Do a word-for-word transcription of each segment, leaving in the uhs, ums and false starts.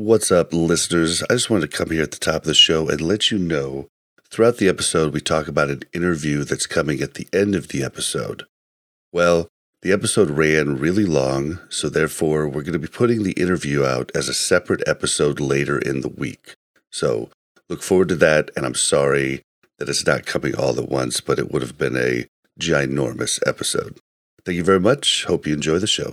What's up, listeners? I just wanted to come here at the top of the show and let you know, throughout the episode, we talk about an interview that's coming at the end of the episode. Well, the episode ran really long, so therefore we're going to be putting the interview out as a separate episode later in the week. So look forward to that, and I'm sorry that it's not coming all at once, but it would have been a ginormous episode. Thank you very much. Hope you enjoy the show.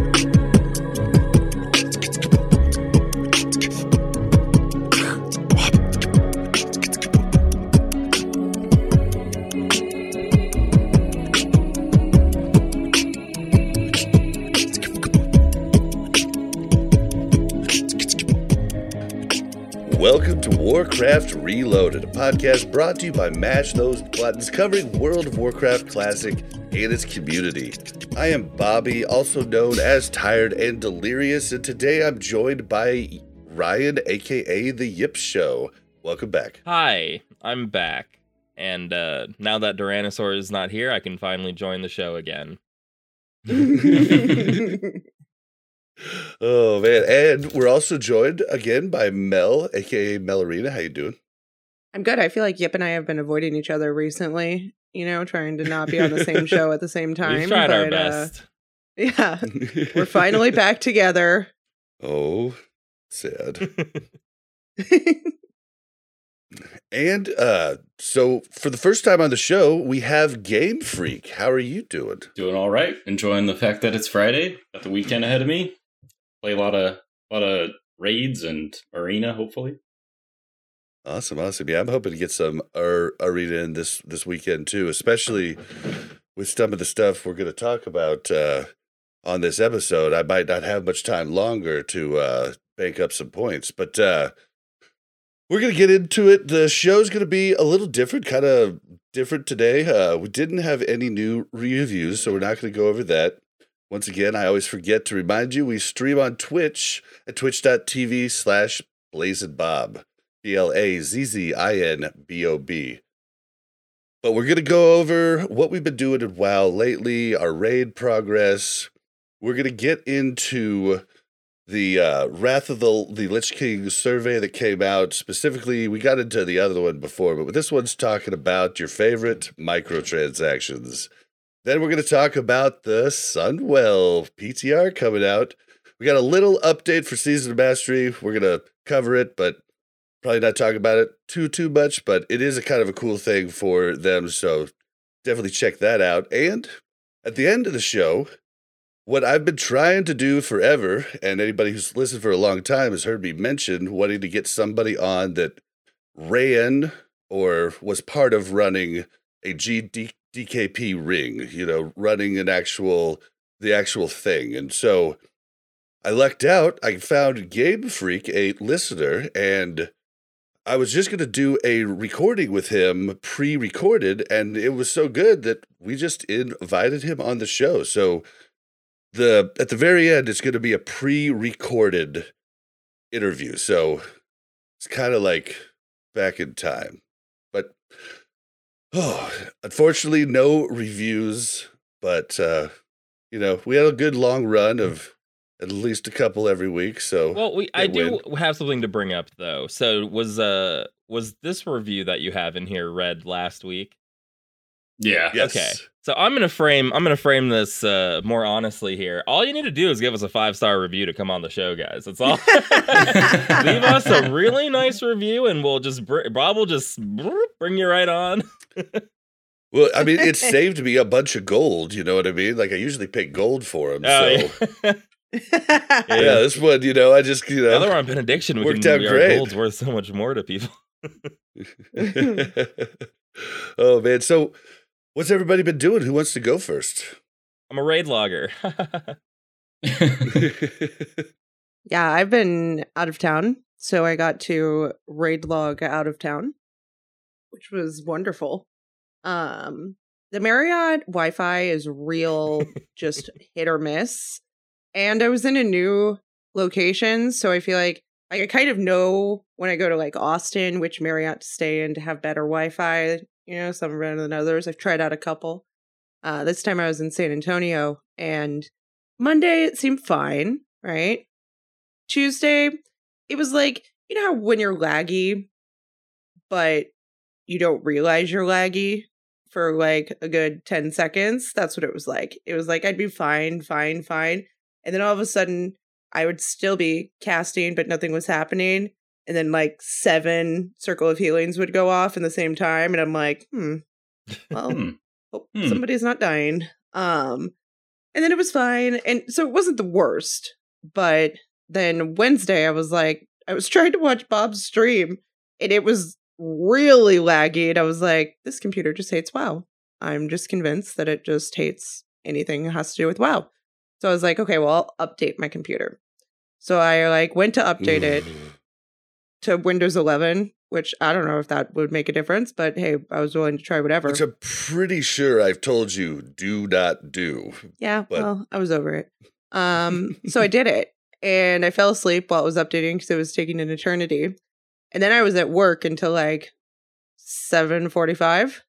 Welcome to Warcraft Reloaded, a podcast brought to you by Mash Those Buttons, covering World of Warcraft Classic and its community. I am Bobby, also known as Tired and Delirious, and today I'm joined by Ryan, aka The Yip Show. Welcome back. Hi, I'm back. And uh, now that Darnassus is not here, I can finally join the show again. Oh, man. And we're also joined again by Mel, a k a. Mel Arena. How you doing? I'm good. I feel like Yip and I have been avoiding each other recently, you know, trying to not be on the same show at the same time. We've tried but, our best. Uh, yeah. We're finally back together. Oh, sad. And uh, so for the first time on the show, we have Game Phreakk. How are you doing? Doing all right. Enjoying the fact that it's Friday. Got the weekend ahead of me. Play a lot of a lot of raids and arena, hopefully. Awesome, awesome. Yeah, I'm hoping to get some ar- arena in this, this weekend, too, especially with some of the stuff we're going to talk about uh, on this episode. I might not have much time longer to uh, bank up some points, but uh, we're going to get into it. The show's going to be a little different, kind of different today. Uh, we didn't have any new reviews, so we're not going to go over that. Once again, I always forget to remind you, we stream on Twitch at twitch.tv slash Blazing Bob, B L A Z Z I N B O B. But we're going to go over what we've been doing in WoW lately, our raid progress. We're going to get into the uh, Wrath of the, the Lich King survey that came out. Specifically, we got into the other one before, but this one's talking about your favorite microtransactions. Then we're going to talk about the Sunwell P T R coming out. We got a little update for Season of Mastery. We're going to cover it, but probably not talk about it too, too much. But it is a kind of a cool thing for them, so definitely check that out. And at the end of the show, what I've been trying to do forever, and anybody who's listened for a long time has heard me mention wanting to get somebody on that ran or was part of running a G D K P. D K P ring, you know, running an actual, the actual thing. And so I lucked out. I found Game Phreakk, a listener, and I was just going to do a recording with him pre-recorded. And it was so good that we just invited him on the show. So the, at the very end, it's going to be a pre-recorded interview. So it's kind of like back in time, but oh, unfortunately, no reviews, but, uh, you know, we had a good long run of at least a couple every week, so... Well, we I win. do have something to bring up, though. So, was uh was this review that you have in here read last week? Yeah. Yes. Okay. So, I'm going to frame I'm gonna frame this uh, more honestly here. All you need to do is give us a five-star review to come on the show, guys. That's all. Leave us a really nice review, and we'll just... Br- Bob will just bring you right on. Well, I mean, it saved me a bunch of gold, you know what I mean? Like, I usually pick gold for them, oh, so... Yeah. yeah, yeah, this one, you know, I just, you know... Now they're on Benediction, we worked can, out our great. Gold's worth so much more to people. Oh, man, so what's everybody been doing? Who wants to go first? I'm a raid logger. Yeah, I've been out of town, so I got to raid log out of town, which was wonderful. Um, the Marriott Wi-Fi is real, just hit or miss. And I was in a new location, so I feel like I kind of know when I go to like Austin, which Marriott to stay in to have better Wi-Fi. You know, some better than others. I've tried out a couple. Uh, this time I was in San Antonio, and Monday it seemed fine, right? Tuesday, it was like, you know how when you're laggy, but you don't realize you're laggy for like a good ten seconds. That's what it was like. It was like I'd be fine, fine, fine. And then all of a sudden I would still be casting, but nothing was happening. And then like seven Circle of Healings would go off in the same time. And I'm like, hmm, well, hope hmm. somebody's not dying. Um, and then it was fine. And so it wasn't the worst. But then Wednesday, I was like, I was trying to watch Bob's stream and it was really laggy. And I was like, this computer just hates WoW. I'm just convinced that it just hates anything that has to do with WoW. So I was like, okay, well, I'll update my computer. So I like went to update it to Windows eleven, which I don't know if that would make a difference, but hey, I was willing to try whatever. Which I'm pretty sure I've told you, do not do. Yeah, but- well, I was over it. Um, so I did it, and I fell asleep while it was updating because it was taking an eternity. And then I was at work until like seven forty-five.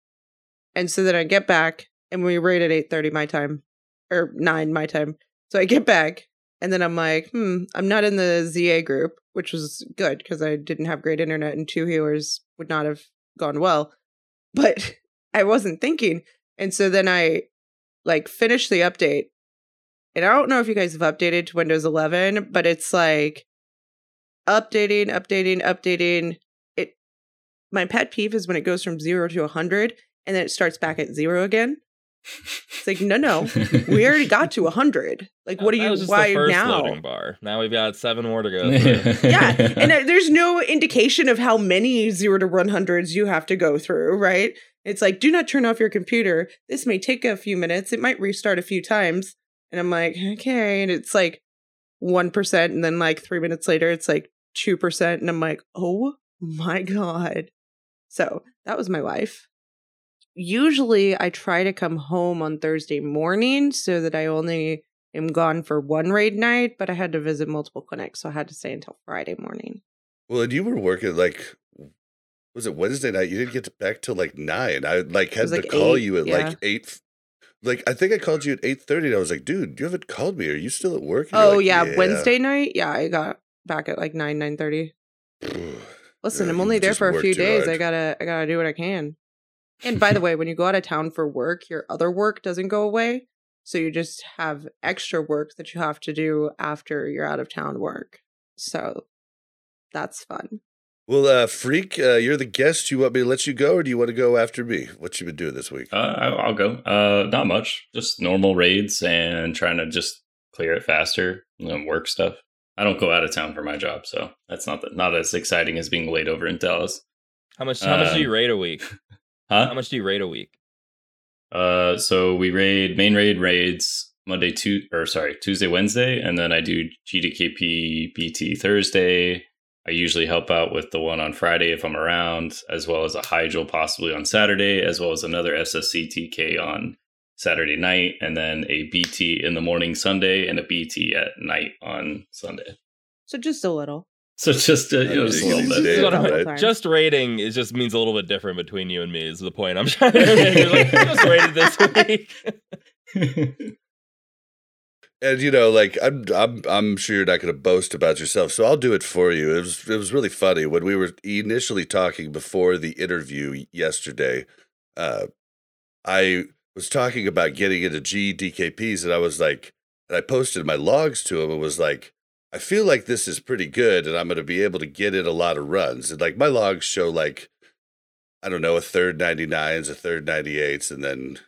And so then I get back, and we were right at eight thirty my time. Or nine my time. So I get back and then I'm like, hmm, I'm not in the Z A group, which was good because I didn't have great internet and two healers would not have gone well. But I wasn't thinking. And so then I like finished the update. And I don't know if you guys have updated to Windows eleven, but it's like updating, updating, updating. It. My pet peeve is when it goes from zero to one hundred and then it starts back at zero again. It's like, no, no, we already got to one hundred. Like, what no, are you, why now? Bar. Now we've got seven more to go. Yeah. And there's no indication of how many zero to one hundreds you have to go through, right? It's like, do not turn off your computer. This may take a few minutes. It might restart a few times. And I'm like, okay. And it's like one percent. And then like three minutes later, it's like two percent. And I'm like, oh my God. So that was my life. Usually I try to come home on Thursday morning so that I only am gone for one raid night, but I had to visit multiple clinics, so I had to stay until Friday morning. Well, and you were working like, was it Wednesday night? You didn't get back till like nine. I like had to like call eight, you at yeah. like eight. Like, I think I called you at eight thirty and I was like, dude, you haven't called me. Are you still at work? And oh, like, yeah. yeah. Wednesday night? Yeah, I got back at like nine, nine thirty. Listen, yeah, I'm only there for a few days. Hard. I gotta, I gotta do what I can. And by the way, when you go out of town for work, your other work doesn't go away. So you just have extra work that you have to do after your out of town work. So that's fun. Well, uh, Phreakk, uh, you're the guest. You want me to let you go or do you want to go after me? What you been doing this week? Uh, I'll go. Uh, not much. Just normal raids and trying to just clear it faster and work stuff. I don't go out of town for my job. So that's not the, not as exciting as being laid over in Dallas. How much, how uh, much do you raid a week? Huh? How much do you raid a week? Uh, so we raid main raid raids Monday, tu- or sorry, Tuesday, Wednesday, and then I do G D K P B T Thursday. I usually help out with the one on Friday if I'm around, as well as a Hyjal possibly on Saturday, as well as another S S C T K on Saturday night, and then a B T in the morning Sunday and a B T at night on Sunday. So just a little. So just, uh, you know, just a little bit. Just, right? Right? Just raiding is just means a little bit different between you and me is the point I'm trying to make. Like, just raided this week. And you know, like I'm, I'm, I'm sure you're not going to boast about yourself, so I'll do it for you. It was, it was really funny when we were initially talking before the interview yesterday. Uh, I was talking about getting into G D K Ps, and I was like, and I posted my logs to him, and was like, I feel like this is pretty good and I'm going to be able to get in a lot of runs. And like my logs show like, I don't know, a third ninety-nines, a third ninety-eights, and then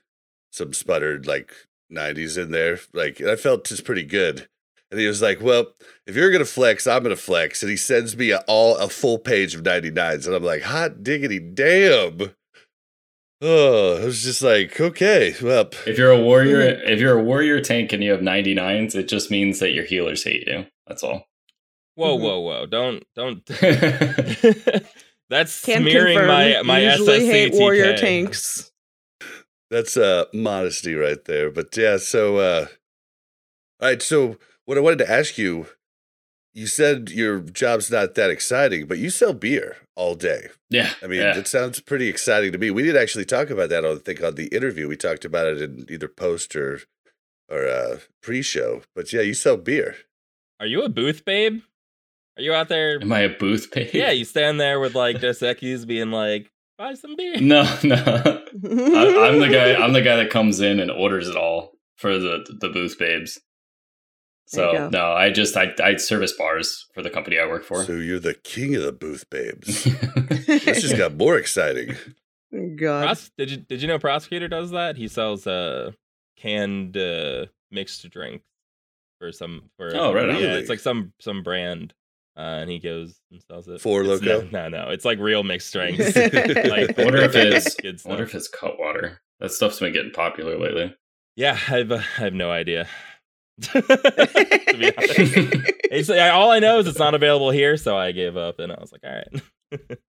some sputtered like nineties in there. Like, and I felt it's pretty good. And he was like, well, if you're going to flex, I'm going to flex. And he sends me a, all a full page of ninety-nines. And I'm like, hot diggity damn. Oh, I was just like, okay. Well, if you're a warrior, if you're a warrior tank and you have ninety-nines, it just means that your healers hate you. That's all. Whoa, mm-hmm. whoa, whoa! Don't, don't. That's Can't smearing confirm. my my S S C T K. Warrior tanks. That's uh, modesty right there. But yeah, so, uh, all right, so what I wanted to ask you, you said your job's not that exciting, but you sell beer all day. Yeah. I mean, yeah. It sounds pretty exciting to me. We did actually talk about that, I think, on the interview. We talked about it in either post or, or uh, pre-show. But yeah, you sell beer. Are you a booth babe? Are you out there? Am I a booth babe? Yeah, you stand there with like Dos Equis being like, buy some beer. No, no. I, I'm the guy. I'm the guy that comes in and orders it all for the the booth babes. So no, I just I I service bars for the company I work for. So you're the king of the booth babes. This just got more exciting. God, Pros- did you did you know Prosecutor does that? He sells uh canned uh, mixed drinks for some for oh right, really? It's like some some brand. Uh, and he goes and sells it. Four Loko? No, no, no. It's like real mixed drinks. Like, I wonder if it's good stuff. I wonder if it's Cutwater. That stuff's been getting popular lately. Yeah, I've uh, I have no idea. To be honest. It's, all I know is it's not available here, so I gave up, and I was like, all right.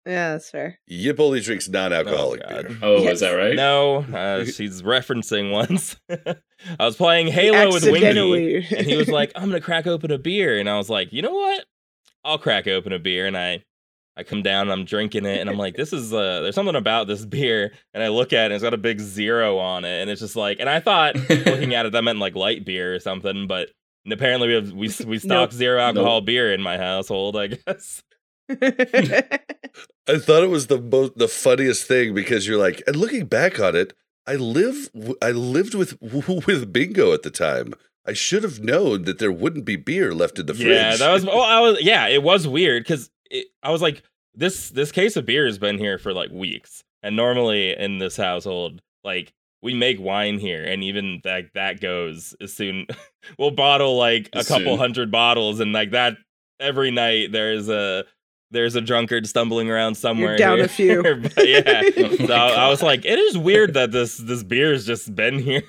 Yeah, that's fair. Yip only drinks non-alcoholic oh, beer. Oh, yes. Is that right? No, uh, she's referencing once. I was playing Halo with Wingy, and he was like, I'm going to crack open a beer. And I was like, you know what? I'll crack open a beer, and I, I come down, and I'm drinking it, and I'm like, this is, uh, there's something about this beer, and I look at it, and it's got a big zero on it, and it's just like, and I thought, looking at it, that meant like light beer or something, but apparently we have, we, we stock nope. zero alcohol nope. beer in my household, I guess. I thought it was the most, the funniest thing, because you're like, and looking back on it, I live, I lived with, with Bingo at the time. I should have known that there wouldn't be beer left in the fridge. Yeah, that was. Oh, I was. Yeah, it was weird because I was like, this this case of beer has been here for like weeks, and normally in this household, like we make wine here, and even that that goes as soon. We'll bottle like a soon. couple hundred bottles, and like that every night there's a there's a drunkard stumbling around somewhere. You're down here. A few. But yeah, oh so I, I was like, it is weird that this this beer's just been here.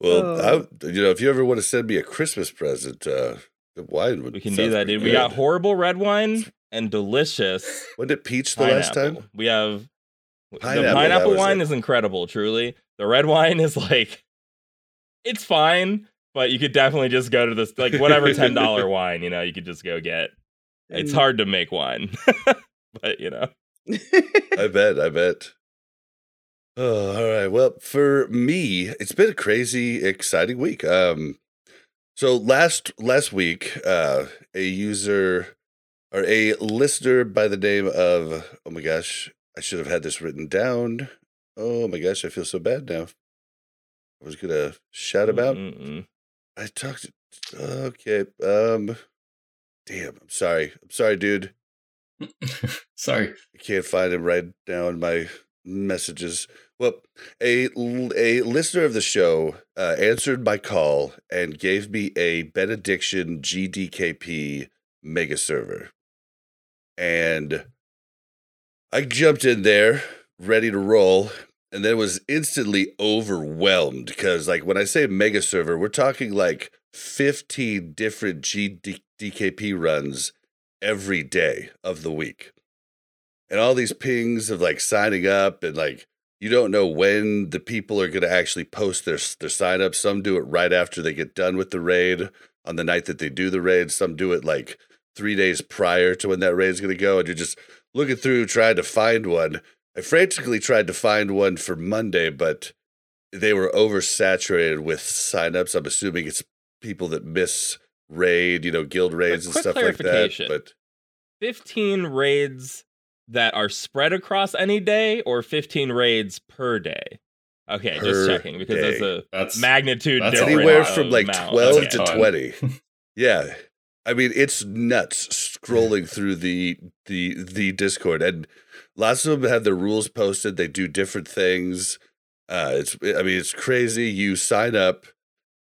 Well, oh. I, you know, if you ever want to send me a Christmas present, uh, the wine would. We can do that, dude. Good. We got horrible red wine and delicious. Wasn't it peach the pineapple. last time? We have pineapple, the pineapple wine it. is incredible. Truly, the red wine is like, it's fine, but you could definitely just go to this like whatever ten dollar wine. You know, you could just go get. It's hard to make wine, but you know. I bet. I bet. Oh, all right. Well, for me, it's been a crazy, exciting week. Um, so last last week, uh, a user or a listener by the name of oh my gosh, I should have had this written down. Oh my gosh, I feel so bad now. I was gonna shout about. Mm-mm. I talked. Okay. Um. Damn. I'm sorry. I'm sorry, dude. Sorry. I can't find him right now in my messages. Well, a a listener of the show uh, answered my call and gave me a Benediction G D K P mega server, and I jumped in there ready to roll, and then was instantly overwhelmed because, like, when I say mega server, we're talking like fifteen different G D K P runs every day of the week. And all these pings of like signing up, and like you don't know when the people are going to actually post their their sign up. Some do it right after they get done with the raid on the night that they do the raid. Some do it like three days prior to when that raid is going to go. And you're just looking through trying to find one. I frantically tried to find one for Monday, but they were oversaturated with signups. I'm assuming it's people that miss raid, you know, guild raids and stuff like that. But fifteen raids that are spread across any day, or fifteen raids per day? Okay, per just checking, because day. that's a that's, magnitude that's difference. Anywhere from like amount. twelve to ton. twenty. Yeah. I mean, it's nuts scrolling through the, the, the Discord. And lots of them have their rules posted. They do different things. Uh, it's I mean, it's crazy. You sign up.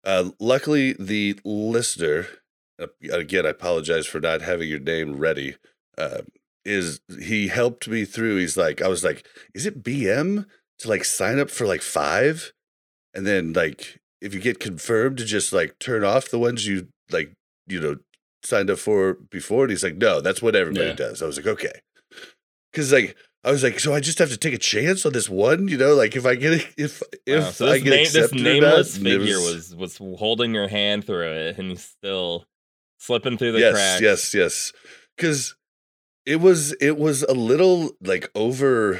Uh, luckily, the listener, again, I apologize for not having your name ready, uh, is he helped me through. He's like, I was like, is it B M to like sign up for like five? And then like, if you get confirmed, to just like turn off the ones you like, you know, signed up for before. And he's like, no, that's what everybody yeah. does. I was like, okay. because like I was like, so I just have to take a chance on this one, you know, like if I get it, if if wow. so I get name, accepted, this nameless not, figure was, was was holding your hand through it and still slipping through the yes, cracks. Yes, yes, yes, because it was it was a little like over.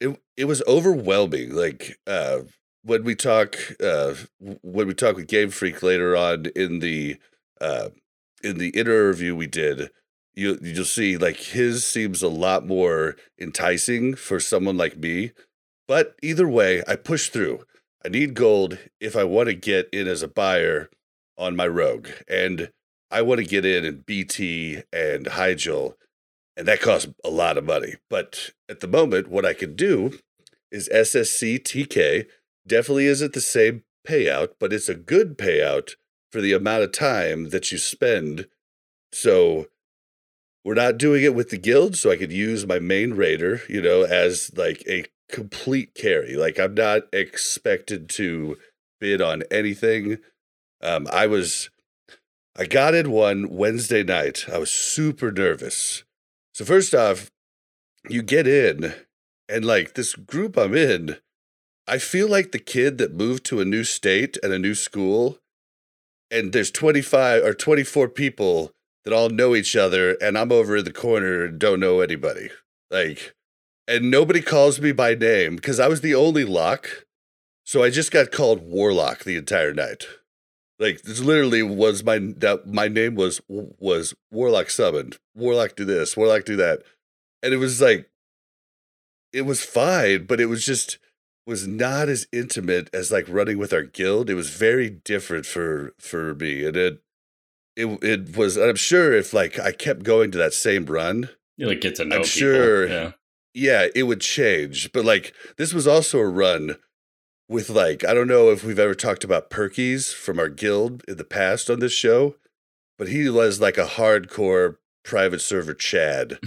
It it was overwhelming. Like uh, when we talk uh, when we talk with Game Phreakk later on in the uh, in the interview we did, you you'll see like his seems a lot more enticing for someone like me. But either way, I push through. I need gold if I want to get in as a buyer on my rogue, and I want to get in in B T and Hyjal. And that costs a lot of money. But at the moment, what I can do is S S C T K definitely isn't the same payout, but it's a good payout for the amount of time that you spend. So we're not doing it with the guild, so I could use my main raider, you know, as like a complete carry. Like I'm not expected to bid on anything. Um, I was, I got in one Wednesday night. I was super nervous. So first off, you get in, and like this group I'm in, I feel like the kid that moved to a new state and a new school, and there's twenty-five or twenty-four people that all know each other, and I'm over in the corner and don't know anybody. Like, and nobody calls me by name, because I was the only lock, so I just got called Warlock the entire night. Like, this literally was my, that my name was, was Warlock summoned, Warlock do this, Warlock do that. And it was like, it was fine, but it was just, was not as intimate as like running with our guild. It was very different for, for me. And it, it, it was, I'm sure if like, I kept going to that same run, you like get to know I'm people. Sure, yeah. yeah, it would change. But like, this was also a run with like, I don't know if we've ever talked about Perkies from our guild in the past on this show, but he was like a hardcore private server Chad.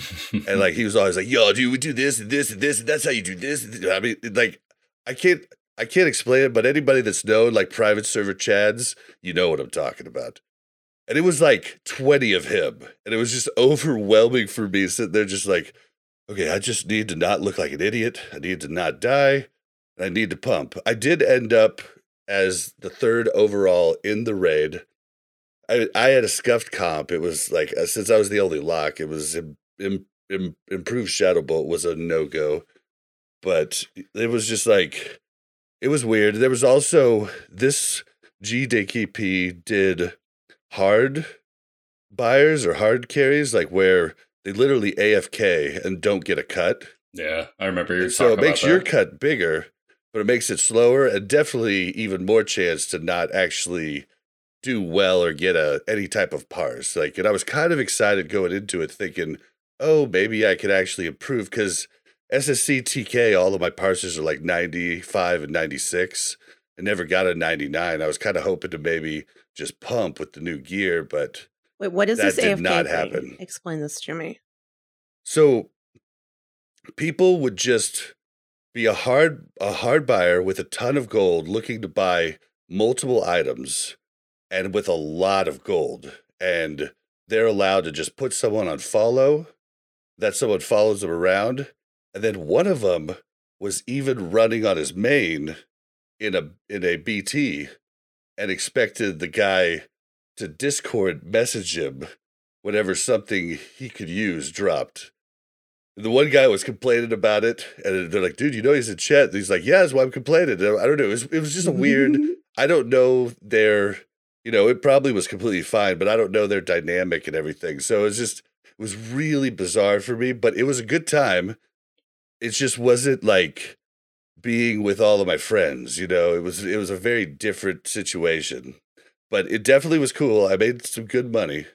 And like, he was always like, yo, dude, we do this and this and this, and that's how you do this. I mean, like, I can't, I can't explain it, but anybody that's known like private server Chads, you know what I'm talking about. And it was like twenty of him. And it was just overwhelming for me sitting there just like, okay, I just need to not look like an idiot. I need to not die. I need to pump. I did end up as the third overall in the raid. I I had a scuffed comp. It was like, uh, since I was the only lock, it was Im, Im, Im, improved Shadow Bolt was a no-go. But it was just like, it was weird. There was also, this G D K P did hard buyers or hard carries, like where they literally A F K and don't get a cut. Yeah, I remember you were talking about that. So it makes your cut bigger, but it makes it slower and definitely even more chance to not actually do well or get a any type of parse. Like, and I was kind of excited going into it thinking, oh, maybe I could actually improve because S S C T K, all of my parses are like ninety-five and ninety-six. I never got a ninety-nine. I was kind of hoping to maybe just pump with the new gear, but wait, what is this A F K thing? That did not happen. Explain this to me. So people would just be a hard a hard buyer with a ton of gold looking to buy multiple items and with a lot of gold. And they're allowed to just put someone on follow, that someone follows them around. And then one of them was even running on his main in a in a B T and expected the guy to Discord message him whenever something he could use dropped. The one guy was complaining about it, and they're like, dude, you know he's in chat. And he's like, yeah, that's why I'm complaining. And I don't know. It was, it was just a weird, I don't know their, you know, it probably was completely fine, but I don't know their dynamic and everything. So it was just, it was really bizarre for me, but it was a good time. It just wasn't like being with all of my friends, you know. It was, it was a very different situation, but it definitely was cool. I made some good money.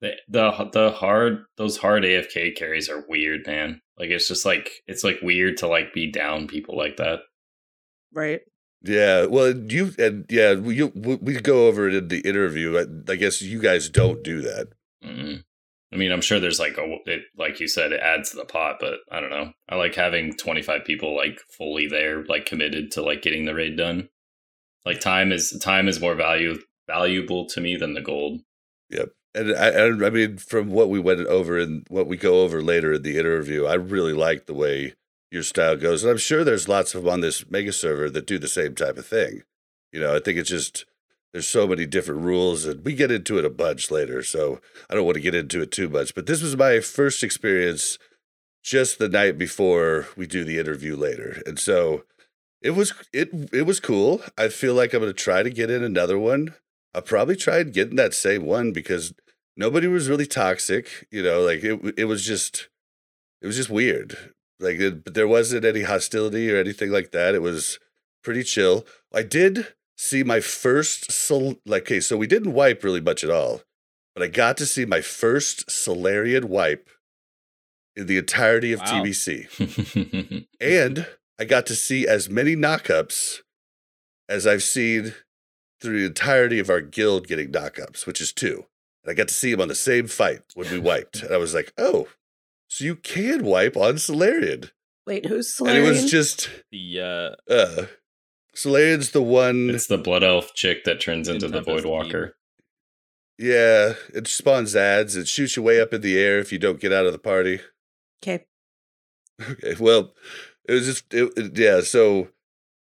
The, the the hard those hard A F K carries are weird, man. Like it's just like it's like weird to like be down people like that, right? Yeah. Well, you and yeah, we we go over it in the interview. I, I guess you guys don't do that. Mm-hmm. I mean, I'm sure there's like a it, like you said, it adds to the pot, but I don't know. I like having twenty-five people like fully there, like committed to like getting the raid done. Like time is time is more value valuable to me than the gold. Yep. And I, I mean, from what we went over and what we go over later in the interview, I really like the way your style goes. And I'm sure there's lots of them on this mega server that do the same type of thing. You know, I think it's just, there's so many different rules, and we get into it a bunch later, so I don't want to get into it too much. But this was my first experience just the night before we do the interview later. And so it was it it was cool. I feel like I'm going to try to get in another one. I'll probably try and get in that same one because nobody was really toxic. You know, like it it was just, it was just weird. Like, it, but there wasn't any hostility or anything like that. It was pretty chill. I did see my first, sol- like, okay, so we didn't wipe really much at all, but I got to see my first Solarian wipe in the entirety of wow. T B C. And I got to see as many knockups as I've seen through the entirety of our guild getting knockups, which is two. And I got to see him on the same fight when we wiped. And I was like, oh, so you can wipe on Solarian. Wait, who's Solarian? And it was just... The, uh... uh Solarian's the one... It's the blood elf chick that turns into the Voidwalker. Yeah, it spawns ads. It shoots you way up in the air if you don't get out of the party. Okay. Okay, well, it was just... It, it, yeah, so...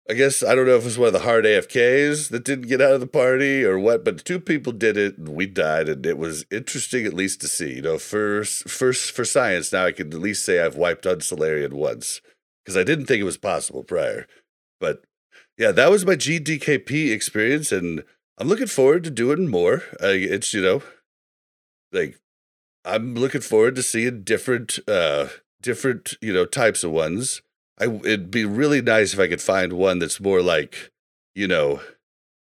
I guess, I don't know if it was one of the hard A F Ks that didn't get out of the party or what, but two people did it, and we died, and it was interesting at least to see. You know, for, for, for science, now I can at least say I've wiped on Solarian once, because I didn't think it was possible prior. But, yeah, that was my G D K P experience, and I'm looking forward to doing more. Uh, it's, you know, like, I'm looking forward to seeing different, uh, different, you know, types of ones. I, it'd be really nice if I could find one that's more like, you know,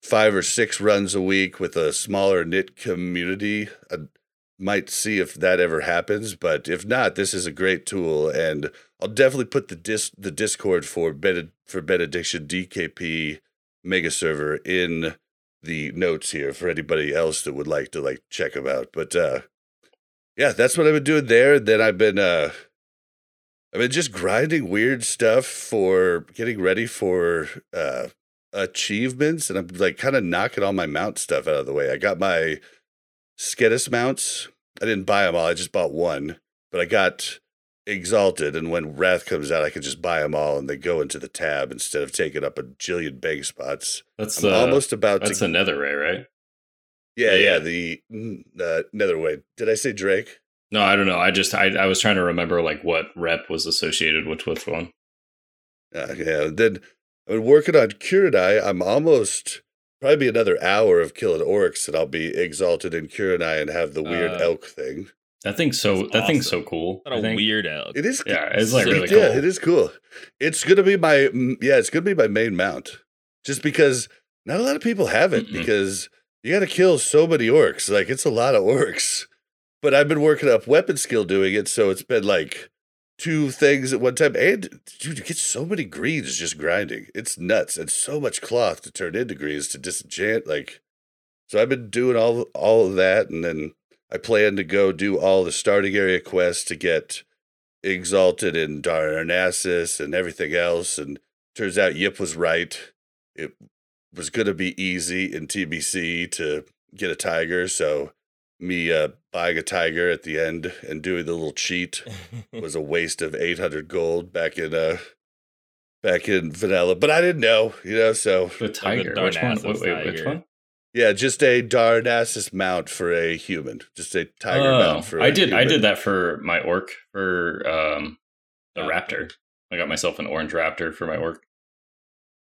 five or six runs a week with a smaller knit community. I might see if that ever happens, but if not, this is a great tool, and I'll definitely put the dis- the Discord for Bene- for Benediction D K P mega server in the notes here for anybody else that would like to like check them out. But uh, yeah, that's what I've been doing there. Then I've been. Uh, I mean, just grinding weird stuff for getting ready for uh, achievements, and I'm like kind of knocking all my mount stuff out of the way. I got my Sketis mounts. I didn't buy them all; I just bought one. But I got Exalted, and when Wrath comes out, I can just buy them all, and they go into the tab instead of taking up a jillion bank spots. That's I'm uh, almost about. That's to... a Nether Ray, right? Yeah, yeah. yeah the uh, Nether Ray. Did I say Drake? No, I don't know. I just I, I was trying to remember like what rep was associated with which one. Uh, yeah, then I've been working on Kurenai. I'm almost probably another hour of killing orcs, and I'll be Exalted in Kurenai and have the weird uh, elk thing. That thing's so That's that awesome. thing's so cool. What a weird elk! It is. Yeah, it's like really cool. Yeah, it is cool. It's gonna be my yeah, it's gonna be my main mount, just because not a lot of people have it mm-hmm. because you got to kill so many orcs. Like it's a lot of orcs. But I've been working up weapon skill doing it, so it's been like two things at one time. And, dude, you get so many greens just grinding. It's nuts. And so much cloth to turn into greens to disenchant. Like, so I've been doing all, all of that, and then I plan to go do all the starting area quests to get Exalted in Darnassus and everything else. And turns out Yip was right. It was going to be easy in T B C to get a tiger, so... Me uh, buying a tiger at the end and doing the little cheat was a waste of eight hundred gold back in uh, back in vanilla. But I didn't know, you know, so... The tiger? The which one? Wait, tiger. Which one? Yeah, just a Darnassus mount for a human. Just a tiger oh, mount for I a did, human. I did that for my orc, for um, the yeah. raptor. I got myself an orange raptor for my orc.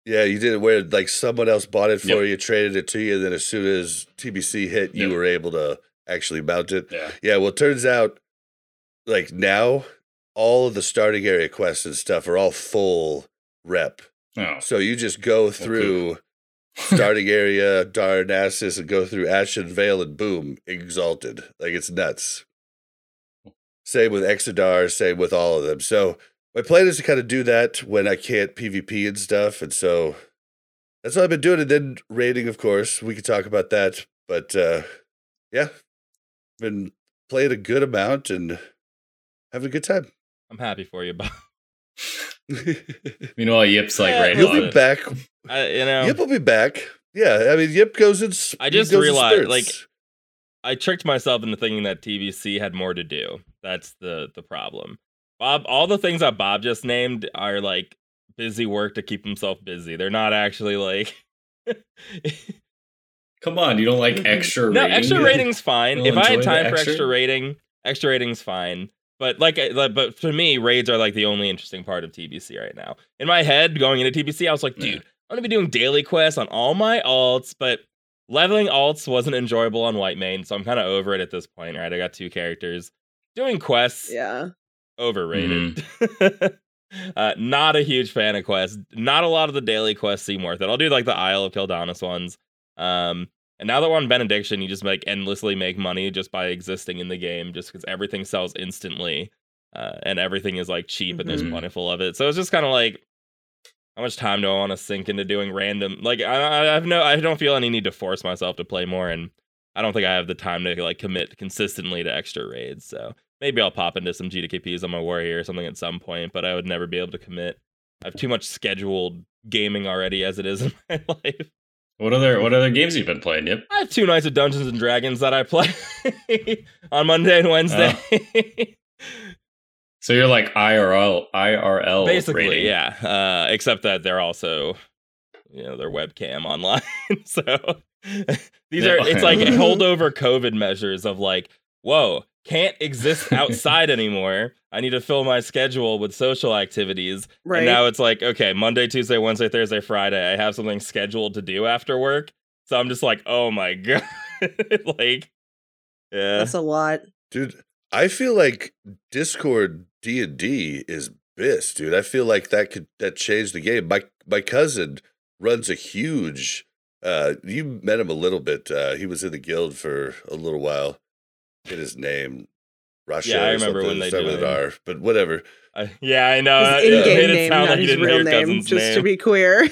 Yeah, you did it where like someone else bought it for yep. you, traded it to you, and then as soon as T B C hit, you yep. were able to... actually mounted. Yeah. yeah, well, it turns out, like, now, all of the starting area quests and stuff are all full rep. Oh. So you just go through starting area, Darnassus, and go through Ashen Vale, and boom, Exalted. Like, it's nuts. Same with Exodar, same with all of them. So my plan is to kind of do that when I can't PvP and stuff, and so that's what I've been doing. And then raiding, of course. We could talk about that, but, uh, yeah. Been played a good amount and having a good time. I'm happy for you, Bob. Meanwhile, Yip's like yeah, right now. He'll be back. I, you know, Yip will be back. Yeah, I mean, Yip goes in. I just realized, like, I tricked myself into thinking that T B C had more to do. That's the the problem. Bob, all the things that Bob just named are like busy work to keep himself busy. They're not actually like. Come on, you don't like extra rating? No, extra rating's fine. If I had time for extra rating, extra rating's fine. But like, but for me, raids are like the only interesting part of T B C right now. In my head, going into T B C, I was like, dude, I'm gonna be doing daily quests on all my alts, but leveling alts wasn't enjoyable on white main, so I'm kind of over it at this point, right? I got two characters. Doing quests, yeah, overrated. Mm. uh, not a huge fan of quests. Not a lot of the daily quests seem worth it. I'll do like the Isle of Quel'Danas ones. Um, and now that we're on Benediction, you just like endlessly make money just by existing in the game, just because everything sells instantly, uh, and everything is like cheap, mm-hmm. and there's plentiful of it. So it's just kind of like, how much time do I want to sink into doing random? Like I, I have no, I don't feel any need to force myself to play more, and I don't think I have the time to like commit consistently to extra raids. So maybe I'll pop into some G D K Ps on my warrior or something at some point, but I would never be able to commit. I have too much scheduled gaming already as it is in my life. What other what other games have you been playing, Yip? I have two nights of Dungeons and Dragons that I play on Monday and Wednesday. Oh. So you're like I R L, I R L basically, rating. Yeah. Uh, except that they're also, you know, they're webcam online. So these are, it's like holdover COVID measures of like, whoa, can't exist outside anymore. I need to fill my schedule with social activities. Right. And now it's like, okay, Monday, Tuesday, Wednesday, Thursday, Friday, I have something scheduled to do after work. So I'm just like, oh my God. Like, yeah. That's a lot. Dude, I feel like Discord D and D is BIS, dude. I feel like that could that changed the game. My my cousin runs a huge uh you met him a little bit. Uh he was in the guild for a little while. Get his name. Russia yeah, I remember when they did it. R, but whatever. Uh, yeah, I know. Uh, in-game yeah. It name, not like his real name, just name. To be clear.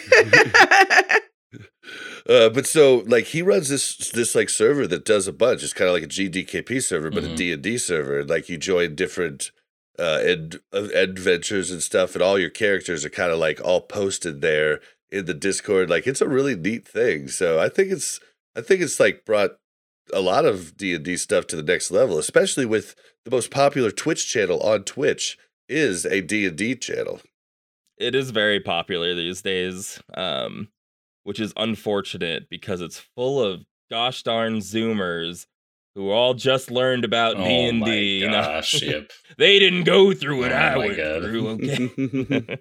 uh, but so, like, he runs this this like server that does a bunch. It's kind of like a G D K P server, but mm-hmm. a D and D server. And, like, you join different uh, ed- adventures and stuff, and all your characters are kind of like all posted there in the Discord. Like, it's a really neat thing. So I think it's I think it's like brought a lot of D and D stuff to the next level, especially with the most popular Twitch channel on Twitch is a D and D channel. It is very popular these days, um, which is unfortunate because it's full of gosh darn Zoomers who all just learned about oh D and D. My gosh, Yip. They didn't go through what oh I went God. Through, okay?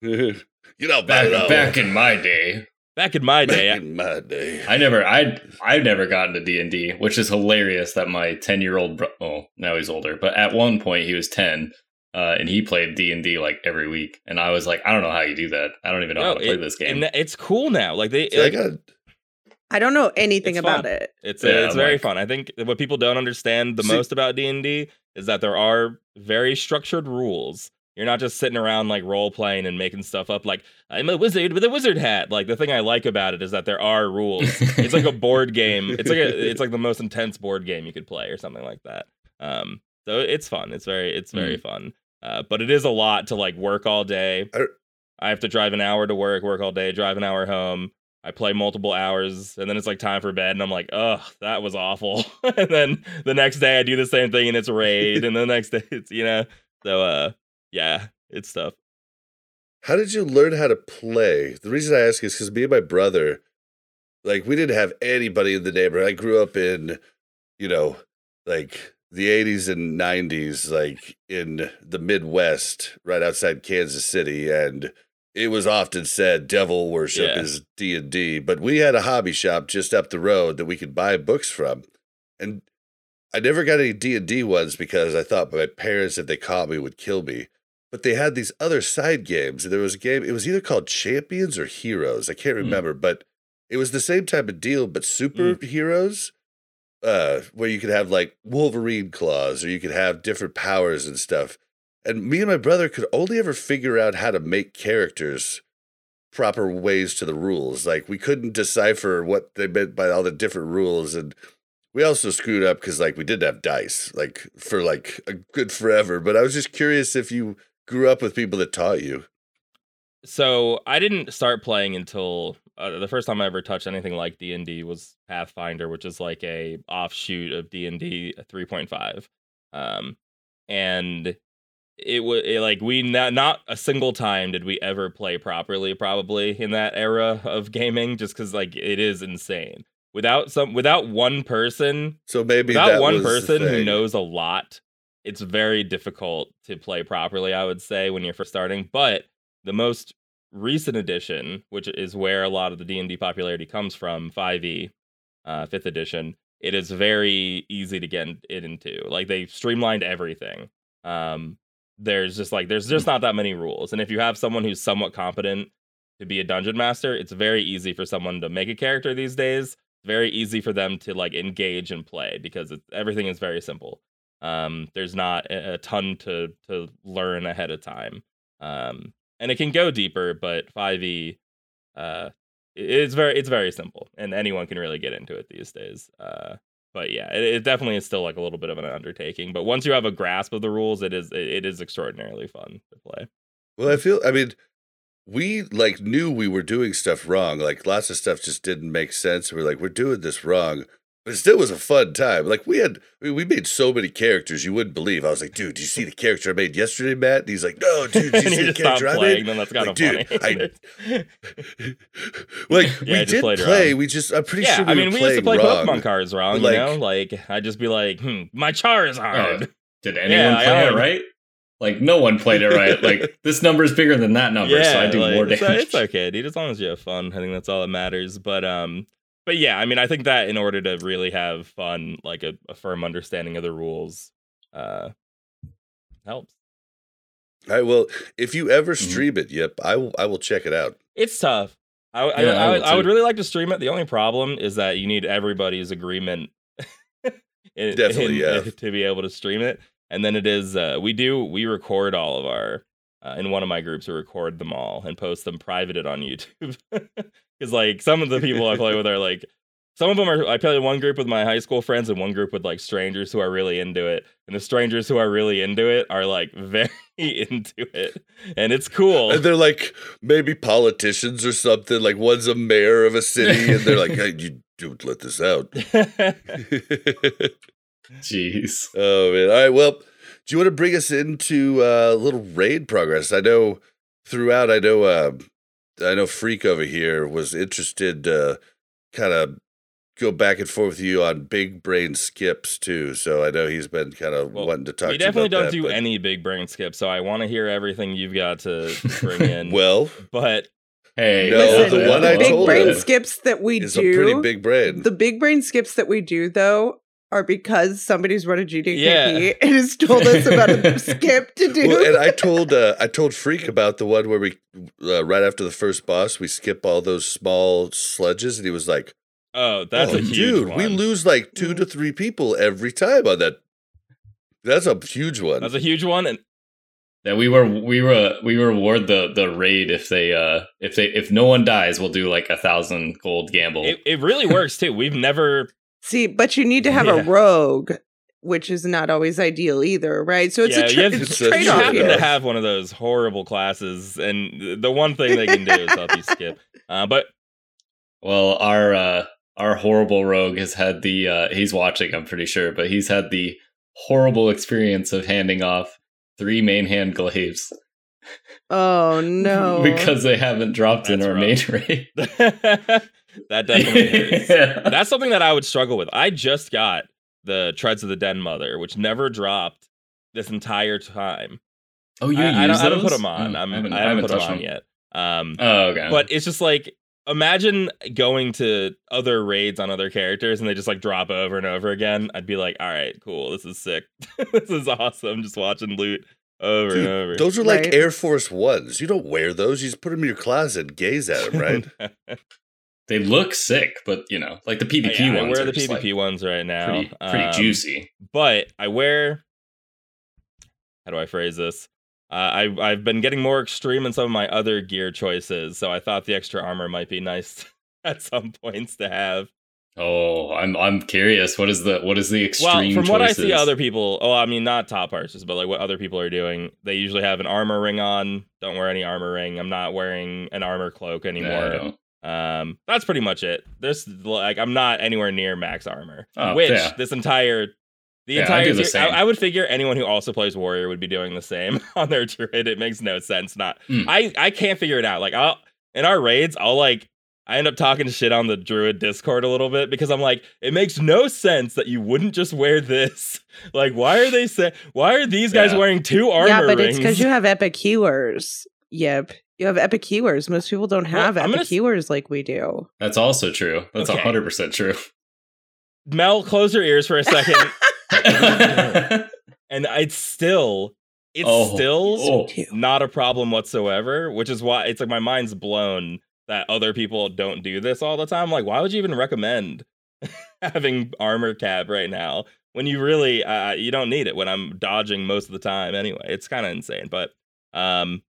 You know, back, back in my day. Back in my day, Back in my day. I, I never, I, I've never gotten to D and D, which is hilarious that my ten-year-old, bro- oh, now he's older, but at one point he was ten, uh, and he played D and D like every week, and I was like, I don't know how you do that. I don't even know no, how to it, play this game. And it's cool now. Like they, like, like a, I don't know anything about it. It's yeah, it's very like, fun. I think what people don't understand the see, most about D and D is that there are very structured rules. You're not just sitting around like role playing and making stuff up like I'm a wizard with a wizard hat. Like the thing I like about it is that there are rules. It's like a board game. It's like a, it's like the most intense board game you could play or something like that. Um, so it's fun. It's very it's very mm. fun. Uh, but it is a lot to like work all day. I, I have to drive an hour to work, work all day, drive an hour home. I play multiple hours and then it's like time for bed and I'm like, oh, that was awful. And then the next day I do the same thing and it's raid and the next day it's, you know, so uh. Yeah, it's tough. How did you learn how to play? The reason I ask is because me and my brother, like, we didn't have anybody in the neighborhood. I grew up in, you know, like the eighties and nineties, like in the Midwest, right outside Kansas City. And it was often said devil worship yeah. is D and D. But we had a hobby shop just up the road that we could buy books from. And I never got any D and D ones because I thought my parents, if they caught me, would kill me. But they had these other side games. There was a game, it was either called Champions or Heroes. I can't remember, mm. but it was the same type of deal, but superheroes, mm. uh, where you could have like Wolverine claws or you could have different powers and stuff. And me and my brother could only ever figure out how to make characters proper ways to the rules. Like we couldn't decipher what they meant by all the different rules. And we also screwed up because like we didn't have dice like for like a good forever. But I was just curious if you grew up with people that taught you. So I didn't start playing until uh, the first time I ever touched anything like D and D was Pathfinder, which is like a offshoot of D and D three point five. Um, and it was like we not, not a single time did we ever play properly, probably in that era of gaming, just because like it is insane without some without one person. So maybe without that one was person the thing. Who knows a lot. It's very difficult to play properly, I would say, when you're first starting. But the most recent edition, which is where a lot of the D and D popularity comes from, five E, uh, fifth edition, it is very easy to get it into. Like, they've streamlined everything. Um, there's just like there's just not that many rules. And if you have someone who's somewhat competent to be a dungeon master, it's very easy for someone to make a character these days. It's very easy for them to like engage and play because it's, everything is very simple. Um, there's not a, a ton to to learn ahead of time. Um, and it can go deeper, but five E, uh, it's very it's very simple, and anyone can really get into it these days. Uh, but yeah, it, it definitely is still like a little bit of an undertaking. But once you have a grasp of the rules, it is it, it is extraordinarily fun to play. Well, I feel I mean, we like knew we were doing stuff wrong. Like lots of stuff just didn't make sense. We're like, we're doing this wrong. But it still was a fun time. Like, we had, I mean, we made so many characters you wouldn't believe. I was like, dude, do you see the character I made yesterday, Matt? And he's like, no, dude, do you see the character I made? Then that's kind like, of funny. Dude, I... like, yeah, we did play. Wrong. We just, I'm pretty yeah, sure we I mean, were we used to play wrong. Pokemon cards wrong, like, you know? Like, I'd just be like, hmm, my Charizard. Uh, did anyone yeah, play it right? Like, no one played it right. Like, this number is bigger than that number, yeah, so I do like, more damage. So it's okay, dude. As long as you have fun, I think that's all that matters. But, um... But yeah, I mean, I think that in order to really have fun, like a, a firm understanding of the rules uh, helps. All right, well, if you ever stream it, Yip, I will, I will check it out. It's tough. I, yeah, I, I, I, I would really like to stream it. The only problem is that you need everybody's agreement in, Definitely, in, yeah. to be able to stream it. And then it is, uh, we do, we record all of our, uh, in one of my groups, we record them all and post them privated on YouTube. Because, like, some of the people I play with are, like, some of them are, I play in one group with my high school friends and one group with, like, strangers who are really into it. And the strangers who are really into it are, like, very into it. And it's cool. And they're, like, maybe politicians or something. Like, one's a mayor of a city, and they're like, hey, you don't let this out. Jeez. Oh, man. All right, well, do you want to bring us into a uh, little raid progress? I know throughout, I know... Uh, I know Phreakk over here was interested to kind of go back and forth with you on big brain skips, too. So I know he's been kind of well, wanting to talk to you about that. We definitely don't do but... any big brain skips, so I want to hear everything you've got to bring in. well, but hey, no, listen, the one I big told brain skips that we is do is a pretty big brain. The big brain skips that we do, though, are because somebody's run a G D K P yeah. and has told us about a skip to do. Well, and I told uh, I told Phreakk about the one where we, uh, right after the first boss, we skip all those small sludges, and he was like, "Oh, that's oh, a huge dude, one. We lose like two to three people every time on that. That's a huge one. That's a huge one." And that we were we were we reward the the raid if they uh if they if no one dies, we'll do like a thousand gold gamble. It, it really works too. We've never. See, but you need to have yeah. a rogue, which is not always ideal either, right? So it's yeah, a, tra- it's a trade-off. You happen yeah. to have one of those horrible classes, and the one thing they can do is help you skip. Uh, but well, our uh, our horrible rogue has had the uh, he's watching, I'm pretty sure, but he's had the horrible experience of handing off three main hand glaives. Oh no! Because they haven't dropped That's in our main raid. That definitely hurts. yeah. That's something that I would struggle with. I just got the Treads of the Den Mother, which never dropped this entire time. Oh, you I, use I, I don't put them on. Oh, I'm, I haven't, I haven't, I haven't put them on yet. Um, oh, okay. But it's just like, imagine going to other raids on other characters and they just like drop over and over again. I'd be like, all right, cool. This is sick. This is awesome. Just watching loot over Dude, and over. Those are like right? Air Force Ones. You don't wear those. You just put them in your closet and gaze at them, right? They look sick, but, you know, like the P V P yeah, ones. I wear the P V P like ones right now. Pretty, pretty um, juicy. But I wear... How do I phrase this? Uh, I, I've been getting more extreme in some of my other gear choices, so I thought the extra armor might be nice at some points to have. Oh, I'm I'm curious. What is the what is the extreme? Well, from choices? What I see, other people. Oh, I mean, not top arches, but like what other people are doing. They usually have an armor ring on. Don't wear any armor ring. I'm not wearing an armor cloak anymore. No, um, that's pretty much it. There's like I'm not anywhere near max armor. Oh, which yeah. this entire the yeah, entire I, do the same. I, I would figure anyone who also plays warrior would be doing the same on their druid. It makes no sense. Not mm. I I can't figure it out. Like I'll in our raids, I'll like. I end up talking shit on the Druid Discord a little bit because I'm like, it makes no sense that you wouldn't just wear this. Like, why are they say, why are these guys yeah. wearing two armor rings? Yeah, but rings? It's because you have epic healers. Yep, you have epic healers. Most people don't have well, epic healers s- like we do. That's also true. That's okay. one hundred percent true. Mel, close your ears for a second. And it's still, it's oh, still oh. not a problem whatsoever, which is why it's like my mind's blown. That other people don't do this all the time. Like, why would you even recommend having armor cab right now when you really uh, you don't need it? When I'm dodging most of the time anyway, it's kind of insane. But um,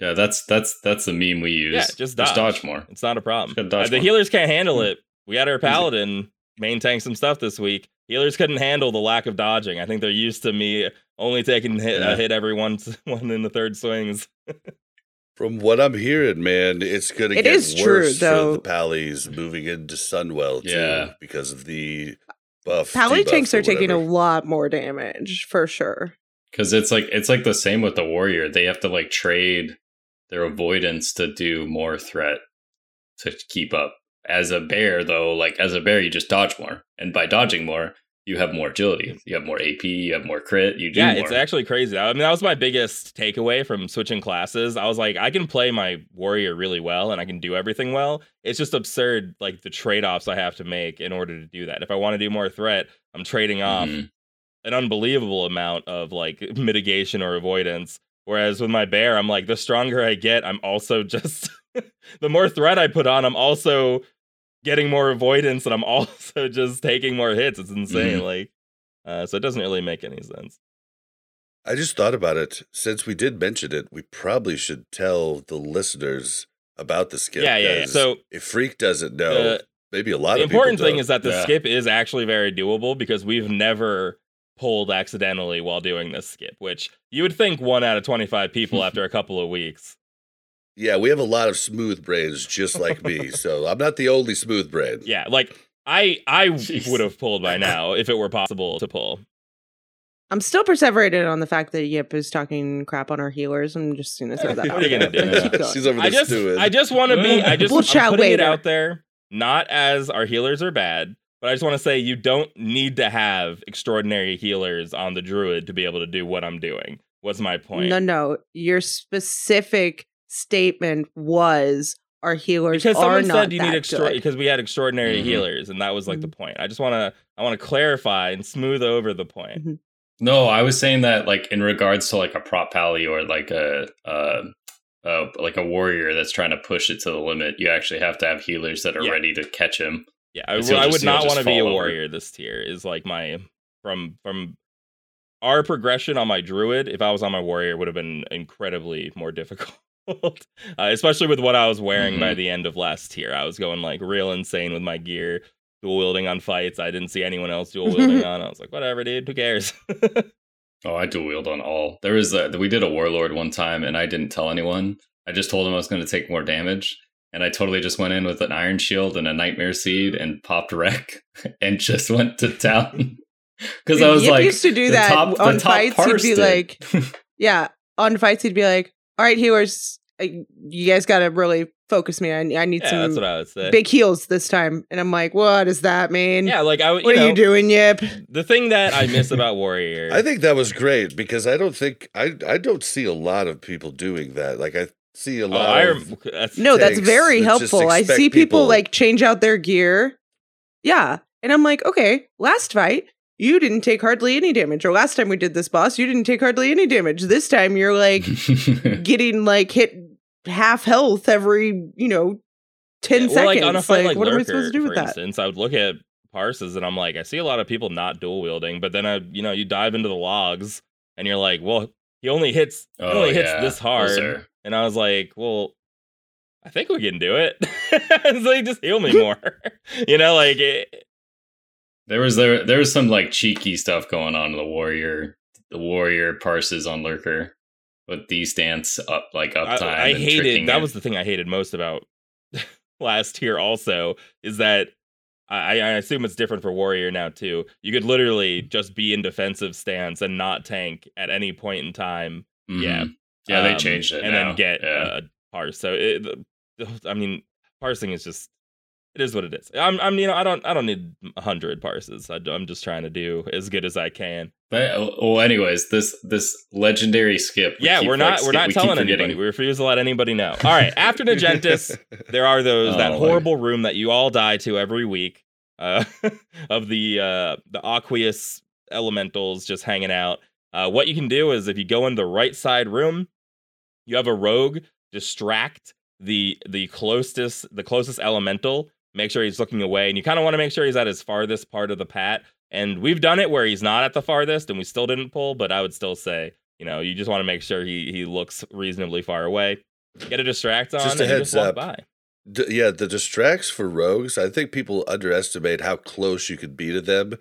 yeah, that's that's that's the meme we use. Yeah, just dodge, just dodge more. It's not a problem. Uh, the healers can't handle it. We had our paladin main tank some stuff this week. Healers couldn't handle the lack of dodging. I think they're used to me only taking hit, yeah. a hit every one one in the third swings. From what I'm hearing, man, it's going to get worse true, though. For the Pallies moving into Sunwell, too, yeah. because of the buff. Pally tanks are taking a lot more damage, for sure. Because it's like it's like the same with the warrior. They have to like trade their avoidance to do more threat to keep up. As a bear, though, like as a bear, you just dodge more. And by dodging more, you have more agility. You have more A P, you have more crit, you do yeah, more. Yeah, it's actually crazy. I mean, that was my biggest takeaway from switching classes. I was like, I can play my warrior really well and I can do everything well. It's just absurd, like the trade-offs I have to make in order to do that. If I want to do more threat, I'm trading off mm-hmm. an unbelievable amount of like mitigation or avoidance. Whereas with my bear, I'm like, the stronger I get, I'm also just... the more threat I put on, I'm also... getting more avoidance, and I'm also just taking more hits. It's insane. Mm-hmm. Like, uh, so it doesn't really make any sense. I just thought about it. Since we did mention it, we probably should tell the listeners about the skip. Yeah, yeah, yeah. So if Phreakk doesn't know, uh, maybe a lot of people don't. The important thing is that the yeah. skip is actually very doable because we've never pulled accidentally while doing this skip, which you would think one out of twenty-five people after a couple of weeks. Yeah, we have a lot of smooth brains just like me, so I'm not the only smooth brain. Yeah, like, I I Jeez. would have pulled by now if it were possible to pull. I'm still perseverated on the fact that Yip is talking crap on our healers. I'm just going to throw that out. What are you going to do? Yeah. She's over there I just, stewing. I just want to be, I just, we'll I'm putting later. It out there, not as our healers are bad, but I just want to say you don't need to have extraordinary healers on the druid to be able to do what I'm doing. What's my point? No, no, your specific statement was our healers because someone are not said you that need extra because we had extraordinary mm-hmm. healers, and that was like mm-hmm. the point. I just want to I want to clarify and smooth over the point. Mm-hmm. No, I was saying that like in regards to like a prop pally or like a uh, uh like a warrior that's trying to push it to the limit. You actually have to have healers that are yeah. ready to catch him. Yeah, I, so I would just, not want to be a warrior. Over. This tier is like my from from. Our progression on my druid. If I was on my warrior, would have been incredibly more difficult. Uh, especially with what I was wearing mm-hmm. by the end of last tier. I was going like real insane with my gear, dual wielding on fights. I didn't see anyone else dual wielding on. I was like, whatever, dude, who cares? Oh, I dual wield on all. There was a, we did a warlord one time and I didn't tell anyone. I just told him I was going to take more damage. And I totally just went in with an iron shield and a nightmare seed and popped wreck and just went to town. Because I was Yip like, used to do the that top, on the fights. He'd be like, yeah, on fights, he'd be like, all right, healers, you guys got to really focus me. I, I need yeah, some that's what I big heals this time. And I'm like, what does that mean? Yeah, like, I, you what know, are you doing, Yip? The thing that I miss about warrior. I think that was great because I don't think I, I don't see a lot of people doing that. Like, I see a lot. Oh, I rem- that's no, that's very helpful. I see people, people like change out their gear. Yeah. And I'm like, okay, last fight, you didn't take hardly any damage. Or last time we did this boss, you didn't take hardly any damage. This time you're like getting like hit half health every, you know, ten yeah, well, seconds. Like, on a fight, like, like what Lurker, am I supposed to do with that? Instance, I would look at parses and I'm like, I see a lot of people not dual wielding, but then I, you know, you dive into the logs and you're like, well, he only hits, he oh, only yeah. hits this hard. Yes, and I was like, well, I think we can do it. It's like, just heal me more. You know, like it, there was there there was some like cheeky stuff going on in the warrior the warrior parses on lurker with the stance up like uptime. I, I and hated that it. was the thing I hated most about last year. Also, is that I, I assume it's different for warrior now too. You could literally just be in defensive stance and not tank at any point in time. Mm-hmm. Yeah, yeah, um, they changed it and now. then get yeah. uh, parse. So it, I mean, parsing is just. It is what it is. I'm, I'm, you know, I don't, I don't need a hundred parses. I, I'm just trying to do as good as I can. But, well, anyways, this, this legendary skip. We yeah, we're not, like, we're skip, not we telling anybody. We refuse to let anybody know. All right, after Nagentis, there are those oh, that horrible Lord. room that you all die to every week uh, of the uh, the aqueous elementals just hanging out. Uh, what you can do is if you go in the right side room, you have a rogue distract the the closest the closest elemental. Make sure he's looking away, and you kind of want to make sure he's at his farthest part of the pat. And we've done it where he's not at the farthest, and we still didn't pull, but I would still say, you know, you just want to make sure he, he looks reasonably far away. Get a distract on, just a and heads just walk up. by. D- yeah, the distracts for rogues, I think people underestimate how close you could be to them.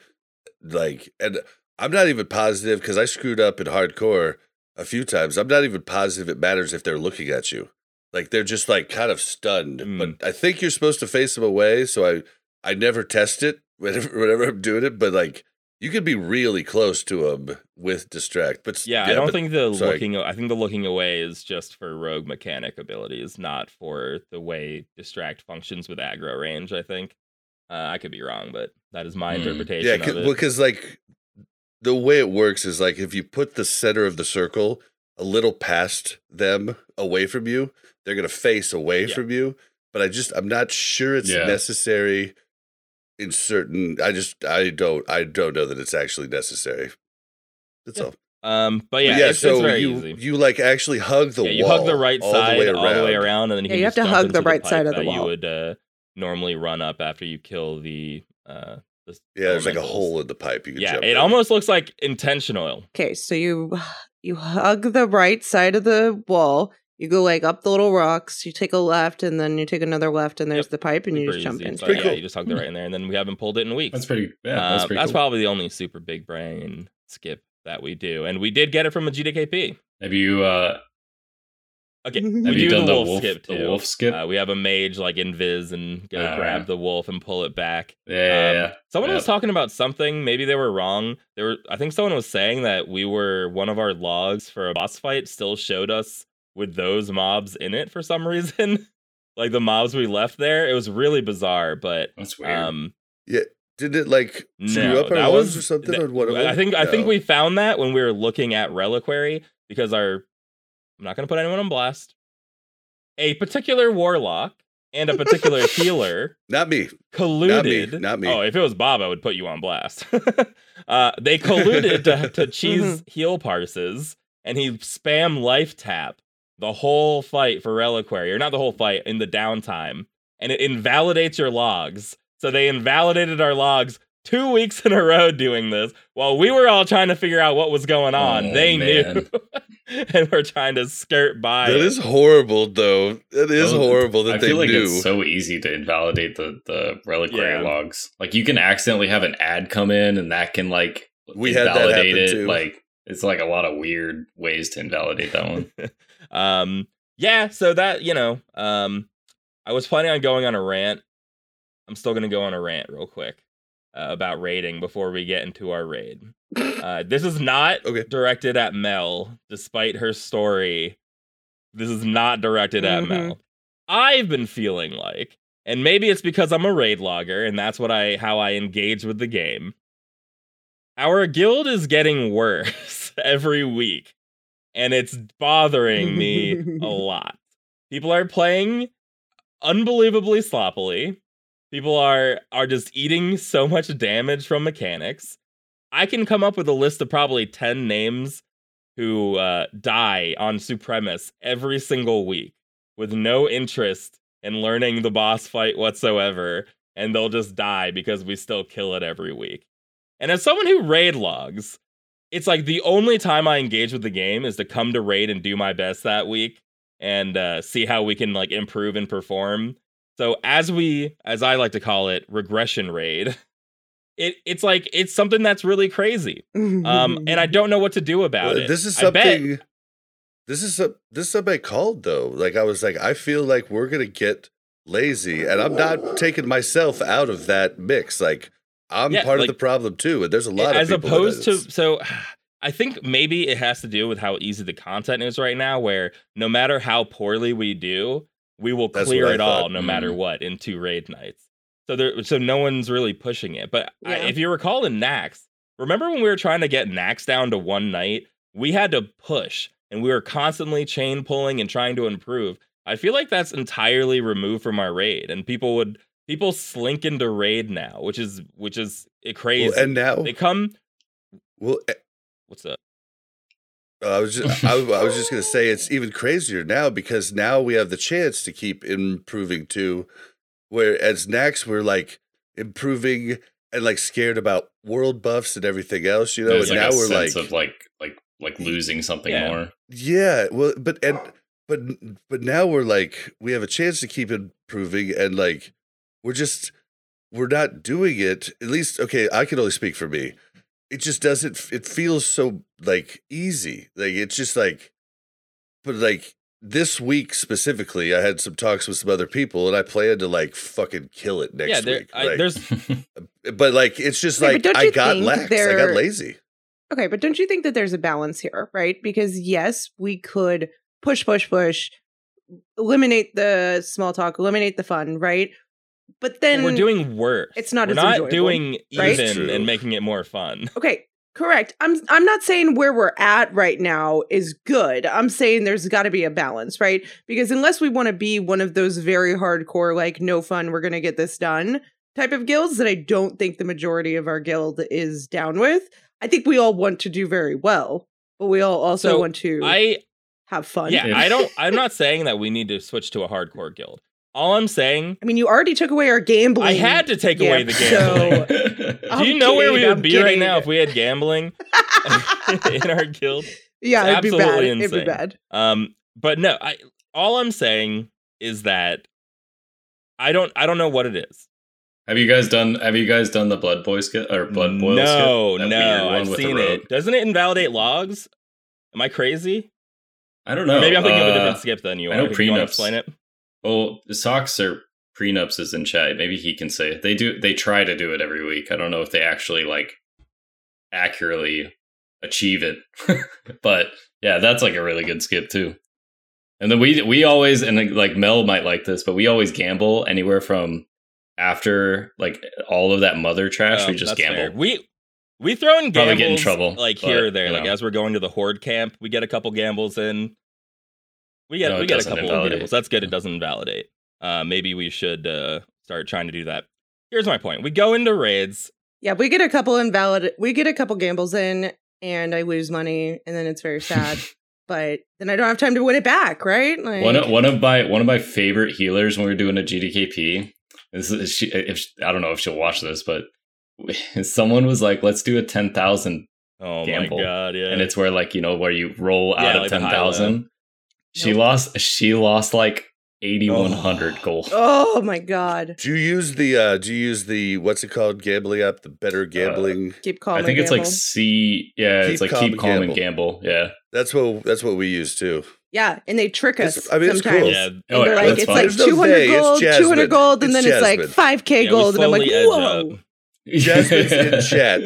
Like, and I'm not even positive, because I screwed up in hardcore a few times. I'm not even positive it matters if they're looking at you. Like, they're just, like, kind of stunned. Mm. But I think you're supposed to face them away, so I, I never test it whenever, whenever I'm doing it. But, like, you could be really close to them with distract. But Yeah, yeah I don't but, think the sorry. looking I think the looking away is just for rogue mechanic abilities, not for the way distract functions with aggro range, I think. Uh, I could be wrong, but that is my mm. interpretation yeah, of it. Yeah, because, like, the way it works is, like, if you put the center of the circle a little past them away from you, they're going to face away yeah. from you, but I just, I'm not sure it's yeah. necessary in certain, I just, I don't, I don't know that it's actually necessary. That's yeah. all. Um, but yeah, but yeah it's, so it's very you, easy. You like actually hug the yeah, you wall. You hug the right all side the all the way around. And then you, yeah, you have to hug the right the side of the wall. You would uh, normally run up after you kill the, uh, the yeah, there's like a hole in the pipe. You can yeah, jump it in. Almost looks like intentional. Okay. So you, you hug the right side of the wall. You go like up the little rocks, you take a left, and then you take another left, and there's yep. the pipe, and you just jump in. It's pretty yeah, cool. You just hug it right in there, and then we haven't pulled it in weeks. That's pretty. Yeah, that's, pretty uh, cool. That's probably the only super big brain skip that we do, and we did get it from a G D K P. Have you? Uh, okay, have we you do done the wolf, wolf skip too. The wolf skip. Uh, we have a mage like invis and go uh, grab the wolf and pull it back. Yeah. Um, yeah. Someone yeah. was talking about something. Maybe they were wrong. They were. I think someone was saying that we were one of our logs for a boss fight still showed us. With those mobs in it for some reason, like the mobs we left there, it was really bizarre. But that's weird. Um, yeah, did it like screw no, up our ones or something? Th- or what? I think no. I think we found that when we were looking at Reliquary because our I'm not going to put anyone on blast. A particular warlock and a particular healer, not me, colluded. Not me, not me. Oh, if it was Bob, I would put you on blast. uh, they colluded to, to cheese heal parses, and he spam life tap. The whole fight for Reliquary, or not the whole fight, in the downtime. And it invalidates your logs. So they invalidated our logs two weeks in a row doing this. While we were all trying to figure out what was going on, oh, they man. knew. And we're trying to skirt by. That it. is horrible, though. It is oh, horrible that I they knew. I feel like knew. It's so easy to invalidate the, the Reliquary yeah. logs. Like, you can accidentally have an ad come in, and that can, like, we invalidate had that happen it. Too. Like, it's, like, a lot of weird ways to invalidate that one. Um, yeah, so that, you know, um, I was planning on going on a rant. I'm still going to go on a rant real quick uh, about raiding before we get into our raid. Uh, this is not okay. directed at Mel, despite her story. This is not directed mm-hmm. at Mel. I've been feeling like, and maybe it's because I'm a raid logger and that's what I, how I engage with the game. Our guild is getting worse every week. And it's bothering me a lot. People are playing unbelievably sloppily. People are are just eating so much damage from mechanics. I can come up with a list of probably ten names who uh, die on Supremus every single week with no interest in learning the boss fight whatsoever. And they'll just die because we still kill it every week. And as someone who raid logs, it's like the only time I engage with the game is to come to raid and do my best that week. and uh, see how we can like improve and perform. So as we, as I like to call it, regression raid, it it's like, it's something that's really crazy. Um, and I don't know what to do about well, it. This is something, this is, a, this is something I called though. Like I was like, I feel like we're going to get lazy and I'm not taking myself out of that mix. Like I'm yeah, part like, of the problem too. And there's a lot as of people. As opposed to, so I think maybe it has to do with how easy the content is right now, where no matter how poorly we do, we will clear it thought. all, no mm. matter what, in two raid nights. So there, so no one's really pushing it. But yeah. I, if you recall in Naxx, remember when we were trying to get Naxx down to one night? We had to push, and we were constantly chain pulling and trying to improve. I feel like that's entirely removed from our raid, and people would people slink into raid now, which is which is crazy. Well, and now they come. Well, uh, what's up? I was just, I, I was just gonna say it's even crazier now because now we have the chance to keep improving too. Whereas Naxx we're like improving and like scared about world buffs and everything else, you know. There's and like now a we're sense like, of like like like losing something yeah. more. Yeah, well, but and but but now we're like we have a chance to keep improving and like we're just we're not doing it. At least okay, I can only speak for me. It just doesn't, it feels so like easy. Like it's just like, but like this week specifically, I had some talks with some other people and I plan to like fucking kill it next yeah, there, week. I, like, there's, but like, it's just like, yeah, I got lax. I got lazy. Okay. But don't you think that there's a balance here, right? Because yes, we could push, push, push, eliminate the small talk, eliminate the fun, right? But then we're doing worse. It's not we're as not enjoyable, doing right? even and making it more fun. Okay, correct. I'm I'm not saying where we're at right now is good. I'm saying there's got to be a balance, right? Because unless we want to be one of those very hardcore, like no fun, we're going to get this done type of guilds that I don't think the majority of our guild is down with. I think we all want to do very well, but we all also so want to I, have fun. Yeah, I don't. I'm not saying that we need to switch to a hardcore guild. All I'm saying... I mean, you already took away our gambling. I had to take yeah, away the gambling. So, do you I'm know kidding, where we would I'm be kidding. right now if we had gambling in our guild? Yeah, it'd be bad. Insane. It'd be bad. Um, but no, I, all I'm saying is that I don't I don't know what it is. Have you guys done Have you guys done the Blood Boil skit? Or Blood Boil no, skit? That no, I've seen it. Doesn't it invalidate logs? Am I crazy? I don't know. Maybe I'm thinking uh, of a different skip than you are. I know Prenups. You want to explain it? Well, Socks or Prenups is in chat. Maybe he can say it. They do. They try to do it every week. I don't know if they actually like accurately achieve it, but yeah, that's like a really good skip too. And then we we always and like Mel might like this, but we always gamble anywhere from after like all of that mother trash. Um, we just gamble. Fair. We we throw in gambles. Probably get in trouble like but, here or there. Like know. As we're going to the Horde camp, we get a couple gambles in. We got no, we got a couple invalidate. of gambles. That's good. It doesn't invalidate. Uh, maybe we should uh, start trying to do that. Here's my point. We go into raids. Yeah, we get a couple invalid. We get a couple gambles in, and I lose money, and then it's very sad. But then I don't have time to win it back, right? Like, one of, one of my one of my favorite healers when we were doing a G D K P. This is she. If she, I don't know if she'll watch this, but someone was like, "Let's do a ten thousand oh gamble." Oh my god! Yeah, and it's where like you know where you roll yeah, out of like ten thousand. She nope. lost. She lost like eighty-one hundred oh. gold. Oh my god! Do you use the? Uh, do you use the? What's it called? Gambling app. The better gambling. Uh, keep calm. I think and it's gamble. like C. Yeah, keep it's like keep calm and gamble. and gamble. Yeah, that's what that's what we use too. Yeah, and they trick us. It's, I mean, sometimes. It's cool. Yeah, oh, yeah, like, it's fun. like two hundred gold, two hundred gold, and it's then Jasmine. it's like five k yeah, gold, and I'm like, whoa. Jasmine's in chat.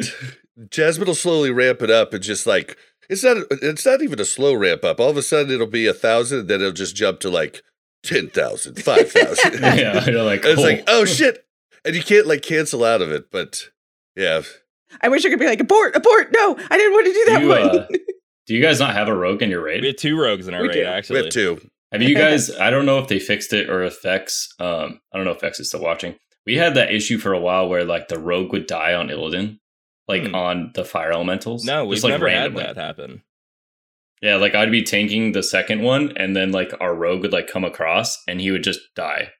Jasmine will slowly ramp it up and just like. It's not. It's not even a slow ramp up. All of a sudden, it'll be a thousand. Then it'll just jump to like ten thousand, five thousand. yeah, you're like, oh. It's like, oh shit, and you can't like cancel out of it. But yeah, I wish I could be like abort, abort. No, I didn't want to do that do you, one. Uh, do you guys not have a rogue in your raid? We have two rogues in our we raid. Do. Actually, we have two. Have you guys? I don't know if they fixed it or if Vex. Um, I don't know if Vex is still watching. We had that issue for a while where like the rogue would die on Illidan. Like hmm. on the fire elementals. No, we've just, like, never randomly. had that happen. Yeah, like I'd be tanking the second one, and then like our rogue would like come across, and he would just die.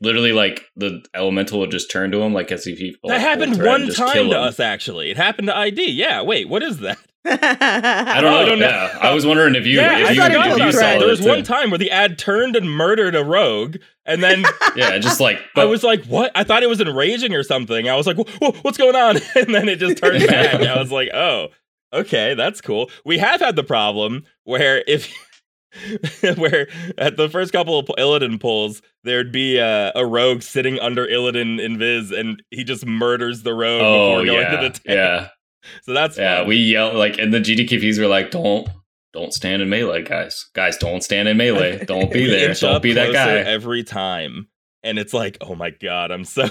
Literally, like the elemental would just turn to him, like as if he. That like, happened one time to us. Actually, it happened to I D. Yeah, wait, what is that? I don't know. I don't know. Yeah. I was wondering if you, yeah, if I you, if you saw it. There was one time where the ad turned and murdered a rogue, and then yeah, just like but, I was like, what? I thought it was enraging or something. I was like, whoa, what's going on? And then it just turned back. I was like, oh, okay, that's cool. We have had the problem where if where at the first couple of Illidan pulls, there'd be a, a rogue sitting under Illidan Invis, and he just murders the rogue oh, before going yeah, to the tank. Yeah. So that's yeah. Fun. We yell like, and the G D K Ps were like, "Don't, don't stand in melee, guys. Guys, don't stand in melee. Don't be there. Don't be that guy." Every time, and it's like, oh my god, I'm so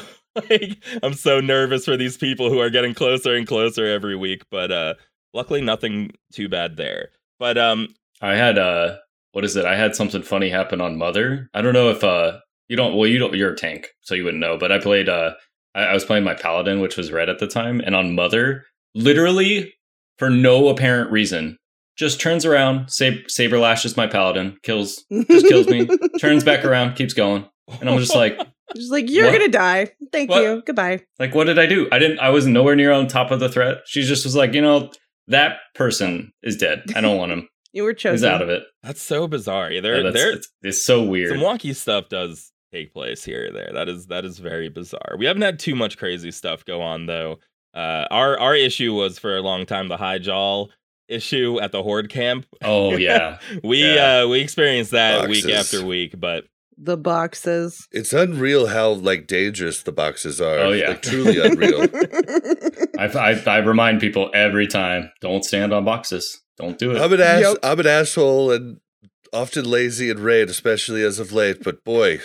like, I'm so nervous for these people who are getting closer and closer every week. But uh, luckily, nothing too bad there. But um, I had uh, what is it? I had something funny happen on Mother. I don't know if uh, you don't. Well, you don't. You're a tank, so you wouldn't know. But I played. Uh, I, I was playing my Paladin, which was red at the time, and on Mother. Literally, for no apparent reason, just turns around, sab- saber lashes my Paladin, kills, just kills me, turns back around, keeps going, and I'm just like, just like you're what? gonna die. Thank what? you, goodbye. Like, what did I do? I didn't. I was nowhere near on top of the threat. She just was like, you know, that person is dead. I don't want him. You were chosen. He's out of it. That's so bizarre. There, yeah, there, it's, it's so weird. Some wonky stuff does take place here or there. That is that is very bizarre. We haven't had too much crazy stuff go on though. Uh, our our issue was for a long time the Hyjal issue at the Horde camp. Oh yeah, we yeah. Uh, we experienced that boxes. week after week. But the boxes, it's unreal how like dangerous the boxes are. Oh yeah, like, truly unreal. I, I I remind people every time: don't stand on boxes. Don't do it. I'm an ass. Yep. I'm an asshole and often lazy and raid, especially as of late. But boy.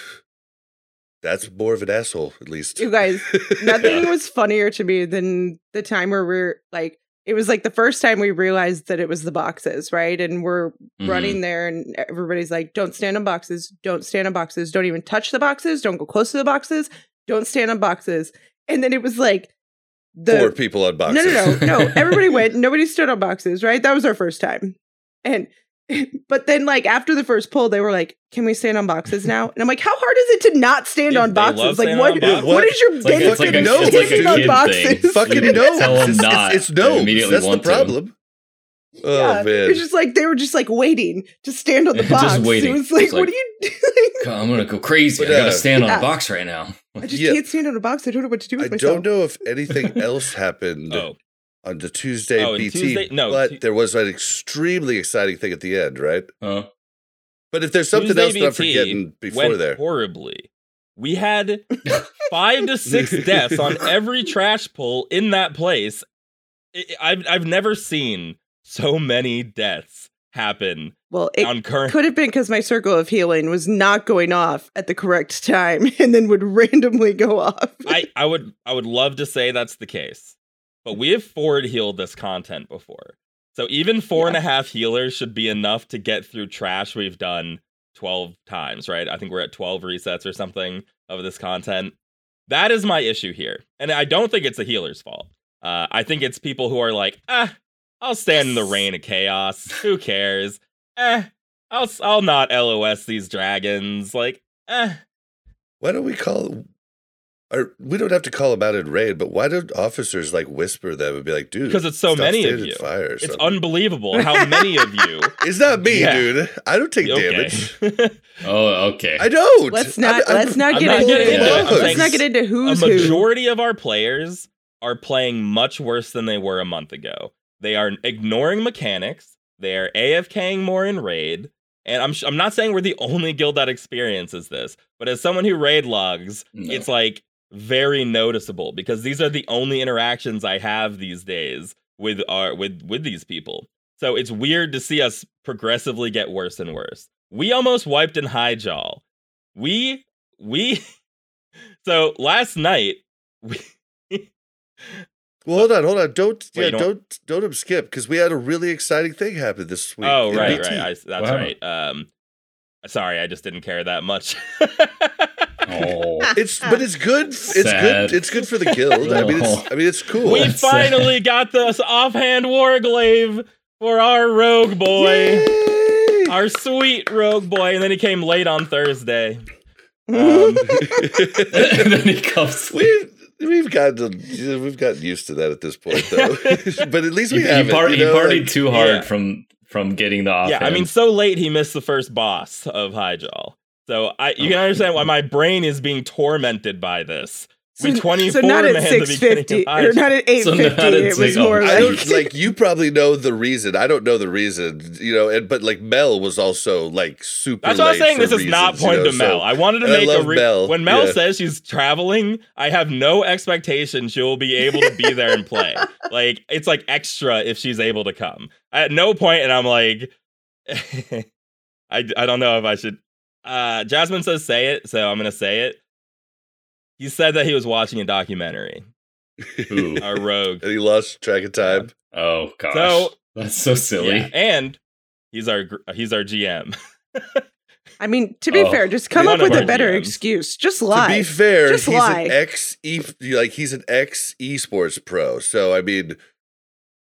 That's more of an asshole, at least. You guys, nothing yeah. was funnier to me than the time where we're like, it was like the first time we realized that it was the boxes, right? And we're mm-hmm. running there and everybody's like, don't stand on boxes. Don't stand on boxes. Don't even touch the boxes. Don't go close to the boxes. Don't stand on boxes. And then it was like. The, Four people on boxes. No, no, no. no. Everybody went. Nobody stood on boxes, right? That was our first time. And. But then, like, after the first poll, they were like, can we stand on boxes now? And I'm like, how hard is it to not stand Dude, on boxes? Like, what, boxes. what is your benefit like, like no, of standing like on boxes? Thing. Fucking no. It's, it's, it's no. That's the problem. To. Oh, yeah. man. It's just like, they were just, like, waiting to stand on the box. Just waiting. It was like, it's what like, are you doing? I'm going to go crazy. But, uh, I got to stand yeah. on a box right now. I just yeah. can't stand on a box. I don't know what to do with I myself. I don't know if anything else happened. Oh. On the Tuesday oh, B T, Tuesday, no, but t- there was an extremely exciting thing at the end, right? Uh, but if there's something Tuesday else B T that I'm forgetting before went there. horribly. We had five to six deaths on every trash pull in that place. It, I've, I've never seen so many deaths happen. Well, it on current- could have been because my circle of healing was not going off at the correct time and then would randomly go off. I, I would I would love to say that's the case. But we have forward healed this content before. So even four yeah. and a half healers should be enough to get through trash we've done twelve times, right? I think we're at twelve resets or something of this content. That is my issue here. And I don't think it's the healer's fault. Uh, I think it's people who are like, ah, I'll stand in the rain of chaos. Who cares? Eh, I'll, I'll not L O S these dragons. Like, eh. Why don't we call... Or we don't have to call them out in raid, but why don't officers like whisper them and be like, dude, because it's so many of you. It's unbelievable how many of you. It's not me, yeah. dude. I don't take okay. damage. oh, okay. I don't. Let's not I'm, let's not I'm, get, I'm not into, into it. Let's not get into who's who. A majority who. of our players are playing much worse than they were a month ago. They are ignoring mechanics. They are AFKing more in raid. And I'm I'm not saying we're the only guild that experiences this, but as someone who raid logs, no. it's like very noticeable because these are the only interactions I have these days with our with with these people. So it's weird to see us progressively get worse and worse. We almost wiped in Hyjal. We we so last night we Well, hold on, hold on. Don't Wait, yeah, don't don't, don't skip because we had a really exciting thing happen this week. Oh, right, B T. right. I, that's wow. right. Um sorry, I just didn't care that much. Oh. It's but it's good. It's Sad. good. It's good for the guild. I mean, it's, I mean, it's cool. We That's finally sad. got this offhand warglaive for our rogue boy, Yay! our sweet rogue boy, and then he came late on Thursday. Um, and then he comes. We We've gotten we've gotten used to that at this point, though. But at least we have. You, par- you, know, you partied like, too hard yeah. from from getting the offense. Yeah, I mean, so late he missed the first boss of Hyjal. So I, you can understand why my brain is being tormented by this. So, so not at six fifty, or not at eight fifty, so it was more like... I don't, like, you probably know the reason. I don't know the reason, you know, and but, like, Mel was also, like, super That's why I'm saying this reasons, is not pointed you know, to Mel. So, I wanted to make a... Re- Mel. When Mel yeah. says she's traveling, I have no expectation she will be able to be there and play. Like, it's, like, extra if she's able to come. At no point, and I'm like... I, I don't know if I should... Uh, Jasmine says say it, so I'm going to say it. He said that he was watching a documentary. Ooh. A rogue. And he lost track of time. Yeah. Oh, gosh. So, that's so silly. Yeah. And he's our he's our G M. I mean, to be oh, fair, just come up with a better G Ms. Excuse. Just lie. To be fair, just he's lie. an ex e like he's an ex esports pro. So I mean,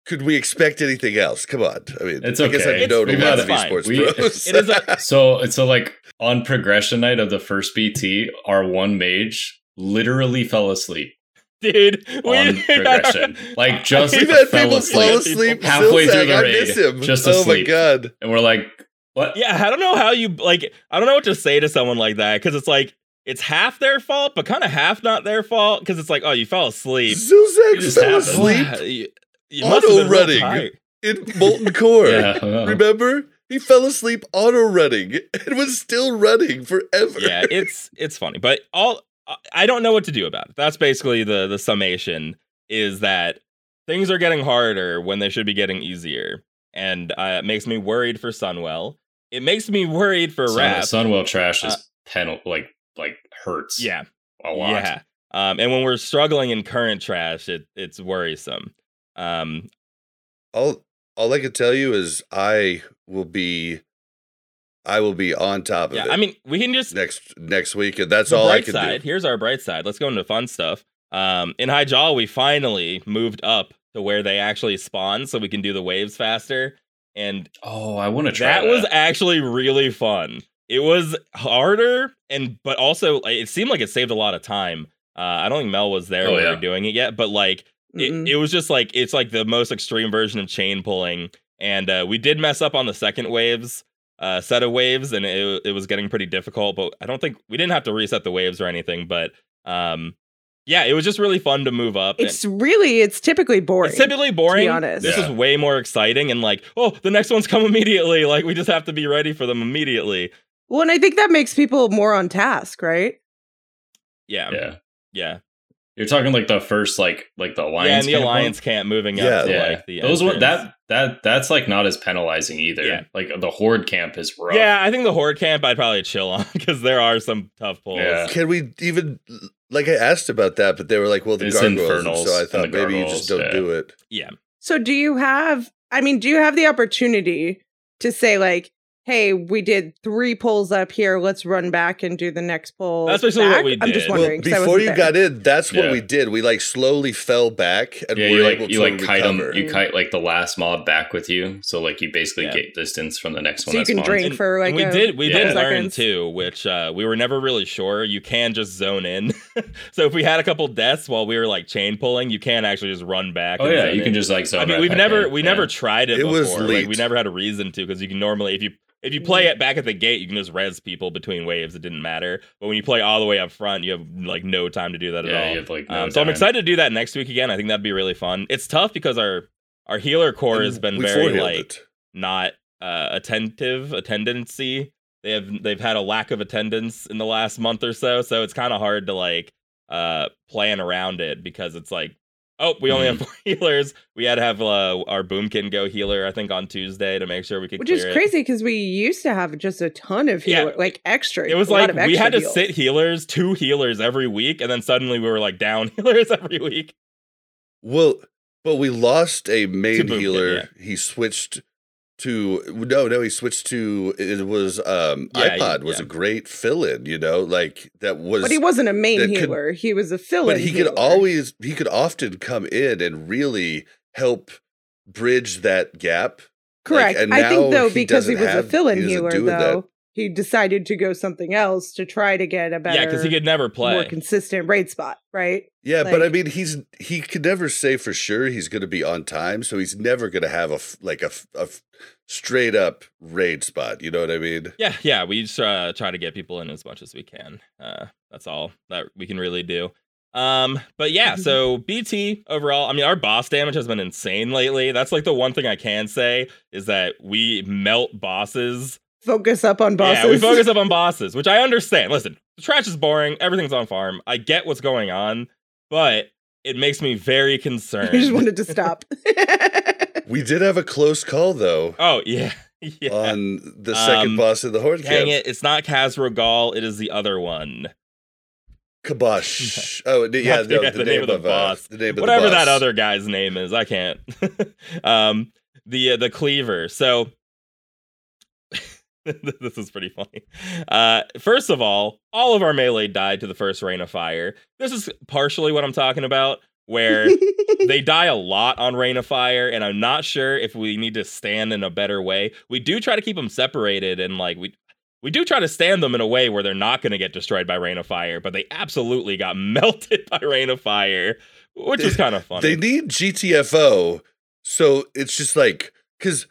could we expect anything else? Come on. I mean, it's I okay. guess I it's, don't know esports we, pros. It is a- so it's so like on progression night of the first B T, our one mage literally fell asleep, dude. We on progression, like just we've had fell people asleep, fall asleep halfway Zuzak, through the raid. I miss him. Just oh asleep. My god! And we're like, what? Yeah, I don't know how you like. I don't know what to say to someone like that because it's like it's half their fault, but kind of half not their fault because it's like, oh, you fell asleep. Zuzak fell happened. asleep. you, you auto running in molten core. Yeah, well. Remember, he fell asleep auto running and was still running forever. Yeah, it's it's funny, but all. I don't know what to do about it. That's basically the, the summation is that things are getting harder when they should be getting easier. And uh, it makes me worried for Sunwell. It makes me worried for Sun- Wrath. Sunwell trash is uh, penal, like, like hurts. Yeah. A lot. Yeah. Um, and when we're struggling in current trash, it it's worrisome. Um, all, all I can tell you is I will be... I will be on top of yeah, it. I mean, we can just next next week, and that's all I can side. do. Here's our bright side. Let's go into fun stuff. Um, in Hyjal, we finally moved up to where they actually spawn, so we can do the waves faster. And oh, I want to try that. That was actually really fun. It was harder, and but also it seemed like it saved a lot of time. Uh, I don't think Mel was there oh, when yeah. we were doing it yet, but like mm-hmm. it, it was just like it's like the most extreme version of chain pulling, and uh, we did mess up on the second waves. Uh, set of waves, and it it was getting pretty difficult, but I don't think we didn't have to reset the waves or anything, but um yeah, it was just really fun to move up. It's and, really it's typically boring. It's typically boring. To be honest. This yeah. is way more exciting and like, oh, the next one's come immediately. Like we just have to be ready for them immediately. Well, and I think that makes people more on task, right? Yeah. Yeah. Yeah. You're talking like the first, like like the alliance, yeah, and the camp alliance one? camp moving up. Yeah, to yeah. Like the those were, that that that's like not as penalizing either. Yeah. Like the horde camp is rough. Yeah, I think the horde camp I'd probably chill on because there are some tough pulls. Yeah. Can we even like I asked about that, but they were like, well, the it's gargoyles. So I thought maybe you just don't yeah. do it. Yeah. So do you have? I mean, do you have the opportunity to say like, hey, we did three polls up here. Let's run back and do the next poll. That's basically back. what we did. I'm just wondering. Well, before you there. got in, that's what yeah. we did. We like slowly fell back, and yeah, we were like, able you to like kite them. You kite like the last mob back with you, so like you basically yeah. get distance from the next so one. So you can mobbed. drink and, for like. And we a did. We yeah. did learn seconds. too, which uh, we were never really sure. You can just zone in. So if we had a couple deaths while we were like chain pulling, you can actually just run back. Oh and yeah, zone you in. can just like zone. I mean, we've never in. we yeah. never tried it. It before. was like, we never had a reason to because you can normally if you. If you play it back at the gate, you can just res people between waves. It didn't matter. But when you play all the way up front, you have like no time to do that yeah, at all. You have, like, no um, so I'm excited to do that next week again. I think that'd be really fun. It's tough because our our healer core and has been very like it. not uh, attentive. Attendancy they have they've had a lack of attendance in the last month or so. So it's kind of hard to like uh, plan around it because it's like. Oh, we only have four healers. We had to have uh, our Boomkin go healer, I think, on Tuesday to make sure we could Which clear it. Which is crazy because we used to have just a ton of healers, yeah. like extra. It was like we had to heals. sit healers, two healers every week, and then suddenly we were like down healers every week. Well, but we lost a main Boomkin, healer. Yeah. He switched to, no, no, he switched to, it was, um, yeah, iPod he, was yeah. a great fill-in, you know, like that was. But he wasn't a main healer. Could, he was a fill-in. But he healer. could always, he could often come in and really help bridge that gap. Correct. Like, I think, though, he because he was have, a fill-in he healer, though, that. he decided to go something else to try to get a better, yeah, because he could never play more consistent raid spot, right? Yeah, like, but I mean, he's he could never say for sure he's going to be on time, so he's never going to have a like a, a straight up raid spot. You know what I mean? Yeah, yeah. We just uh, try to get people in as much as we can. Uh, that's all that we can really do. Um, but yeah, so B T overall, I mean, our boss damage has been insane lately. That's like the one thing I can say is that we melt bosses. Focus up on bosses. Yeah, we focus up on bosses, which I understand. Listen, the trash is boring. Everything's on farm. I get what's going on, but it makes me very concerned. I just wanted to stop. We did have a close call, though. Oh, yeah. yeah. On the second um, boss of the Horde camp. Dang it, it's not Khazregal. It is the other one. Kibosh. Oh, yeah, no, the, the name, name of the of, boss. Uh, the name of Whatever the boss. That other guy's name is, I can't. um, the uh, the cleaver. So this is pretty funny. Uh, first of all, all of our melee died to the first rain of fire. This is partially what I'm talking about, where they die a lot on rain of fire, and I'm not sure if we need to stand in a better way. We do try to keep them separated, and like we. We do try to stand them in a way where they're not going to get destroyed by Rain of Fire, but they absolutely got melted by Rain of Fire, which is kind of funny. They need G T F O, so it's just like, because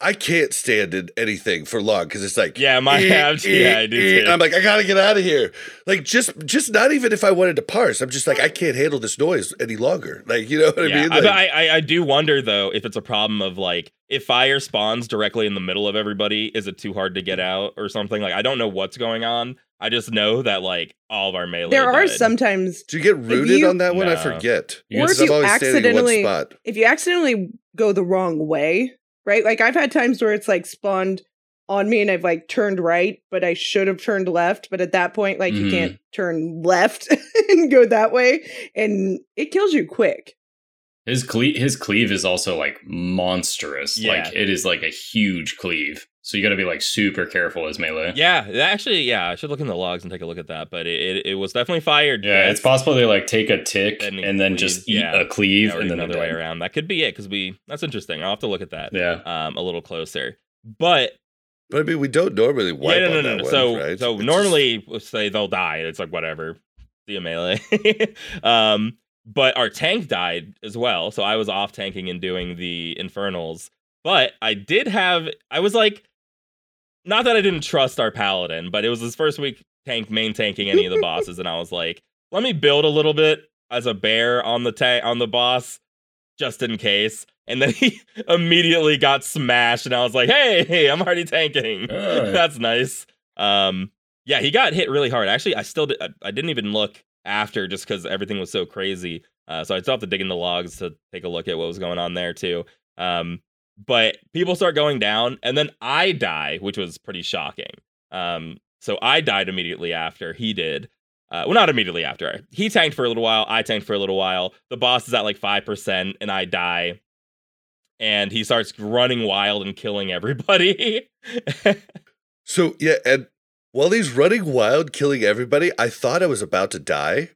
I can't stand in anything for long, because it's like, yeah, my abs, e- yeah, I do. E- I'm like, I gotta get out of here. Like, just, just not even if I wanted to parse. I'm just like, I can't handle this noise any longer. Like, you know what yeah, I mean? Like, I, I, I do wonder though if it's a problem of like. If fire spawns directly in the middle of everybody, is it too hard to get out or something? Like, I don't know what's going on. I just know that, like, all of our melee There are died. Sometimes... Do you get rooted you, on that one? No. I forget. Or if you, accidentally, if you accidentally go the wrong way, right? Like, I've had times where it's, like, spawned on me and I've, like, turned right, but I should have turned left. But at that point, like, mm-hmm. you can't turn left and go that way. And it kills you quick. His cleave, his cleave is also like monstrous. Yeah. Like it is like a huge cleave. So you got to be like super careful as melee. Yeah, actually, yeah. I should look in the logs and take a look at that. But it it, it was definitely fired. Yeah, it's possible they like take a tick and, and then just eat yeah. a cleave yeah, and then another way around. That could be it because we. That's interesting. I'll have to look at that. Yeah. Um, a little closer, but. But I mean, we don't normally wipe yeah, no, no, on no, that no. one. So right? so it's normally just... say they'll die. It's like whatever. See a melee. um. But our tank died as well, so I was off tanking and doing the Infernals. But I did have, I was like, not that I didn't trust our Paladin, but it was his first week tank main tanking any of the bosses, and I was like, let me build a little bit as a bear on the ta- on the boss, just in case. And then he immediately got smashed, and I was like, hey, hey I'm already tanking. Right. That's nice. Um, yeah, he got hit really hard. Actually, I still did, I, I didn't even look. After just because everything was so crazy. Uh, so I still have to dig in the logs to take a look at what was going on there too. Um, but people start going down and then I die, which was pretty shocking. Um, so I died immediately after he did. Uh, well, not immediately after. He tanked for a little while. I tanked for a little while. The boss is at like five percent and I die. And he starts running wild and killing everybody. so yeah, and While he's running wild, killing everybody, I thought I was about to die.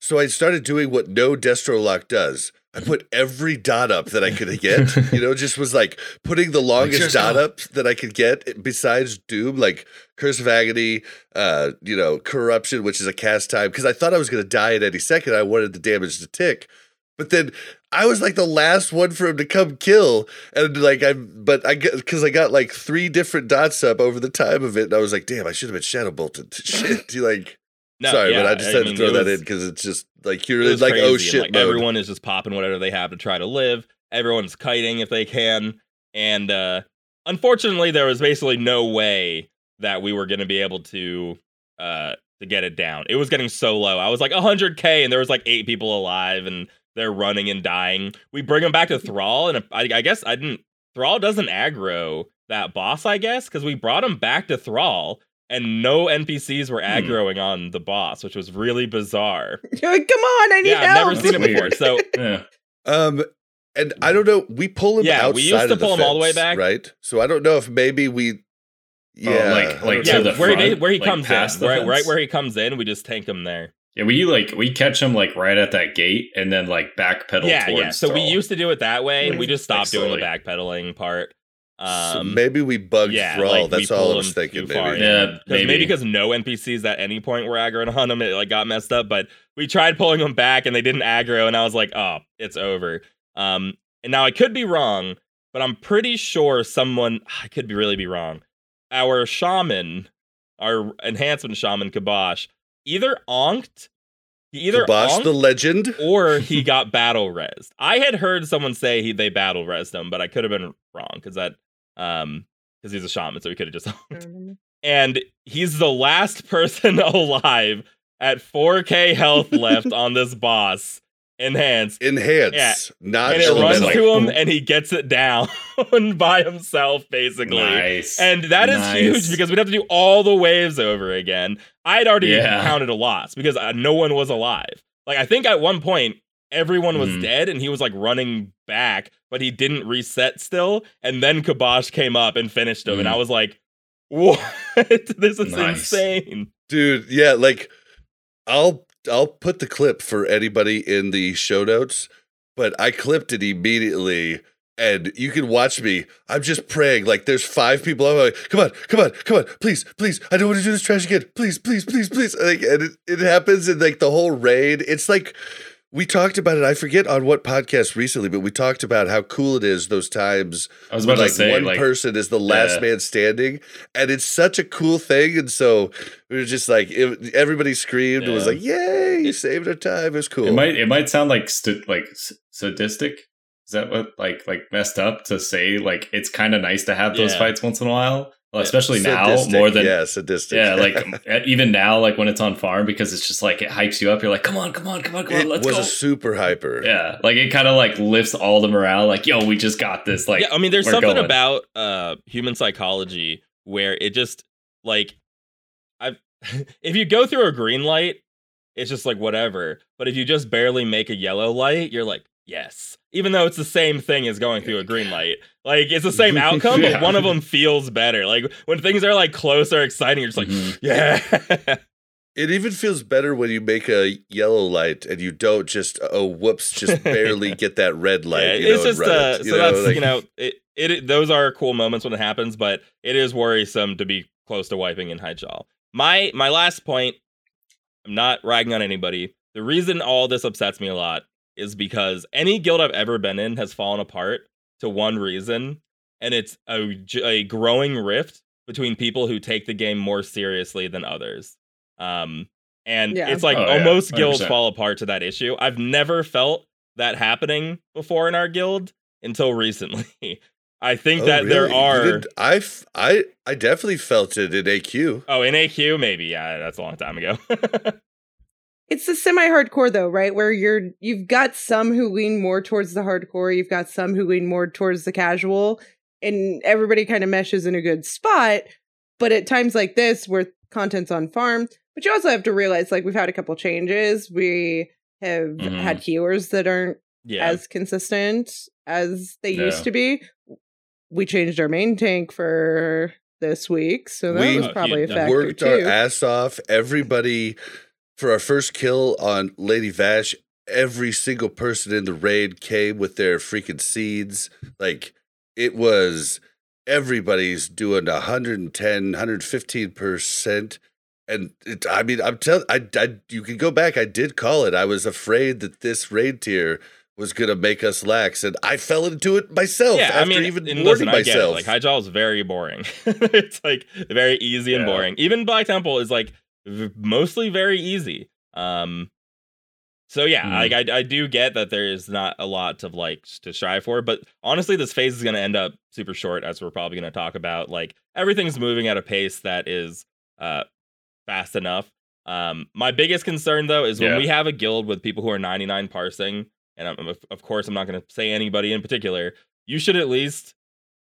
So I started doing what no Destrolock does. I put every dot up that I could get, you know, just was like putting the longest dot up that I could get besides Doom, like Curse of Agony, uh, you know, Corruption, which is a cast time. Because I thought I was going to die at any second. I wanted the damage to tick. But then I was like the last one for him to come kill. And like, I, but I, cause I got like three different dots up over the time of it. And I was like, damn, I should have been shadow bolted. Shit. like, no, sorry, yeah, but I just I had mean, to throw that was, in cause it's just like, you're like, crazy. Oh shit. Like, everyone is just popping whatever they have to try to live. Everyone's kiting if they can. And, uh, unfortunately there was basically no way that we were going to be able to, uh, to get it down. It was getting so low. I was like a hundred K and there was like eight people alive and, they're running and dying. We bring them back to Thrall, and I, I guess I didn't... Thrall doesn't aggro that boss, I guess, because we brought him back to Thrall, and no N P Cs were aggroing hmm. on the boss, which was really bizarre. You're like, come on, I need yeah, help! Yeah, I've never seen it before, so... yeah. Um, and I don't know, we pull him yeah, outside of the fence. Yeah, we used to pull fence, him all the way back. Right? So I don't know if maybe we... Yeah, oh, like, like yeah, to the where, front, he, where he like comes in. Right, right where he comes in, we just tank him there. Yeah, we like we catch him like right at that gate and then like backpedal yeah, towards. Yeah, yeah. So Thrall. We used to do it that way. Like, we just stopped like doing the backpedaling part. Um, so maybe we bugged yeah, Thrall. Like That's all I was thinking. Maybe. Yeah, maybe because no N P Cs at any point were aggroing on him. It like got messed up. But we tried pulling him back, and they didn't aggro. And I was like, oh, it's over. Um, and now I could be wrong, but I'm pretty sure someone I could be really be wrong. Our shaman, our enhancement shaman Kibosh, either onked, he either Kibosh onked, the legend, or he got battle rezzed. I had heard someone say he they battle rezzed him, but I could have been wrong because that. Um, because he's a shaman, so he could have just honked. And he's the last person alive at four K health left on this boss. Enhance. Enhance. Yeah. Not and it runs like, to him and he gets it down by himself, basically. Nice. And that is nice. Huge because we'd have to do all the waves over again. I'd already yeah. counted a loss because uh, no one was alive. Like, I think at one point, everyone was mm. dead and he was like running back, but he didn't reset still. And then Kibosh came up and finished him. Mm. And I was like, what? This is nice. Insane. Dude, yeah, like I'll I'll put the clip for anybody in the show notes, but I clipped it immediately. And you can watch me. I'm just praying. Like, there's five people. I'm like, come on, come on, come on. Please, please. I don't want to do this trash again. Please, please, please, please. Like, and it, it happens in like the whole raid. It's like, we talked about it. I forget on what podcast recently, but we talked about how cool it is those times. I was about when, to like, say, one like, person is the last yeah. man standing, and it's such a cool thing. And so we were just like, it, everybody screamed yeah. and was like, "Yay! You saved our time." It was cool. It might it might sound like st- like sadistic. Is that what like like messed up to say? Like, it's kind of nice to have those yeah. fights once in a while. Well, especially sadistic, now more than yeah, sadistic. Yeah, like even now, like when it's on farm, because it's just like it hypes you up. You're like, come on, come on, come on, come on. Let's go. It was a super hyper. Yeah, like it kind of like lifts all the morale. Like, yo, we just got this. Like, yeah, I mean, there's something going. about uh, human psychology where it just like, I've if you go through a green light, it's just like whatever. But if you just barely make a yellow light, you're like, yes. Even though it's the same thing as going through a green light. Like, it's the same outcome, yeah. but one of them feels better. Like, when things are, like, close or exciting, you're just like, mm-hmm. yeah. It even feels better when you make a yellow light and you don't just, oh, whoops, just barely get that red light. Yeah, you it's know, just, uh, it, you so know, that's, like, you know, it, it. those are cool moments when it happens, but it is worrisome to be close to wiping in Hyjal. My, my last point, I'm not ragging on anybody. The reason all this upsets me a lot is because any guild I've ever been in has fallen apart to one reason, and it's a, a growing rift between people who take the game more seriously than others. Um, and yeah. it's like oh, almost yeah. guilds fall apart to that issue. I've never felt that happening before in our guild until recently. I think oh, that really? there are... I, I, I definitely felt it in A Q. Oh, in A Q? Maybe. Yeah, that's a long time ago. It's the semi-hardcore though, right? Where you're you've got some who lean more towards the hardcore, you've got some who lean more towards the casual, and everybody kind of meshes in a good spot. But at times like this, where content's on farm, but you also have to realize, like, we've had a couple changes. We have mm-hmm. had healers that aren't yeah. as consistent as they yeah. used to be. We changed our main tank for this week, so that we was probably a factor. We worked too. our ass off. Everybody. For our first kill on Lady Vash, every single person in the raid came with their freaking seeds. Like, it was everybody's doing one ten, one fifteen percent. And it, I mean, I'm telling I, I, you can go back. I did call it. I was afraid that this raid tier was going to make us lax. And I fell into it myself yeah, after I mean, even warning listen, myself. I get it. Like, Hyjal is very boring. It's like very easy yeah. and boring. Even Black Temple is like, mostly very easy. Um, so yeah, mm. I, I I do get that there is not a lot of like to strive for, but honestly, this phase is going to end up super short, as we're probably going to talk about. Like, everything's moving at a pace that is uh fast enough. Um, my biggest concern though is when yeah. we have a guild with people who are ninety-nine parsing, and I'm, of course I'm not going to say anybody in particular. You should at least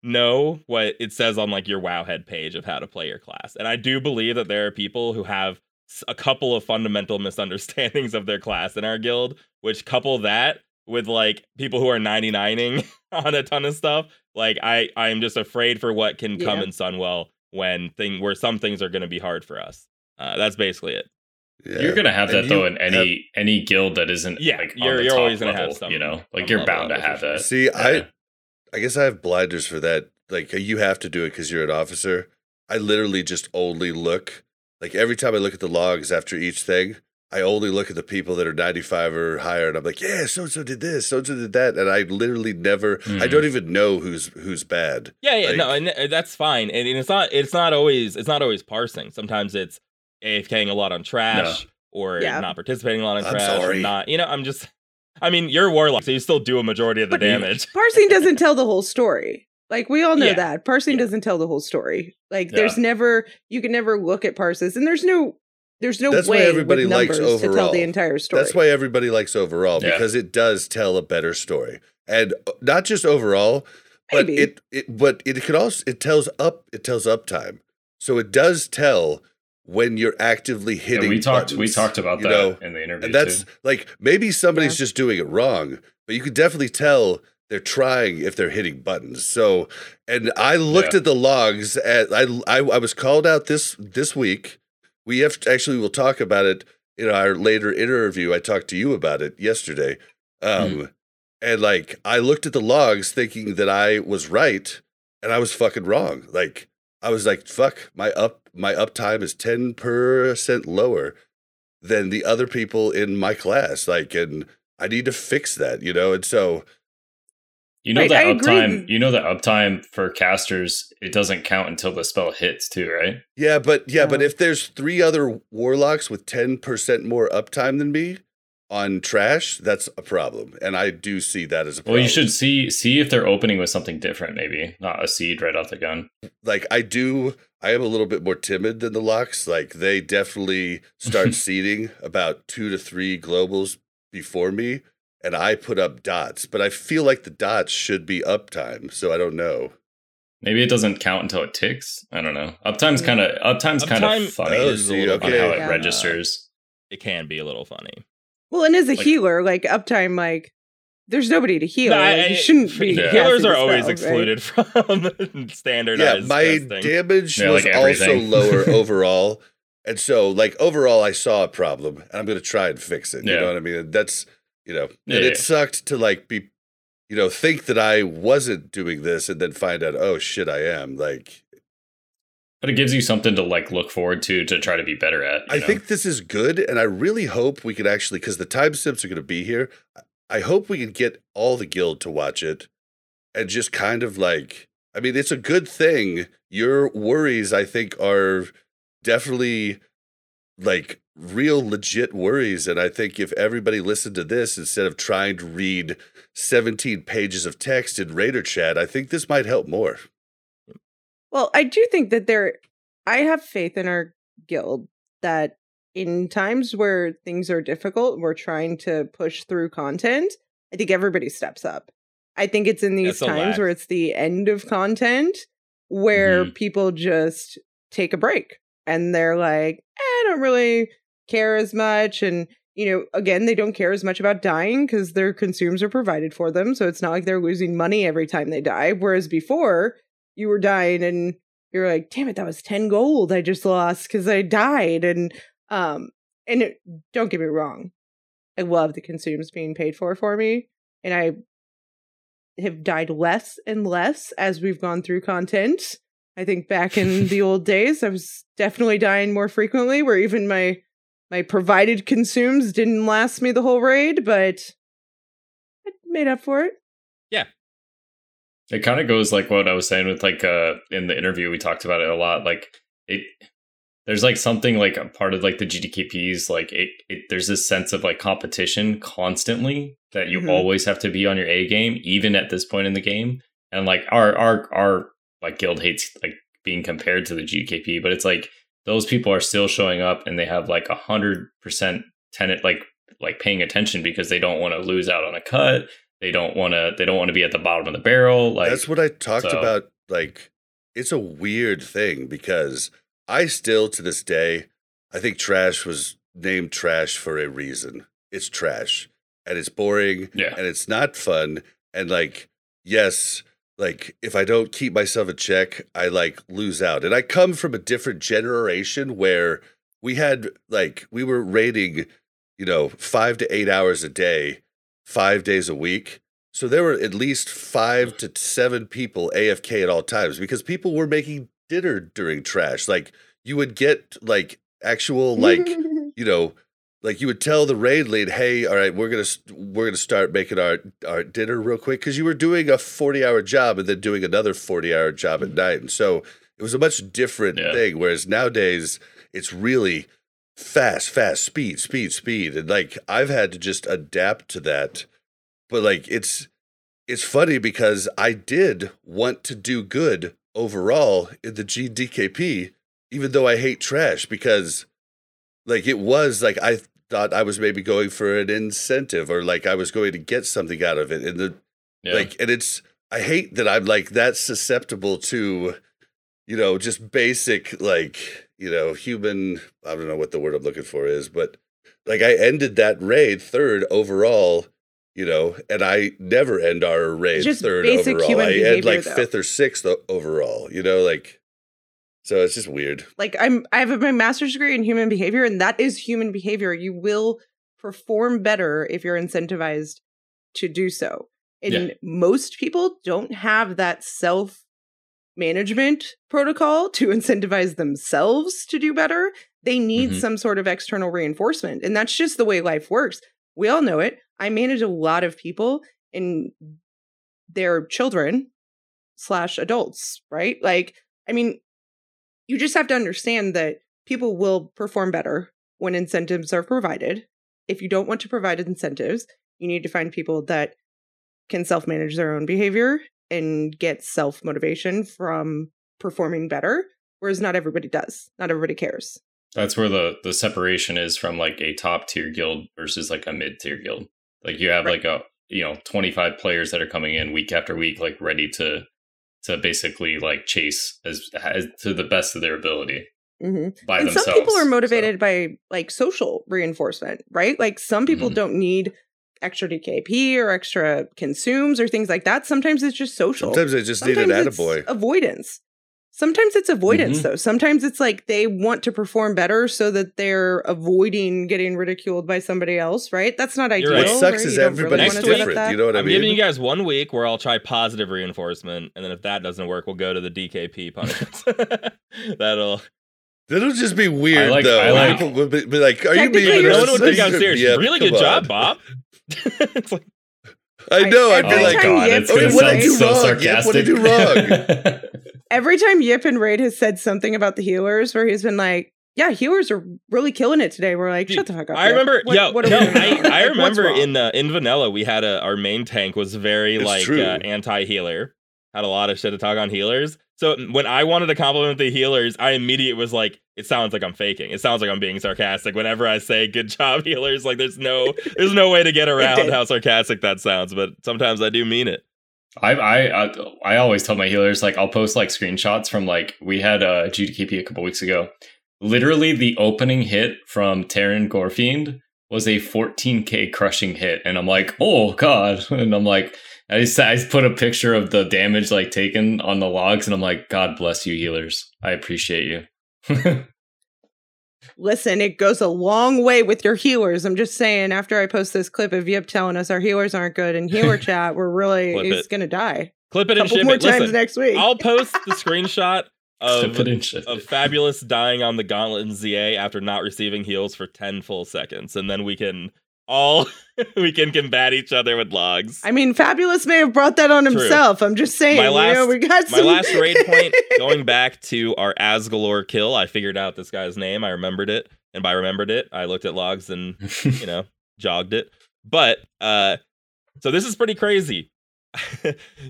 know what it says on like your Wowhead page of how to play your class. And I do believe that there are people who have a couple of fundamental misunderstandings of their class in our guild, which couple that with like people who are ninety-nining on a ton of stuff. Like, I, I'm just afraid for what can yeah. come in Sunwell when thing where some things are going to be hard for us. Uh, that's basically it. Yeah. You're gonna have and that though in any have, any guild that isn't yeah. like you're, on the you're top always gonna level, have some, you know, like you're bound to have that. See, yeah. I. I guess I have blinders for that like you have to do it because you're an officer. I literally just only look, like every time I look at the logs after each thing, I only look at the people that are ninety-five or higher, and I'm like, yeah, so-and-so did this, so-and-so did that, and I literally never, mm. I don't even know who's who's bad. Yeah, yeah, like, no, and that's fine, and it's not, it's not always, it's not always parsing. Sometimes it's AFKing a lot on trash, no. or yeah. not participating a lot on I'm trash, sorry. Or not, you know, I'm just, I mean, you're a warlock, so you still do a majority of the but damage. Parsing doesn't tell the whole story. Like, we all know yeah. that. Parsing yeah. doesn't tell the whole story. Like, yeah. there's never, you can never look at parses, and there's no, There's no That's way why everybody with numbers likes overall. To tell the entire story. That's why everybody likes overall, yeah. because it does tell a better story, and not just overall, but Maybe. it it but it could also it tells up it tells uptime, so it does tell. When you're actively hitting, yeah, we buttons, talked. We talked about that know? in the interview. And that's too. like maybe somebody's yeah. just doing it wrong, but you can definitely tell they're trying if they're hitting buttons. So, and I looked yeah. at the logs. At I, I I was called out this this week. We have to, actually we'll talk about it in our later interview. I talked to you about it yesterday, um, mm. and like I looked at the logs thinking that I was right, and I was fucking wrong. Like I was like, fuck my up. My uptime is ten percent lower than the other people in my class. Like, and I need to fix that, you know? And so, you know, right, that I uptime, agree. you know, that uptime for casters, it doesn't count until the spell hits too, right? Yeah. But yeah, yeah. but if there's three other warlocks with ten percent more uptime than me on trash, that's a problem. And I do see that as a problem. Well, you should see, see if they're opening with something different, maybe not a seed right off the gun. Like I do. I am a little bit more timid than the locks. Like they definitely start seeding about two to three globals before me, and I put up dots. But I feel like the dots should be uptime, so I don't know. Maybe it doesn't count until it ticks. I don't know. Uptime's kind of uptime's kind of funny. Oh, see, okay. On how it yeah. registers. Uh, it can be a little funny. Well, and as a like, healer, like uptime, like. There's nobody to heal. No, I, you shouldn't be. Yeah. Healers are always spells, excluded right? from standardized. Yeah, my testing. damage yeah, was like also lower overall, and so like overall, I saw a problem, and I'm gonna try and fix it. Yeah. You know what I mean? That's you know, yeah, and yeah. it sucked to like be, you know, think that I wasn't doing this, and then find out, oh shit, I am. Like, but it gives you something to like look forward to to try to be better at. You I know? think this is good, and I really hope we can actually because the time stamps are gonna be here. I hope we can get all the guild to watch it and just kind of like, I mean, it's a good thing. Your worries, I think, are definitely like real legit worries. And I think if everybody listened to this instead of trying to read seventeen pages of text in Raider chat, I think this might help more. Well, I do think that there, I have faith in our guild that in times where things are difficult and we're trying to push through content, I think everybody steps up. I think it's in these times where it's the end of content where mm-hmm. people just take a break and they're like, eh, I don't really care as much. And, you know, again, they don't care as much about dying because their consumes are provided for them. So it's not like they're losing money every time they die. Whereas before you were dying and you're like, damn it, that was ten gold I just lost because I died. And Um, and it, don't get me wrong, I love the consumes being paid for for me, and I have died less and less as we've gone through content. I think back in the old days, I was definitely dying more frequently, where even my my provided consumes didn't last me the whole raid, but I made up for it. Yeah. It kind of goes like what I was saying with like, uh, in the interview, we talked about it a lot, like, it... There's like something like a part of like the G D K Ps, like it, it there's this sense of like competition constantly that you mm-hmm. always have to be on your A game, even at this point in the game. And like our our our like guild hates like being compared to the G D K P, but it's like those people are still showing up and they have like a hundred percent tenant like like paying attention because they don't want to lose out on a cut. They don't want to they don't want to be at the bottom of the barrel. Like that's what I talked so. about. Like it's a weird thing because. I still, to this day, I think trash was named trash for a reason. It's trash, and it's boring, yeah. and it's not fun, and, like, yes, like, if I don't keep myself in check, I, like, lose out. And I come from a different generation where we had, like, we were raiding, you know, five to eight hours a day, five days a week, So there were at least five to seven people A F K at all times because people were making dinner during trash. Like you would get like actual, like, you know, like you would tell the raid lead, hey, all right, we're going to, we're going to start making our, our dinner real quick. Cause you were doing a forty hour job and then doing another forty hour job at night. And so it was a much different yeah. thing. Whereas nowadays it's really fast, fast, speed, speed, speed. And like, I've had to just adapt to that. But like, it's, it's funny because I did want to do good overall in the G D K P, even though I hate trash, because like it was like I thought I was maybe going for an incentive or like I was going to get something out of it. And the yeah. like, and it's, I hate that I'm like that susceptible to, you know, just basic like, you know, human, I don't know what the word I'm looking for is, but like I ended that raid third overall. You know, and I never end our raid third overall. I end like though. fifth or sixth overall, you know, like, so it's just weird. Like I'm, I have my master's degree in human behavior, and that is human behavior. You will perform better if you're incentivized to do so. And yeah. most people don't have that self-management protocol to incentivize themselves to do better. They need mm-hmm. some sort of external reinforcement. And that's just the way life works. We all know it. I manage a lot of people and their children slash adults, right? Like, I mean, you just have to understand that people will perform better when incentives are provided. If you don't want to provide incentives, you need to find people that can self-manage their own behavior and get self-motivation from performing better, whereas not everybody does. Not everybody cares. That's where the, the separation is from like a top tier guild versus like a mid tier guild. Like you have right. like a, you know, twenty-five players that are coming in week after week, like ready to, to basically like chase as, as to the best of their ability mm-hmm. by and themselves. Some people are motivated so. by like social reinforcement, right? Like some people mm-hmm. don't need extra D K P or extra consumes or things like that. Sometimes it's just social. Sometimes they just Sometimes need an attaboy. Avoidance. Sometimes it's avoidance, mm-hmm. though. Sometimes it's like they want to perform better so that they're avoiding getting ridiculed by somebody else, right? That's not ideal. Right. What sucks right? is everybody's really different. You know what I mean? I'm giving you guys one week where I'll try positive reinforcement, and then if that doesn't work, we'll go to the D K P punishments. That'll... That'll just be weird, like, though. Like, people will be, be like, are you being... No one would think I'm serious. Yeah, really good on. job, Bob. It's like... I know. I'd be like, God, it's going to sound so sarcastic. What did you do wrong? Every time Yip and Raid has said something about the healers where he's been like, yeah, healers are really killing it today. We're like, shut the fuck up. I Yip. remember, what, yo, what no, I, I remember in uh, in Vanilla, we had a, our main tank was very it's like uh, anti-healer. Had a lot of shit to talk on healers. So when I wanted to compliment the healers, I immediately was like, it sounds like I'm faking. It sounds like I'm being sarcastic. Whenever I say good job healers, like there's no there's no way to get around how sarcastic that sounds. But sometimes I do mean it. I, I I I always tell my healers, like, I'll post like screenshots from like we had a uh, G D K P a couple weeks ago. Literally, the opening hit from Terran Gorefiend was a fourteen K crushing hit, and I'm like, oh god, and I'm like, I just, I just put a picture of the damage like taken on the logs, and I'm like, God bless you healers, I appreciate you. Listen, it goes a long way with your healers. I'm just saying, after I post this clip of Yip telling us our healers aren't good in healer chat, we're really, he's going to die. Clip it and ship it. A couple more times next week. I'll post the screenshot of, of Fabulous dying on the Gauntlet in Z A after not receiving heals for ten full seconds. And then we can all, we can combat each other with logs. I mean, Fabulous may have brought that on True. himself. I'm just saying, my last, you know, we got some... My last raid point, going back to our Azgalore kill, I figured out this guy's name. I remembered it. And by remembered it, I looked at logs and, you know, jogged it. But, uh, so this is pretty crazy.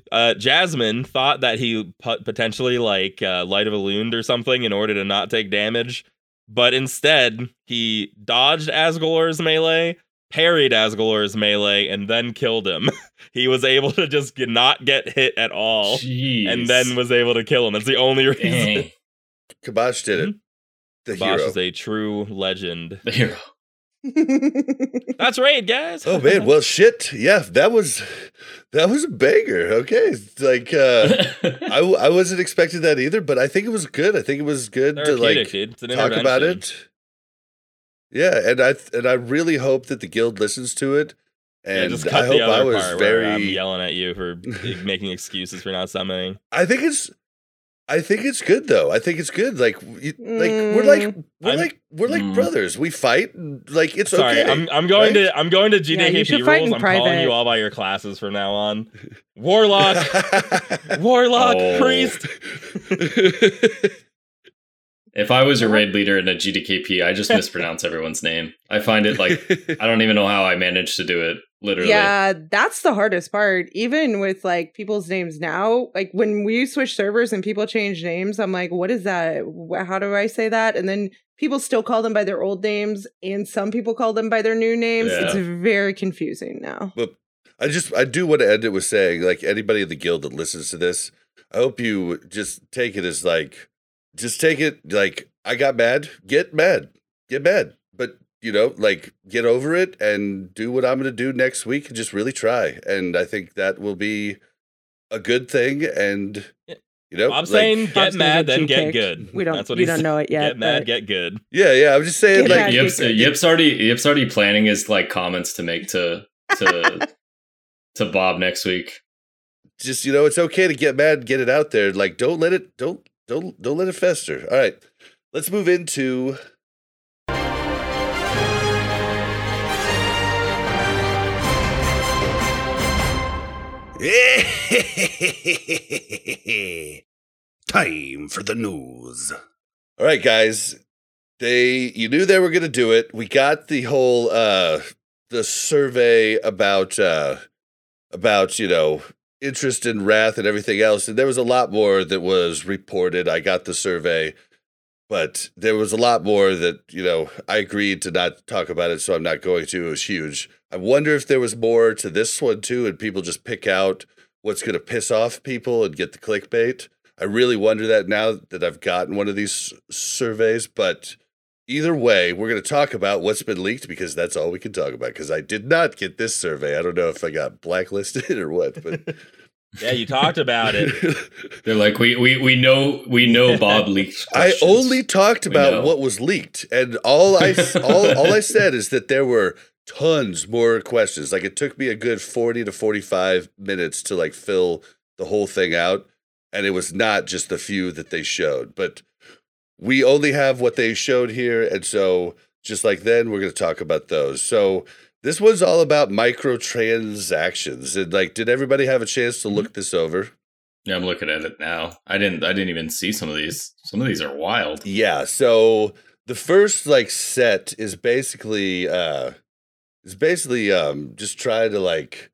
uh, Jasmine thought that he put potentially, like, uh, Light of Elund or something in order to not take damage. But instead, he dodged Azgalore's melee, parried Azgalore's melee, and then killed him. He was able to just get, not get hit at all, Jeez. and then was able to kill him. That's the only reason. Dang. Kibosh did it. The Kibosh hero. is a true legend. The hero. That's right, guys. Oh man, well shit. Yeah, that was that was a banger. Okay, like uh, I I wasn't expecting that either, but I think it was good. I think it was good to like talk about it. Yeah, and I and I really hope that the guild listens to it And yeah, just cut I hope the other I was part very where I'm yelling at you for making excuses for not summoning. I think it's, I think it's good though. I think it's good. Like, you, mm. like we're like we're I'm, like we're like mm. brothers. We fight. Like it's Sorry, okay. I'm, I'm going right? to I'm going to G D K P yeah, rules. I'm private. Calling you all by your classes from now on. Warlock, warlock, oh. priest. If I was a raid leader in a G D K P, I just mispronounce everyone's name. I find it like, I don't even know how I managed to do it, literally. Yeah, that's the hardest part. Even with like people's names now, like when we switch servers and people change names, I'm like, what is that? How do I say that? And then people still call them by their old names and some people call them by their new names. Yeah. It's very confusing now. But I just, I do want to end it with saying, like anybody in the guild that listens to this, I hope you just take it as like, Just take it, like, I got mad, get mad, get mad. But, you know, like, get over it and do what I'm going to do next week and just really try. And I think that will be a good thing. And, you know. I'm like, saying get Bob's mad, then get good. We don't, That's what we don't know it yet. Get mad, get good. Yeah, yeah, I'm just saying, like. Mad, Yip's, uh, Yip's, already, Yip's already planning his, like, comments to make to to to Bob next week. Just, you know, it's okay to get mad, get it out there. Like, don't let it, don't. Don't don't let it fester. All right, let's move into time for the news. All right, guys, they you knew they were gonna do it. We got the whole uh, the survey about uh, about you know. interest in Wrath and everything else, and there was a lot more that was reported. I got the survey, but there was a lot more that, you know, I agreed to not talk about it, so I'm not going to. It was huge. I wonder if there was more to this one, too, and people just pick out what's going to piss off people and get the clickbait. I really wonder that now that I've gotten one of these surveys, but either way, we're going to talk about what's been leaked because that's all we can talk about. Because I did not get this survey. I don't know if I got blacklisted or what. But yeah, you talked about it. They're like, we we we know we know Bob leaked questions. I only talked about what was leaked, and all I all all I said is that there were tons more questions. Like it took me a good forty to forty-five minutes to like fill the whole thing out, and it was not just the few that they showed, but. We only have what they showed here, and so just like then, we're going to talk about those. So this one's all about microtransactions. And like, did everybody have a chance to look this over? Yeah, I'm looking at it now. I didn't. I didn't even see some of these. Some of these are wild. Yeah. So the first like set is basically uh, is basically um, just try to like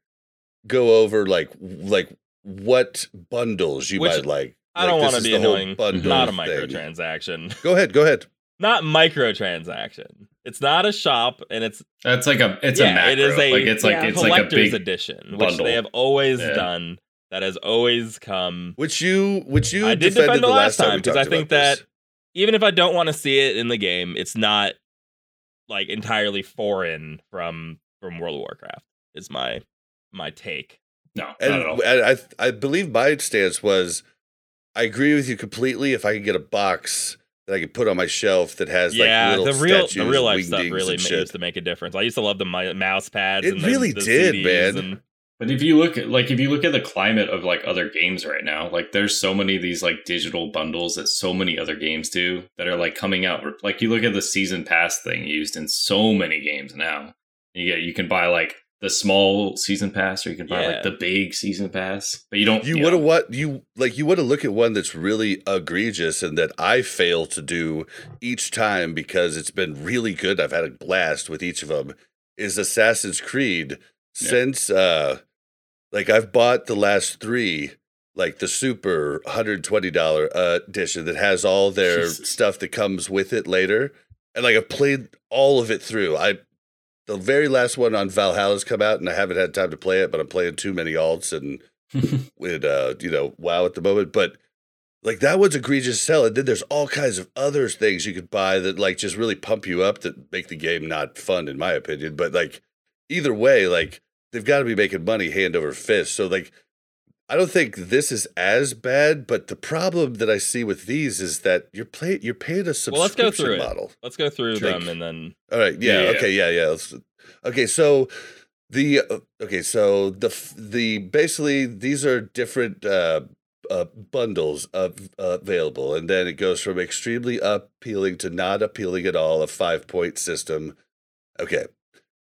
go over like like what bundles you Which- might like. I like, don't want to be annoying. Not a microtransaction. Thing. Go ahead. Go ahead. Not microtransaction. It's not a shop, and it's that's like a it's yeah, a macro. It is a like it's yeah. like it's collector's like a big edition, bundle. Which they have always yeah. done. That has always come. Which you which you I did defend the last time because I think that this. Even if I don't want to see it in the game, it's not like entirely foreign from from World of Warcraft. Is my my take. No, and, not at all. and I I believe my stance was. I agree with you completely. If I could get a box that I could put on my shelf that has yeah, like little the real, statues, the real life stuff really used to make a difference. I used to love the mi- mouse pads. It and really the, the did, C Ds man. And- but if you look at like if you look at the climate of like other games right now, like there's so many of these like digital bundles that so many other games do that are like coming out. Like you look at the season pass thing used in so many games now. You get you can buy like. The small season pass, or you can buy yeah. like the big season pass, but you don't. You, you want to what you like. You want to look at one that's really egregious, and that I fail to do each time because it's been really good. I've had a blast with each of them. Is Assassin's Creed yeah. since uh, like I've bought the last three, like the super one hundred twenty dollars uh, edition that has all their Jesus. Stuff that comes with it later, and like I've played all of it through. I. The very last one on Valhalla's come out, and I haven't had time to play it, but I'm playing too many alts and with uh, you know, WoW at the moment. But like that one's egregious sell, and then there's all kinds of other things you could buy that like just really pump you up that make the game not fun, in my opinion. But like either way, like they've got to be making money hand over fist. So like I don't think this is as bad, but the problem that I see with these is that you're playing you're paying a subscription well, let's go through model. It. Let's go through Drink. them and then. All right. Yeah. yeah okay. Yeah. Yeah. Let's... Okay. So The okay, so the the basically these are different uh, uh, bundles of uh, available, and then it goes from extremely appealing to not appealing at all. A five point system. Okay,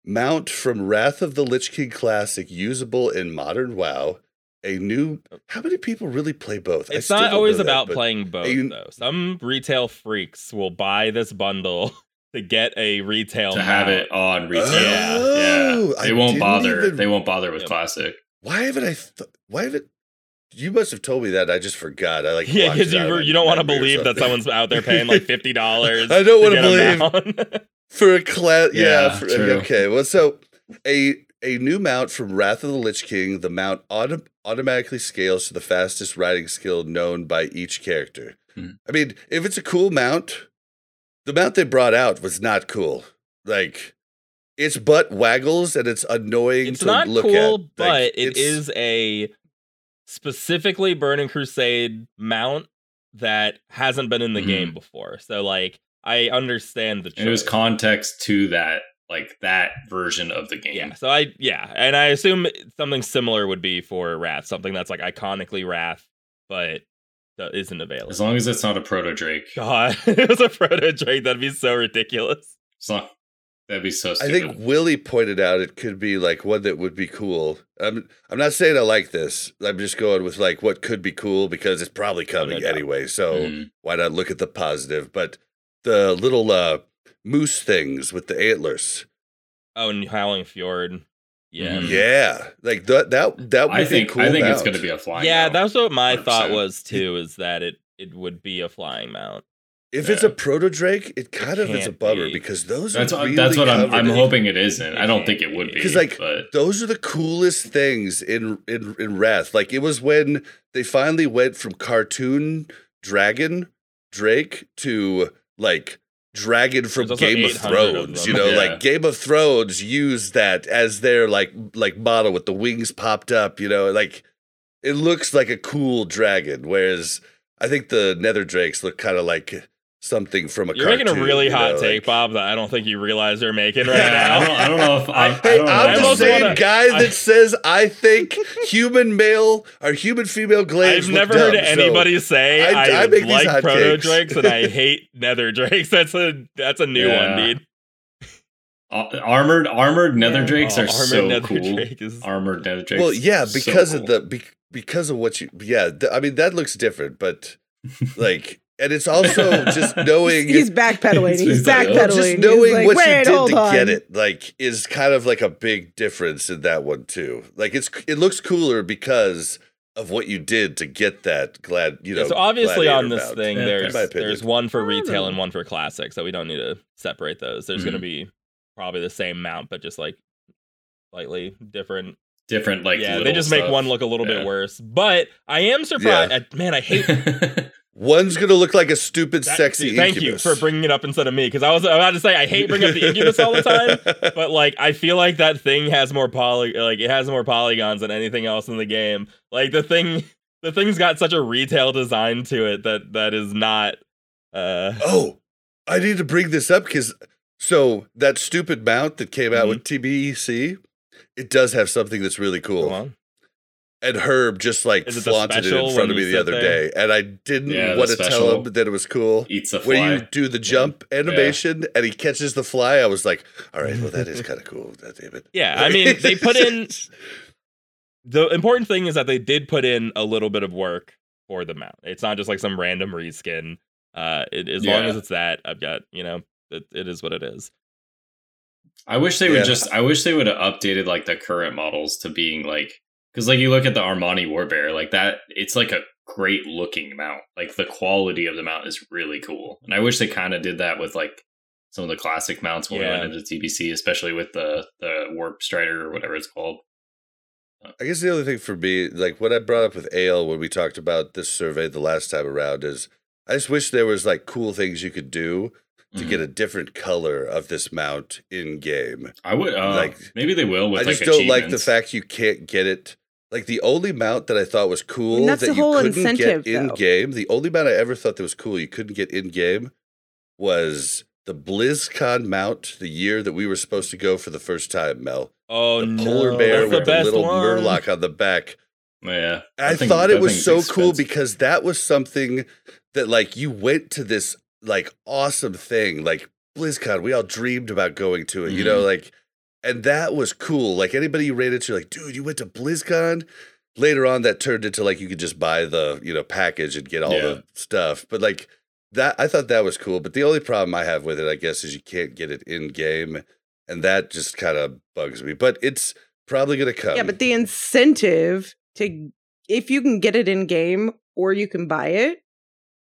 mount from Wrath of the Lich King Classic, usable in Modern WoW. A new. How many people really play both? It's not always about playing both, though. Some retail freaks will buy this bundle to get a retail to have it on retail. Yeah, yeah. They won't bother. They won't bother with Classic. Why haven't I? Th- why haven't? You must have told me that. I just forgot. I like yeah, because you you don't want to believe that someone's out there paying like fifty dollars. I don't want to believe for a class. Yeah. yeah for, okay. Well, so a. A new mount from Wrath of the Lich King, the mount auto- automatically scales to the fastest riding skill known by each character. Mm. I mean, if it's a cool mount, the mount they brought out was not cool. Like, its butt waggles and it's annoying it's to look cool, at. It's not cool, but like, it it's... is a specifically Burning Crusade mount that hasn't been in the mm-hmm. game before. So, like, I understand the choice. It was context to that. Like that version of the game. Yeah. So I, yeah. And I assume something similar would be for Wrath, something that's like iconically Wrath, but that isn't available. As long as it's not a proto Drake. God, it was a proto Drake. That'd be so ridiculous. It's not, that'd be so stupid. I think Willie pointed out it could be like one that would be cool. I'm, I'm not saying I like this. I'm just going with like what could be cool because it's probably coming no, no, anyway. No. So mm. why not look at the positive? But the little, uh, moose things with the antlers. Oh, and Howling Fjord. Yeah. Mm-hmm. Yeah. Like that that that would I be think, cool. I think mount. It's gonna be a flying yeah, mount. Yeah, that's what my one hundred percent thought was too, is that it it would be a flying mount. If yeah. it's a proto Drake, it kind it of is a bummer be. because those that's are what, really that's what I'm I'm in. hoping it isn't. It I don't think it would be. Because like but. those are the coolest things in, in in Wrath. Like it was when they finally went from cartoon dragon Drake to like dragon from Game of Thrones, of you know, yeah. like Game of Thrones used that as their like like model with the wings popped up, you know, like it looks like a cool dragon. Whereas I think the Nether Drakes look kind of like something from a. You're cartoon, making a really hot know, take, like, Bob, that I don't think you realize they're making right now. I, don't, I don't know if I, I, hey, I don't I'm know. the same wanna, guy I, that says I think human male or human female glaives. I've never heard dumb, anybody so say I, I, I like proto drakes and I hate Nether Drakes. That's a that's a new yeah. one, dude. Uh, armored armored Nether Drakes oh, are so nether cool. Drake is, armored Nether Drakes. Well, yeah, because so of cool. the be, because of what you yeah, th- I mean that looks different, but like. And it's also just knowing... he's backpedaling. He's backpedaling. Just knowing like, what you did to on. get it, like, is kind of like a big difference in that one, too. Like, it's it looks cooler because of what you did to get that glad, you know... So obviously on this bound. thing, yeah, there's there's one for retail and one for classic, so we don't need to separate those. There's mm-hmm. going to be probably the same mount, but just, like, slightly different... Different, like, yeah, they just stuff. make one look a little yeah. bit worse. But I am surprised... Yeah. I, man, I hate... One's gonna look like a stupid, that, sexy. Thank incubus. you for bringing it up instead of me, because I was about to say I hate bringing up the incubus all the time, but like I feel like that thing has more poly, like it has more polygons than anything else in the game. Like the thing, the thing's got such a retail design to it that that is not. Uh... Oh, I need to bring this up because so that stupid mount that came out mm-hmm. with T B E C, it does have something that's really cool. And Herb just like flaunted it in front of me the other there? day, and I didn't yeah, want to tell him that it was cool. Eats a fly. When you do the jump yeah. animation, yeah. and he catches the fly, I was like, "All right, well, that is kind of cool." God damn it. Yeah, I mean, they put in. The important thing is that they did put in a little bit of work for the mount. It's not just like some random reskin. Uh, it, as yeah. long as it's that, I've got you know, it, it is what it is. I wish they yeah. would just. I wish they would have updated like the current models to being like. Because, like, you look at the Armani Warbearer, like, that, it's, like, a great-looking mount. Like, the quality of the mount is really cool. And I wish they kind of did that with, like, some of the classic mounts when yeah. we went into T B C, especially with the, the Warp Strider or whatever it's called. I guess the other thing for me, like, what I brought up with Ale when we talked about this survey the last time around is I just wish there was, like, cool things you could do to mm-hmm. get a different color of this mount in-game. I would, uh, like, maybe they will with, I like, I just don't like the fact you can't get it. Like, the only mount that I thought was cool that you couldn't get in-game, the only mount I ever thought that was cool you couldn't get in-game was the BlizzCon mount, the year that we were supposed to go for the first time, Mel. Oh, the no. polar bear That's with the, the little one. Murloc on the back. Yeah. I, I think, thought it I was so expensive. Cool because that was something that, like, you went to this, like, awesome thing. Like, BlizzCon, we all dreamed about going to it, mm-hmm. you know, like, and that was cool. Like, anybody you ran into, like, dude, you went to BlizzCon? Later on, that turned into, like, you could just buy the, you know, package and get all yeah. the stuff. But, like, that, I thought that was cool. But the only problem I have with it, I guess, is you can't get it in-game. And that just kind of bugs me. But it's probably going to come. Yeah, but the incentive to, if you can get it in-game or you can buy it,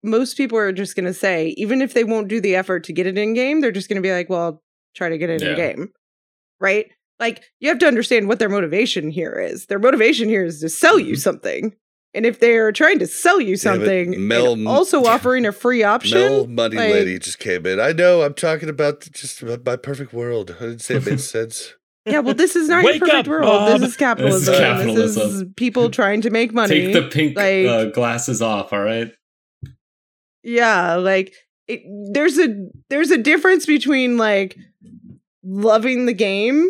most people are just going to say, even if they won't do the effort to get it in-game, they're just going to be like, well, I'll try to get it yeah. in-game. Right? Like, you have to understand what their motivation here is. Their motivation here is to sell you something. And if they're trying to sell you something, yeah, Mel, and also offering a free option. Mel Money like, Lady just came in. I know, I'm talking about just my perfect world. I didn't say it made sense. Yeah, well, this is not Wake your perfect up, world. Bob. This is capitalism. This is capitalism. This is people trying to make money. Take the pink like, uh, glasses off, all right? Yeah, like, it, there's a there's a difference between, like, loving the game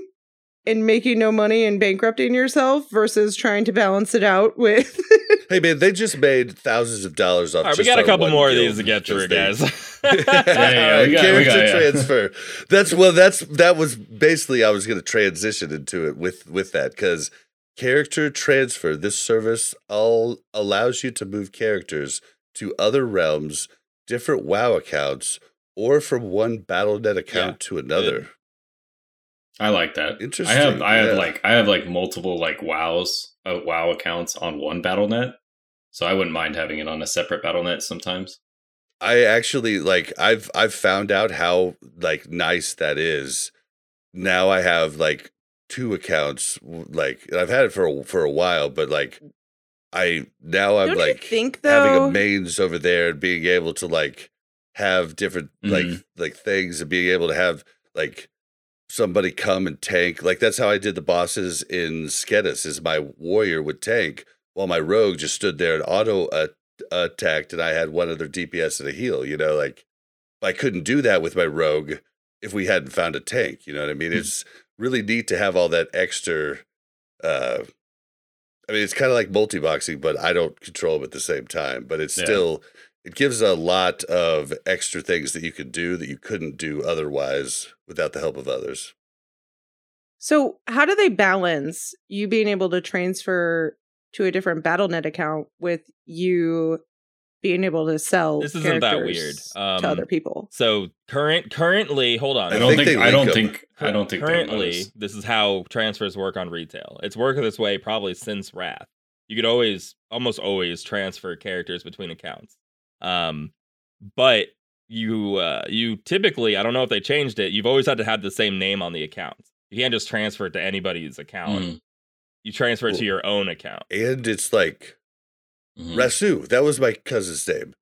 and making no money and bankrupting yourself versus trying to balance it out with... Hey, man, they just made thousands of dollars off... All right, we got a couple more of these to get through, guys. There you go. We got, character we got, yeah. transfer. That's, well, that's, that was basically... I was going to transition into it with, with that, because character transfer, this service all allows you to move characters to other realms, different WoW accounts, or from one Battle dot net account yeah. to another. Yeah. I like that. Interesting. I have, I yeah. have like, I have like multiple like WoWs, uh, WoW accounts on one Battle dot net, so I wouldn't mind having it on a separate Battle dot net sometimes. I actually like. I've I've found out how like nice that is. Now I have like two accounts. Like, and I've had it for a, for a while, but like I now I'm Don't like you think, though? having a mains over there and being able to like have different mm-hmm. like like things and being able to have like. Somebody come and tank. Like, that's how I did the bosses in Sketis, is my warrior would tank while my rogue just stood there and auto uh, attacked, and I had one other D P S and a heal, you know, like I couldn't do that with my rogue if we hadn't found a tank, you know what I mean? It's really neat to have all that extra, uh, I mean, it's kind of like multi-boxing, but I don't control them at the same time, but it's yeah. still, it gives a lot of extra things that you could do that you couldn't do otherwise without the help of others. So how do they balance you being able to transfer to a different Battle dot net account with you being able to sell this isn't that weird um, to other people? So current currently, hold on. I don't think I don't think I don't think currently this is how transfers work on retail. It's worked this way probably since Wrath. You could always almost always transfer characters between accounts. Um, but you, uh, you typically, I don't know if they changed it. You've always had to have the same name on the account. You can't just transfer it to anybody's account. Mm. You transfer it well, to your own account. And it's like mm-hmm. Rasu. That was my cousin's name.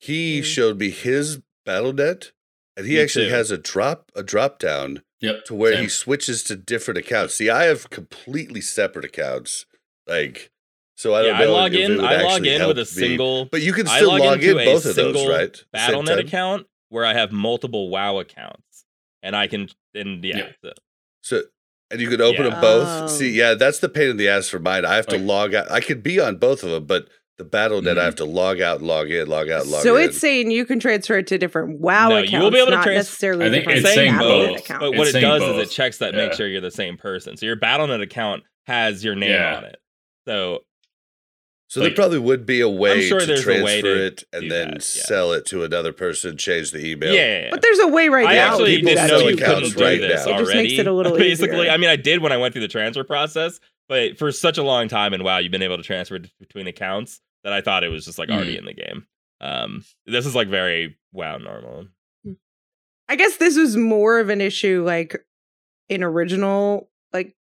He mm-hmm. showed me his Battle dot net, and he me actually too. has a drop, a drop down yep, to where same. he switches to different accounts. See, I have completely separate accounts. Like, So I don't yeah, know I log in. I log in with a single, me. but you can still log, log in both of those, right? Battle dot net account where I have multiple WoW accounts, and I can and yeah. yeah. So. so and you can open yeah. them both. Oh. See, yeah, that's the pain in the ass for mine. I have to okay. log out. I could be on both of them, but the Battle dot net mm-hmm. I have to log out, log in, log out, log so in. So it's saying you can transfer it to different WoW no, accounts. You will be able to transfer. I think it's saying both. Account. But what it's it does both. is it checks that, yeah. make sure you're the same person. So your Battle dot net account has your name on it. So. So like, there probably would be a way sure to transfer way to it and then that, yeah. sell it to another person, change the email. Yeah, yeah, yeah. But there's a way right I now. I actually didn't know you couldn't do right this now. Already. It just makes it a little easier. Basically, I mean, I did when I went through the transfer process, but for such a long time, and wow, you've been able to transfer between accounts that I thought it was just like mm. already in the game. Um, this is like very WoW normal. I guess this was more of an issue like in original, like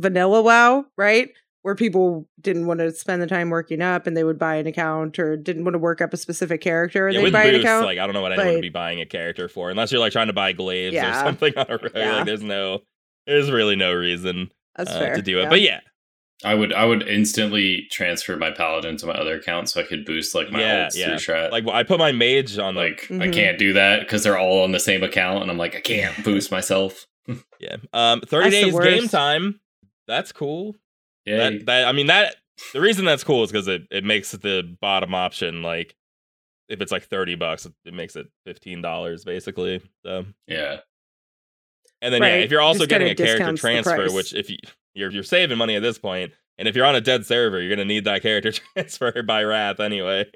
vanilla WoW, right? Where people didn't want to spend the time working up, and they would buy an account, or didn't want to work up a specific character, and yeah, they'd buy boost, an account. Like, I don't know what anyone like, would be buying a character for, unless you're like trying to buy glaives yeah. or something on a road. Yeah. Like, there's no, there's really no reason uh, to do it. Yeah. But yeah, I would I would instantly transfer my paladin to my other account so I could boost like my yeah, old yeah. Strat. Like I put my mage on like mm-hmm. I can't do that because they're all on the same account and I'm like I can't boost myself. yeah. Um thirty that's days game time. That's cool. Yeah. That, that I mean that the reason that's cool is because it, it makes the bottom option like if it's like thirty bucks it makes it fifteen dollars basically. So yeah. And then right. yeah, if you're also just getting a character transfer, which if you You're you're saving money at this point, and if you're on a dead server, you're gonna need that character transfer by Wrath anyway.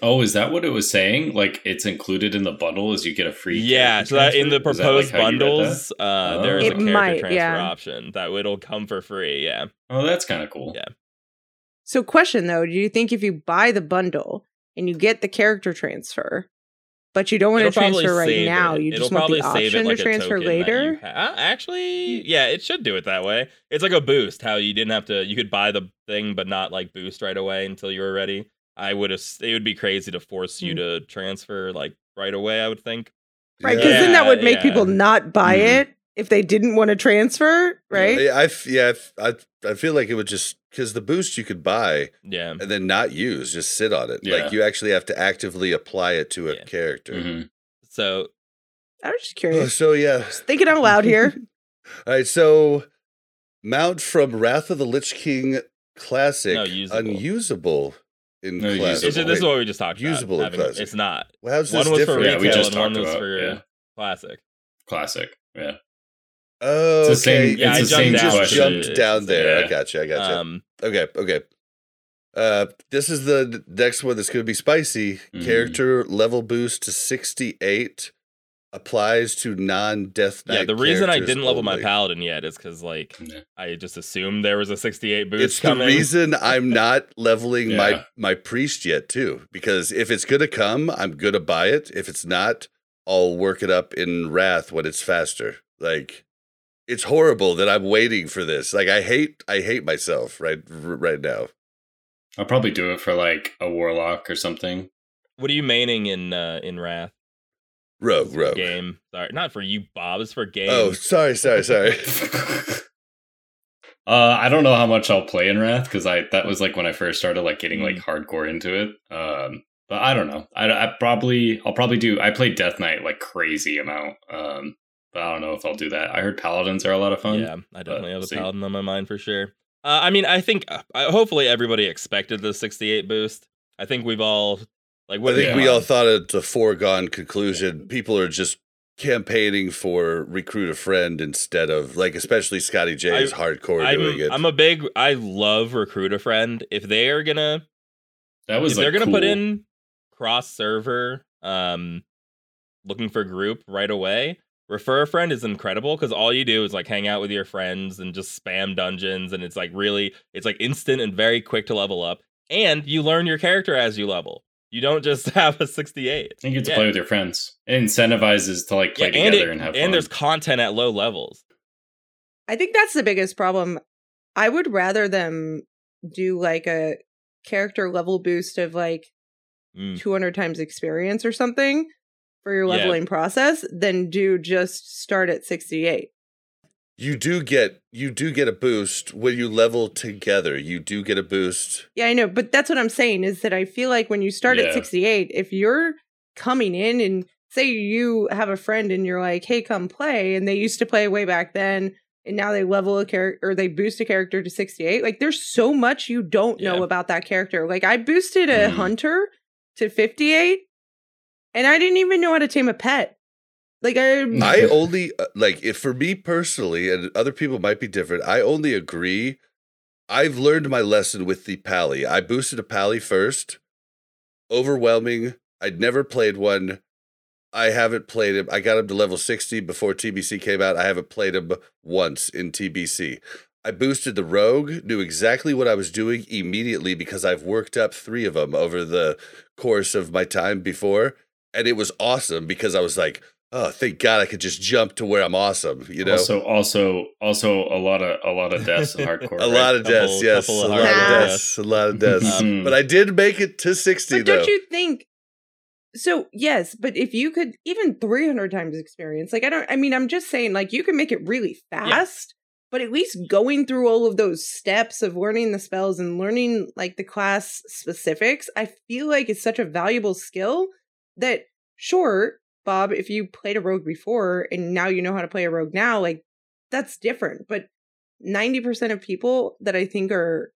Oh, is that what it was saying? Like it's included in the bundle, is you get a free yeah. So that in the proposed like bundles, uh, oh. there is it a character might, transfer yeah. option that it'll come for free. Yeah. Oh, that's kind of cool. Yeah. So, question though, do you think if you buy the bundle and you get the character transfer, but you don't want it'll to transfer right now, it. You just it'll want the option like to transfer later? Ha- Actually, yeah, it should do it that way. It's like a boost, how you didn't have to, you could buy the thing, but not like boost right away until you were ready. I would have, it would be crazy to force mm-hmm. you to transfer like right away, I would think. Right, because yeah, then that would make yeah. people not buy mm-hmm. it if they didn't want to transfer, right? Yeah, I, yeah, I, I feel like it would just, because the boost you could buy yeah. and then not use, just sit on it. Yeah. Like you actually have to actively apply it to a yeah. character. Mm-hmm. So I was just curious. Oh, so yeah. Just thinking out loud here. All right. So mount from Wrath of the Lich King Classic. No, usable. Unusable in no, Classic. Usable. This is what we just talked usable about. Usable in Classic. It's not. Well, how's this one was different? For yeah, we just talked about. For yeah. Classic. Classic. Yeah. Oh, it's okay. The same, yeah, it's I the jumped same just jumped down there. Yeah. I got you. I got you. Um, okay. Okay. Uh, this is the next one that's going to be spicy. Mm-hmm. Character level boost to sixty-eight applies to non-Death Knight. Yeah, the reason I didn't level only. my paladin yet is because like yeah. I just assumed there was a sixty-eight boost. It's coming. The reason I'm not leveling yeah. my my priest yet too, because if it's going to come, I'm going to buy it. If it's not, I'll work it up in Wrath when it's faster. Like. It's horrible that I'm waiting for this. Like, I hate, I hate myself right, r- right now. I'll probably do it for like a warlock or something. What are you maining in uh, in Wrath? Rogue, rogue game. Sorry, not for you, Bob. It's for game. Oh, sorry, sorry, sorry. uh, I don't know how much I'll play in Wrath because I that was like when I first started like getting like hardcore into it. Um, but I don't know. I, I probably I'll probably do. I played Death Knight like crazy amount. Um. But I don't know if I'll do that. I heard paladins are a lot of fun. Yeah, I definitely have a see. paladin on my mind for sure. Uh, I mean, I think uh, hopefully everybody expected the sixty-eight boost. I think we've all like. What I think we on? all thought it's a foregone conclusion. Yeah. People are just campaigning for recruit a friend instead of like, especially Scotty J is hardcore I'm, doing it. I'm a big. I love recruit a friend. If they are gonna, that was if like they're gonna cool. put in cross server, um, looking for group right away. Refer a friend is incredible because all you do is like hang out with your friends and just spam dungeons, and it's like really it's like instant and very quick to level up, and you learn your character as you level. You don't just have a sixty-eight. And you get to yeah. play with your friends. It incentivizes to like play yeah, and together it, and have and fun. And there's content at low levels. I think that's the biggest problem. I would rather them do like a character level boost of like mm. two hundred times experience or something for your leveling yeah. process, then do just start at sixty-eight. You do get you do get a boost when you level together. You do get a boost. Yeah, I know, but that's what I'm saying is that I feel like when you start yeah. at sixty-eight, if you're coming in and say you have a friend and you're like, "Hey, come play," and they used to play way back then, and now they level a character or they boost a character to sixty-eight. Like, there's so much you don't yeah. know about that character. Like, I boosted a mm. hunter to fifty-eight. And I didn't even know how to tame a pet. Like I, I only like if for me personally, and other people might be different. I only agree. I've learned my lesson with the pally. I boosted a pally first. Overwhelming. I'd never played one. I haven't played him. I got him to level sixty before T B C came out. I haven't played him once in T B C. I boosted the rogue, knew exactly what I was doing immediately because I've worked up three of them over the course of my time before. And it was awesome because I was like, "Oh, thank God I could just jump to where I'm awesome," you know. Also, also, also a lot of a lot of deaths in hardcore. a right? lot of deaths, couple, yes, couple of a lot of deaths, a lot of deaths. um, but I did make it to sixty. But though. Don't you think? So yes, but if you could even three hundred times experience, like I don't. I mean, I'm just saying, like you can make it really fast. Yeah. But at least going through all of those steps of learning the spells and learning like the class specifics, I feel like it's such a valuable skill that, sure, Bob, if you played a rogue before and now you know how to play a rogue now, like that's different. But ninety percent of people that I think are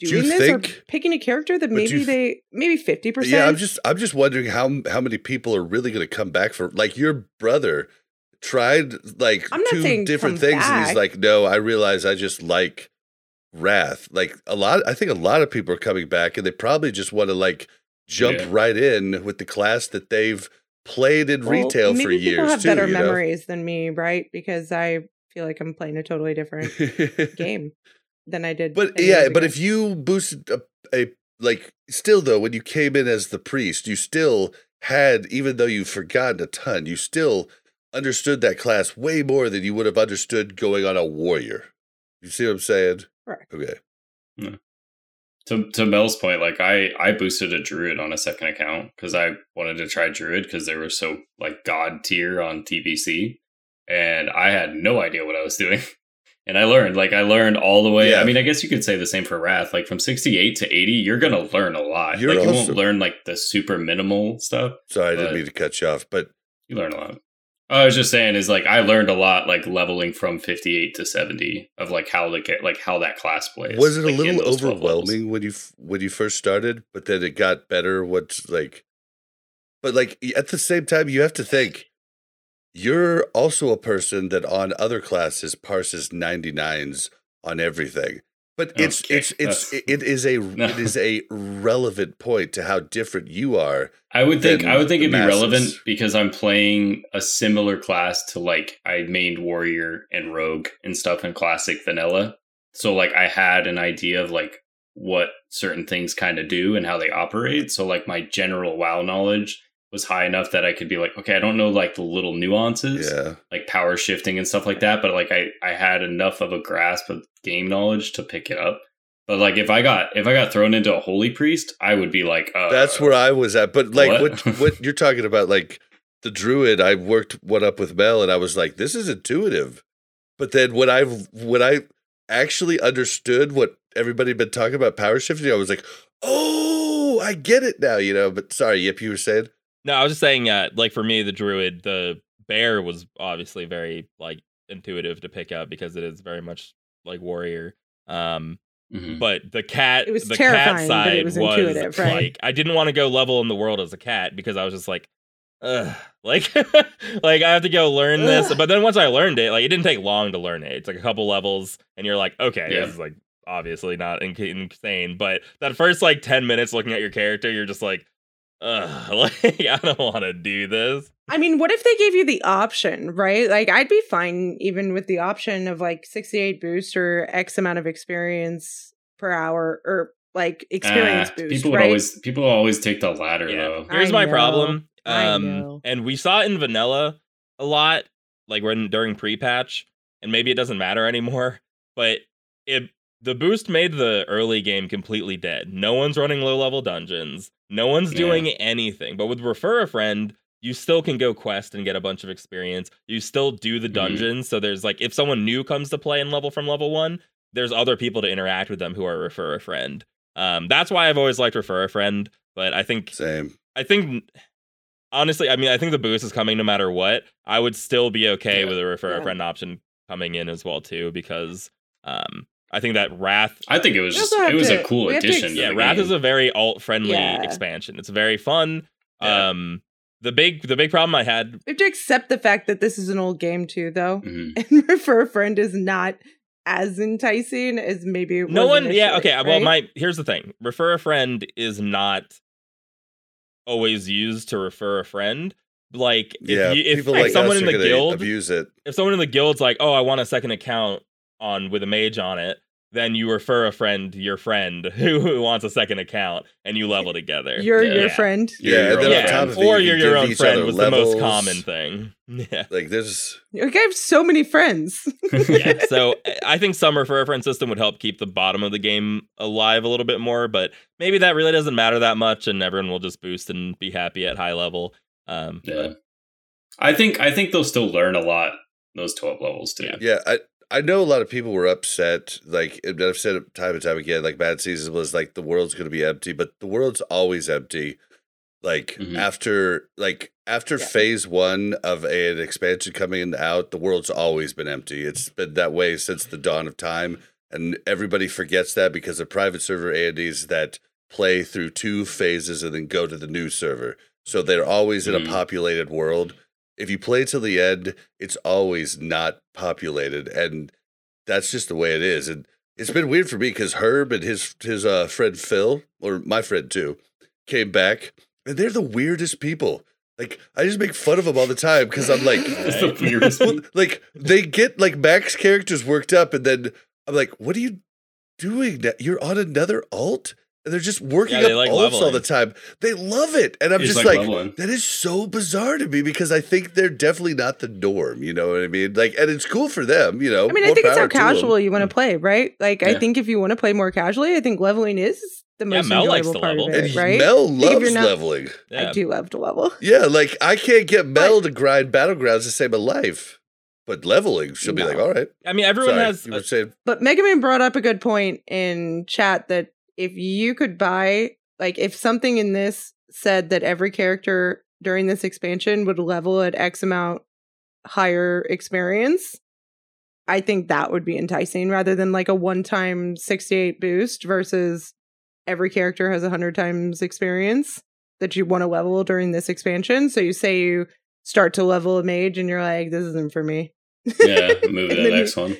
doing do this think, are picking a character that maybe they maybe fifty percent. Yeah, I'm just I'm just wondering how how many people are really going to come back for like your brother. Tried like two different things back. And he's like, no, I realize I just like Wrath. Like a lot, I think a lot of people are coming back and they probably just want to like jump yeah. right in with the class that they've played in well, retail for years. People have too, better you know? memories than me, right? Because I feel like I'm playing a totally different game than I did. But yeah, but ago. If you boosted a, a like, still though, when you came in as the priest, you still had, even though you've forgotten a ton, you still understood that class way more than you would have understood going on a warrior. You see what I'm saying? Right. Okay. Yeah. To to Mel's point, like I, I boosted a druid on a second account because I wanted to try druid because they were so like god tier on T B C, and I had no idea what I was doing. And I learned, like I learned all the way. Yeah. I mean, I guess you could say the same for Wrath. Like from sixty-eight to eighty, you're going to learn a lot. You're like awesome. You won't learn like the super minimal stuff. Sorry, I didn't mean to cut you off, but you learn a lot. I was just saying is like I learned a lot like leveling from fifty-eight to seventy of like how to get like how that class plays. Was it like, a little overwhelming when you when you first started, but then it got better? What's like, but like at the same time you have to think you're also a person that on other classes parses ninety-nines on everything. But it's okay. it's it's it, it is a no. it is a relevant point to how different you are. I would think I would think it'd masses. be relevant because I'm playing a similar class to like I mained warrior and rogue and stuff in classic vanilla. So like I had an idea of like what certain things kind of do and how they operate. So like my general WoW knowledge was high enough that I could be like, okay, I don't know like the little nuances, yeah. like power shifting and stuff like that. But like I, I had enough of a grasp of game knowledge to pick it up. But like if I got if I got thrown into a holy priest, I would be like, uh, that's where I was at. But like what what, what you're talking about, like the druid, I worked one up with Mel, and I was like, this is intuitive. But then when I when I actually understood what everybody had been talking about power shifting, I was like, oh, I get it now, you know. But sorry, Yip, you were saying. No, I was just saying, uh, like, for me, the druid, the bear was obviously very, like, intuitive to pick up because it is very much, like, warrior. Um, mm-hmm. But the cat, it was the cat side it was, was like, right? I didn't want to go level in the world as a cat because I was just like, ugh. Like, like I have to go learn this. But then once I learned it, like, it didn't take long to learn it. It's like a couple levels, and you're like, okay, yeah. this is, like, obviously not in- insane. But that first, like, ten minutes looking at your character, you're just like, Ugh, like I don't want to do this. I mean, what if they gave you the option, right? Like, I'd be fine even with the option of like sixty-eight boost or X amount of experience per hour, or like experience uh, boost. People right? would always people always take the latter yeah. though. Here's I my know. problem, um, and we saw it in vanilla a lot, like when during pre-patch, and maybe it doesn't matter anymore, but it. The boost made the early game completely dead. No one's running low-level dungeons. No one's doing yeah. anything. But with Refer a Friend, you still can go quest and get a bunch of experience. You still do the dungeons. Mm-hmm. So there's like, if someone new comes to play and level from level one, there's other people to interact with them who are Refer a Friend. Um, that's why I've always liked Refer a Friend. But I think, Same. I think, honestly, I mean, I think the boost is coming no matter what. I would still be okay yeah. with a Refer yeah. a Friend option coming in as well, too, because, um, I think that Wrath. I think it was just, it was to, a cool addition. Yeah, Wrath game. Is a very alt friendly yeah. expansion. It's very fun. Yeah. Um, the big the big problem I had. We have to accept the fact that this is an old game too, though, mm-hmm. and Refer a Friend is not as enticing as maybe. It no was one. Initially, yeah. Okay. Right? Well, my here's the thing. Refer a Friend is not always used to refer a friend. Like, yeah, if, you, if, if like someone in the guild abuse it, if someone in the guild's like, oh, I want a second account on with a mage on it, then you refer a friend to your friend who, who wants a second account, and you level together. You're yeah. your friend, yeah. You're your yeah. Friend. Or it, you you're your own friend was levels. The most common thing. Yeah, like there's. Like I have so many friends. yeah. So I think some refer a friend system would help keep the bottom of the game alive a little bit more, but maybe that really doesn't matter that much, and everyone will just boost and be happy at high level. Um, yeah, but. I think I think they'll still learn a lot those twelve levels too. Yeah, yeah I. I know a lot of people were upset, like, and I've said it time and time again, like, Bad Season was like, the world's going to be empty, but the world's always empty. Like, mm-hmm. after, like, after yeah. phase one of a, an expansion coming in and out, the world's always been empty. It's been that way since the dawn of time, and everybody forgets that because of private server A and Ds that play through two phases and then go to the new server. So they're always mm-hmm. in a populated world. If you play till the end, it's always not populated, and that's just the way it is. And it's been weird for me because Herb and his his uh, friend Phil, or my friend too, came back, and they're the weirdest people. Like, I just make fun of them all the time because I'm like, it's the weirdest. Well, like, they get like Max characters worked up, and then I'm like, what are you doing now? You're on another alt? And they're just working yeah, up like alts leveling. all the time. They love it. And I'm He's just like, like that is so bizarre to me because I think they're definitely not the norm. You know what I mean? Like, and it's cool for them, you know. I mean, I think it's how casual you want to play, right? Like, yeah. I think if you want to play more casually, I think leveling is the most yeah, Mel enjoyable likes part level. of it, and right? Mel loves not, leveling. Yeah. I do love to level. Yeah, like, I can't get Mel to grind Battlegrounds to save my life. But leveling, she'll no. be like, all right. I mean, everyone Sorry, has... You were saying- but Megaman brought up a good point in chat that if you could buy, like, if something in this said that every character during this expansion would level at X amount higher experience, I think that would be enticing rather than like a one-time sixty-eight boost versus every character has one hundred times experience that you want to level during this expansion. So you say you start to level a mage and you're like, this isn't for me. Yeah, move to the next one.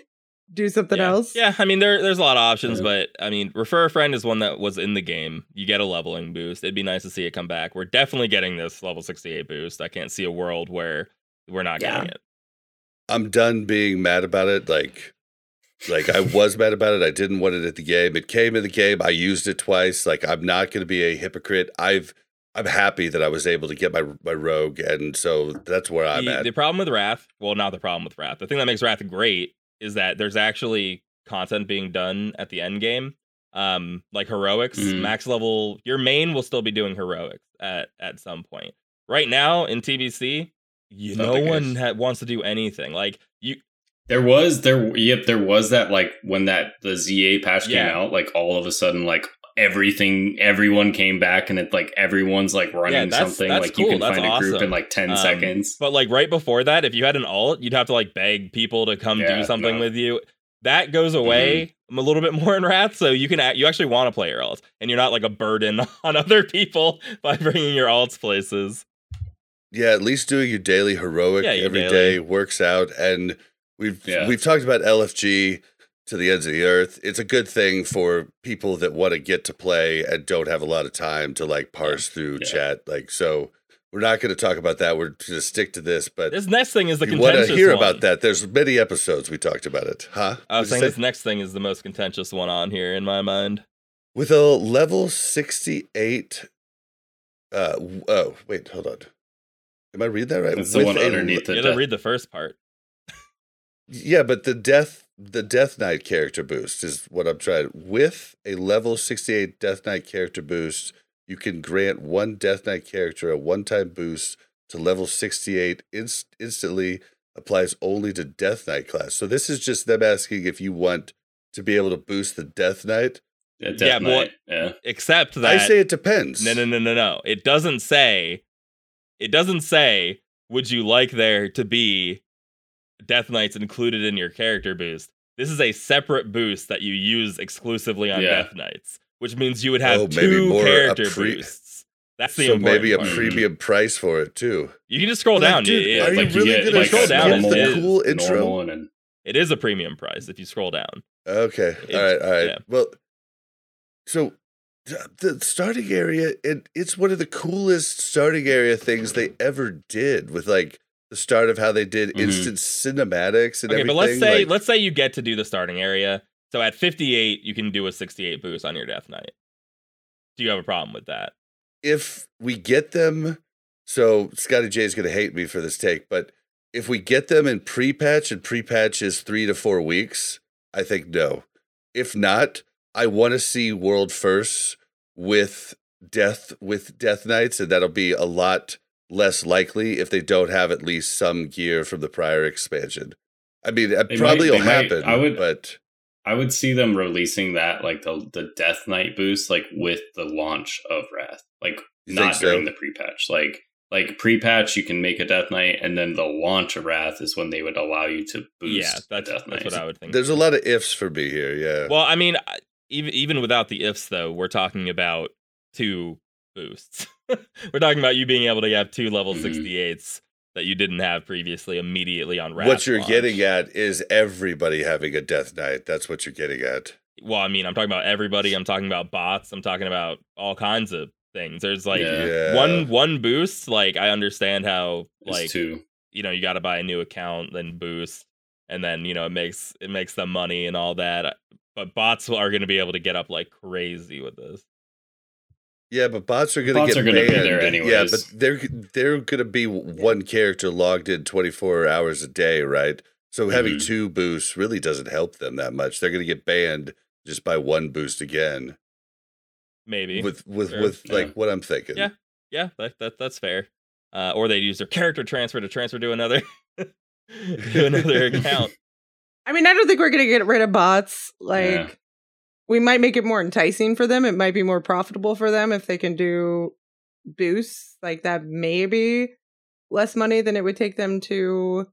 Do something yeah. else. Yeah, I mean, there there's a lot of options, yeah. but I mean, Refer a Friend is one that was in the game. You get a leveling boost. It'd be nice to see it come back. We're definitely getting this level sixty-eight boost. I can't see a world where we're not yeah. getting it. I'm done being mad about it. Like, like I was mad about it. I didn't want it at the game. It came in the game. I used it twice. Like, I'm not going to be a hypocrite. I've I'm happy that I was able to get my my rogue, and so that's where I'm the, at. The problem with Wrath, well, not the problem with Wrath. The thing that makes Wrath great is that there's actually content being done at the end game. Um, like heroics, mm. max level, your main will still be doing heroics at, at some point. Right now in T B C, you no one ha- wants to do anything. Like you There was there yep, there was that like when that the Z A patch yeah. came out, like all of a sudden like everything everyone came back and it like everyone's like running yeah, that's, something that's like cool. you can that's find awesome. a group in like ten um, seconds, but like right before that if you had an alt you'd have to like beg people to come yeah, do something no. with you. That goes away mm-hmm. a little bit more in Wrath, so you can you actually want to play your alts and you're not like a burden on other people by bringing your alts places. Yeah, at least doing your daily heroic yeah, your every daily. day works out. And we've yeah. we've talked about L F G to the ends of the earth. It's a good thing for people that want to get to play and don't have a lot of time to like parse through yeah. chat. Like, so we're not going to talk about that. We're going to stick to this. But this next thing is the contentious one. You want to hear one. about that? There's many episodes we talked about it, huh? I was Did saying this next thing is the most contentious one on here in my mind. With a level sixty-eight. Uh oh, wait, hold on. Am I read that right? It's the one underneath. Le- you got to read the first part. Yeah, but the death. The Death Knight character boost is what I'm trying. With a level sixty-eight Death Knight character boost, you can grant one Death Knight character a one-time boost to level sixty-eight inst- instantly, applies only to Death Knight class. So this is just them asking if you want to be able to boost the Death Knight. Yeah, Death yeah, Knight. But, yeah. Except that... I say it depends. No, no, no, no, no. It doesn't say... It doesn't say, would you like there to be... Death Knight's included in your character boost. This is a separate boost that you use exclusively on yeah. Death Knights, which means you would have oh, two character pre- boosts. That's the so important maybe a part. Premium price for it too. You can just scroll like, down. Dude, yeah, are like you really going to scroll down? It's the cool intro. And it is a premium price if you scroll down. Okay, it, all right, all right. Yeah. Well, so the starting area, it it's one of the coolest starting area things they ever did with like. The start of how they did mm-hmm. instant cinematics and okay, everything. But let's say like, let's say you get to do the starting area. So at fifty-eight, you can do a sixty-eight boost on your Death Knight. Do you have a problem with that? If we get them, so Scotty J is going to hate me for this take, but if we get them in pre-patch and pre-patch is three to four weeks, I think no. If not, I want to see World First with Death with Death Knights, and that'll be a lot less likely if they don't have at least some gear from the prior expansion. I mean, it they probably might, will happen. Might, I would, but I would see them releasing that, like the the Death Knight boost, like with the launch of Wrath, like not so? during the pre-patch, like. Like pre-patch, you can make a Death Knight, and then the launch of Wrath is when they would allow you to boost. Yeah, that's, Death Knight. That's what I would think. There's a lot of ifs for me here. Yeah. Well, I mean, even even without the ifs, though, we're talking about two boosts. We're talking about you being able to have two level mm-hmm. sixty-eights that you didn't have previously immediately on Wrath. What you're launch. getting at is everybody having a Death Knight. That's what you're getting at. Well, I mean, I'm talking about everybody. I'm talking about bots. I'm talking about all kinds of things. There's like yeah. one one boost, like I understand how like two. you know, you got to buy a new account, then boost, and then you know it makes it makes them money and all that, but bots are going to be able to get up like crazy with this. Yeah, but bots are going to get banned. Be there anyways. Yeah, but they're they're going to be one character logged in twenty-four hours a day, right? So mm-hmm. having two boosts really doesn't help them that much. They're going to get banned just by one boost again. Maybe with with sure. with like yeah. what I'm thinking. Yeah, yeah, that, that that's fair. Uh, or they use their character transfer to transfer to another to another account. I mean, I don't think we're gonna get rid of bots. Like, yeah. we might make it more enticing for them. It might be more profitable for them if they can do boosts like that. Maybe less money than it would take them to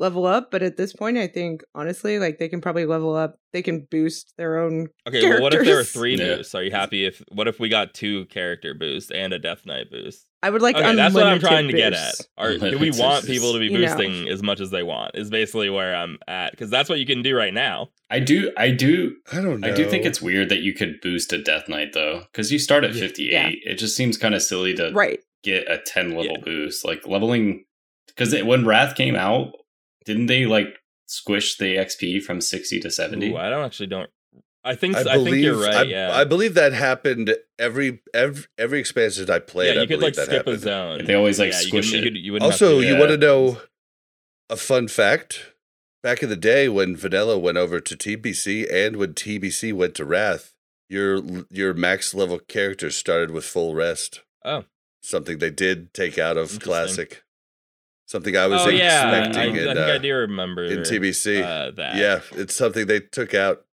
level up, but at this point I think honestly like they can probably level up, they can boost their own okay characters. Well, what if there were three yeah. boosts? Are you happy if what if we got two character boosts and a Death Knight boost? I would like okay, unlimited that's what I'm trying boosts. to get at. Or do we want people to be boosting you know. as much as they want is basically where I'm at, because that's what you can do right now. I do I do I don't know I do think it's weird that you could boost a Death Knight though, because you start at fifty-eight. yeah. It just seems kind of silly to right. get a ten level yeah. boost, like leveling, because when Wrath came out, didn't they like squish the X P from sixty to seventy? Ooh, I don't actually don't. I think I, I believe, think you're right. I, yeah, I believe that happened every every every expansion I played. Yeah, you could like skip happened. a zone. They always like yeah, squish you could, it. You could, you also, to, yeah. you want to know a fun fact? Back in the day when Vanilla went over to T B C and when T B C went to Wrath, your your max level characters started with full rest. Oh, something they did take out of Classic. Something I was oh, expecting. Yeah. I, in, I think uh, I do remember in T B C. Uh, that. Yeah, it's something they took out,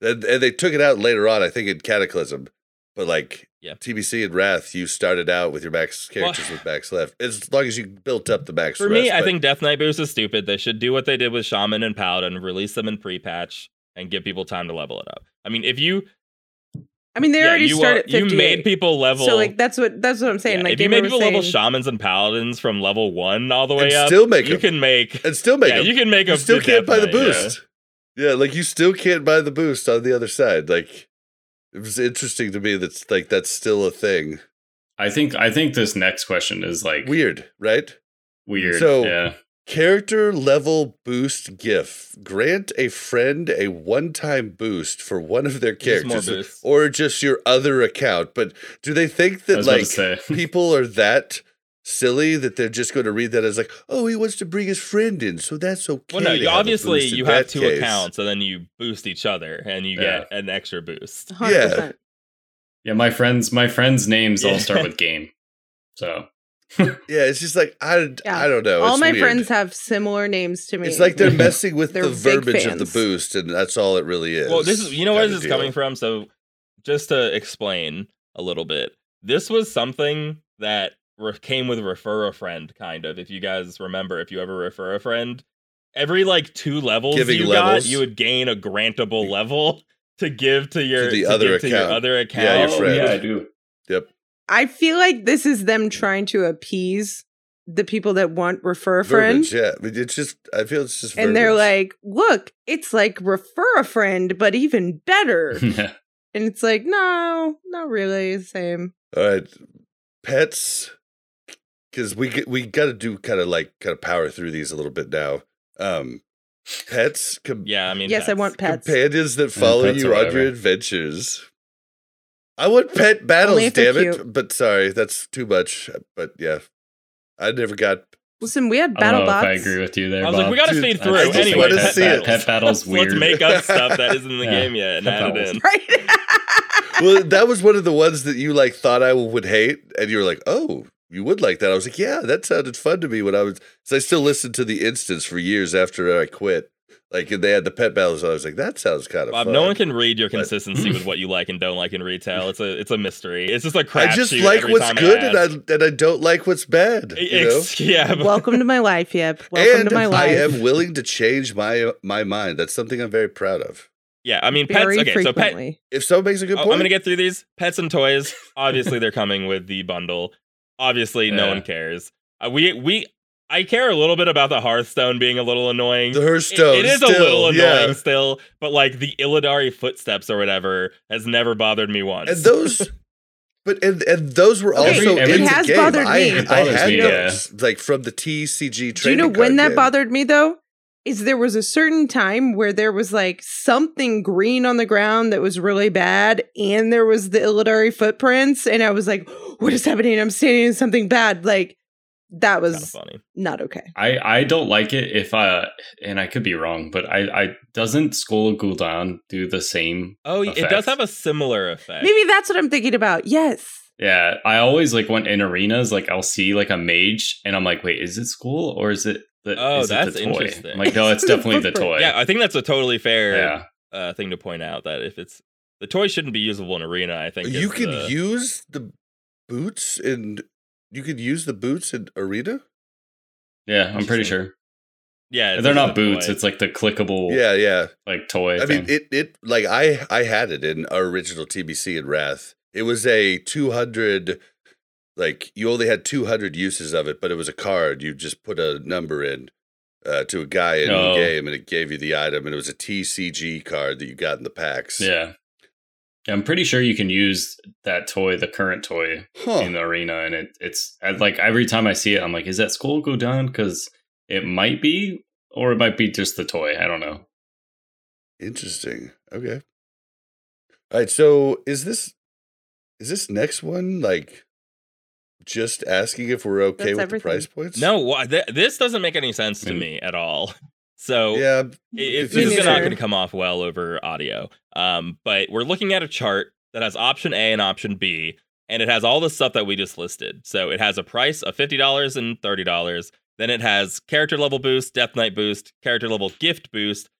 and, and they took it out later on. I think in Cataclysm, but like yeah. T B C and Wrath, you started out with your max characters well, with max left. As long as you built up the max. For rest, me, I think Death Knight boost is stupid. They should do what they did with Shaman and Paladin, release them in pre-patch, and give people time to level it up. I mean, if you. I mean, they yeah, already started. You made people level. So, like, that's what that's what I'm saying. Yeah, like, if you made people saying, level shamans and paladins from level one all the way and up, still make you em. can make and still make. Yeah, em. you can make. You still can't buy the boost. Yeah. yeah, like you still can't buy the boost on the other side. Like, it was interesting to me that's like that's still a thing. I think I think this next question is like weird, right? Weird. So, yeah. Character level boost GIF. Grant a friend a one-time boost for one of their characters or just your other account. But do they think that like people are that silly that they're just going to read that as like, oh, he wants to bring his friend in, so that's okay. Well, no, you obviously you have two case. accounts and then you boost each other and you yeah. get an extra boost. one hundred percent. Yeah. Yeah, my friends, my friends' names yeah. all start with game. So yeah, it's just like I, yeah. I don't know. All it's my weird. friends have similar names to me. It's like they're messing with they're the verbiage fans. of the boost, and that's all it really is. Well, this is you know where this is coming from. So, just to explain a little bit, this was something that re- came with refer a friend, kind of. If you guys remember, if you ever refer a friend, every like two levels Giving you levels. got, you would gain a grantable level to give to your to the to other account. To your other account. Yeah, your friend. Oh, yeah, I do. Yep. I feel like this is them trying to appease the people that want refer a friend. Verbiage, yeah, I mean, it's just I feel it's just. And verbiage. They're like, "Look, it's like refer a friend, but even better." And it's like, no, not really the same. All right, pets, because we we got to do kind of like kind of power through these a little bit now. Um, pets, com- yeah, I mean, yes, pets. I want pets, companions that follow you on your adventures. I want pet battles, damn it. Cute. But sorry, that's too much. But yeah, I never got. Listen, we had battle I bots. I agree with you there. I was Bob. like, we got to speed through. I anyway, to pet, see bat- it. pet battles. Weird. Let's make up stuff that isn't in the yeah. game yet and pet add battles. it in. Right? Well, that was one of the ones that you like thought I would hate, and you were like, "Oh, you would like that." I was like, "Yeah, that sounded fun to me." When I was, so I still listened to the instance for years after I quit. Like, they had the pet battles. So I was like, that sounds kind of Bob, fun. No one can read your consistency with what you like and don't like in retail. It's a it's a mystery. It's just like crap. I just like what's good I and I and I don't like what's bad. You know? Yeah. But... Welcome to my life, Yip. Welcome and to my life. I am willing to change my my mind. That's something I'm very proud of. Yeah, I mean, very pets. Okay, frequently. So pet. If so makes a good oh, point, I'm gonna get through these pets and toys. Obviously, they're coming with the bundle. Obviously, yeah. No one cares. Uh, we we. I care a little bit about the Hearthstone being a little annoying. The Hearthstone, it, it is still, a little annoying yeah. still, but like the Illidari footsteps or whatever has never bothered me once. And those, but and, and those were okay, also in the game. It has bothered I, me. I, I had me, those yeah. like from the T C G. Do you know when that game. bothered me though? Is there was a certain time where there was like something green on the ground that was really bad, and there was the Illidari footprints, and I was like, "What is happening? I'm standing in something bad." Like. That was funny. Not okay. I, I don't like it if I, and I could be wrong, but I, I doesn't Skull of Gul'dan do the same Oh, effect? It does have a similar effect. Maybe that's what I'm thinking about. Yes. Yeah. I always like when in arenas, like I'll see like a mage and I'm like, wait, is it Skull or is it the, oh, is that's it the toy? Interesting. I'm like, no, it's definitely the toy. Yeah, I think that's a totally fair yeah. uh, thing to point out that if it's, the toy shouldn't be usable in arena, I think. You can the, use the boots and... You could use the boots in Arena? Yeah, I'm pretty sure. Yeah. They're not boots. Toy. It's like the clickable yeah, yeah. like toy I thing. mean, it, it like I, I had it in our original T B C in Wrath. It was a two hundred, like you only had two hundred uses of it, but it was a card. You just put a number in uh, to a guy in oh. the game and it gave you the item. And it was a T C G card that you got in the packs. Yeah. I'm pretty sure you can use that toy, the current toy, huh. in the arena, and it, it's like every time I see it, I'm like, "Is that Skull go down?" Because it might be, or it might be just the toy. I don't know. Interesting. Okay. All right. So is this is this next one like just asking if we're okay That's with everything. the price points? No, th- this doesn't make any sense to mm. me at all. So yeah, it's it, not going to come off well over audio. Um, but we're looking at a chart that has option A and option B, and it has all the stuff that we just listed. So it has a price of fifty dollars and thirty dollars. Then it has character level boost, Death Knight boost, character level gift boost,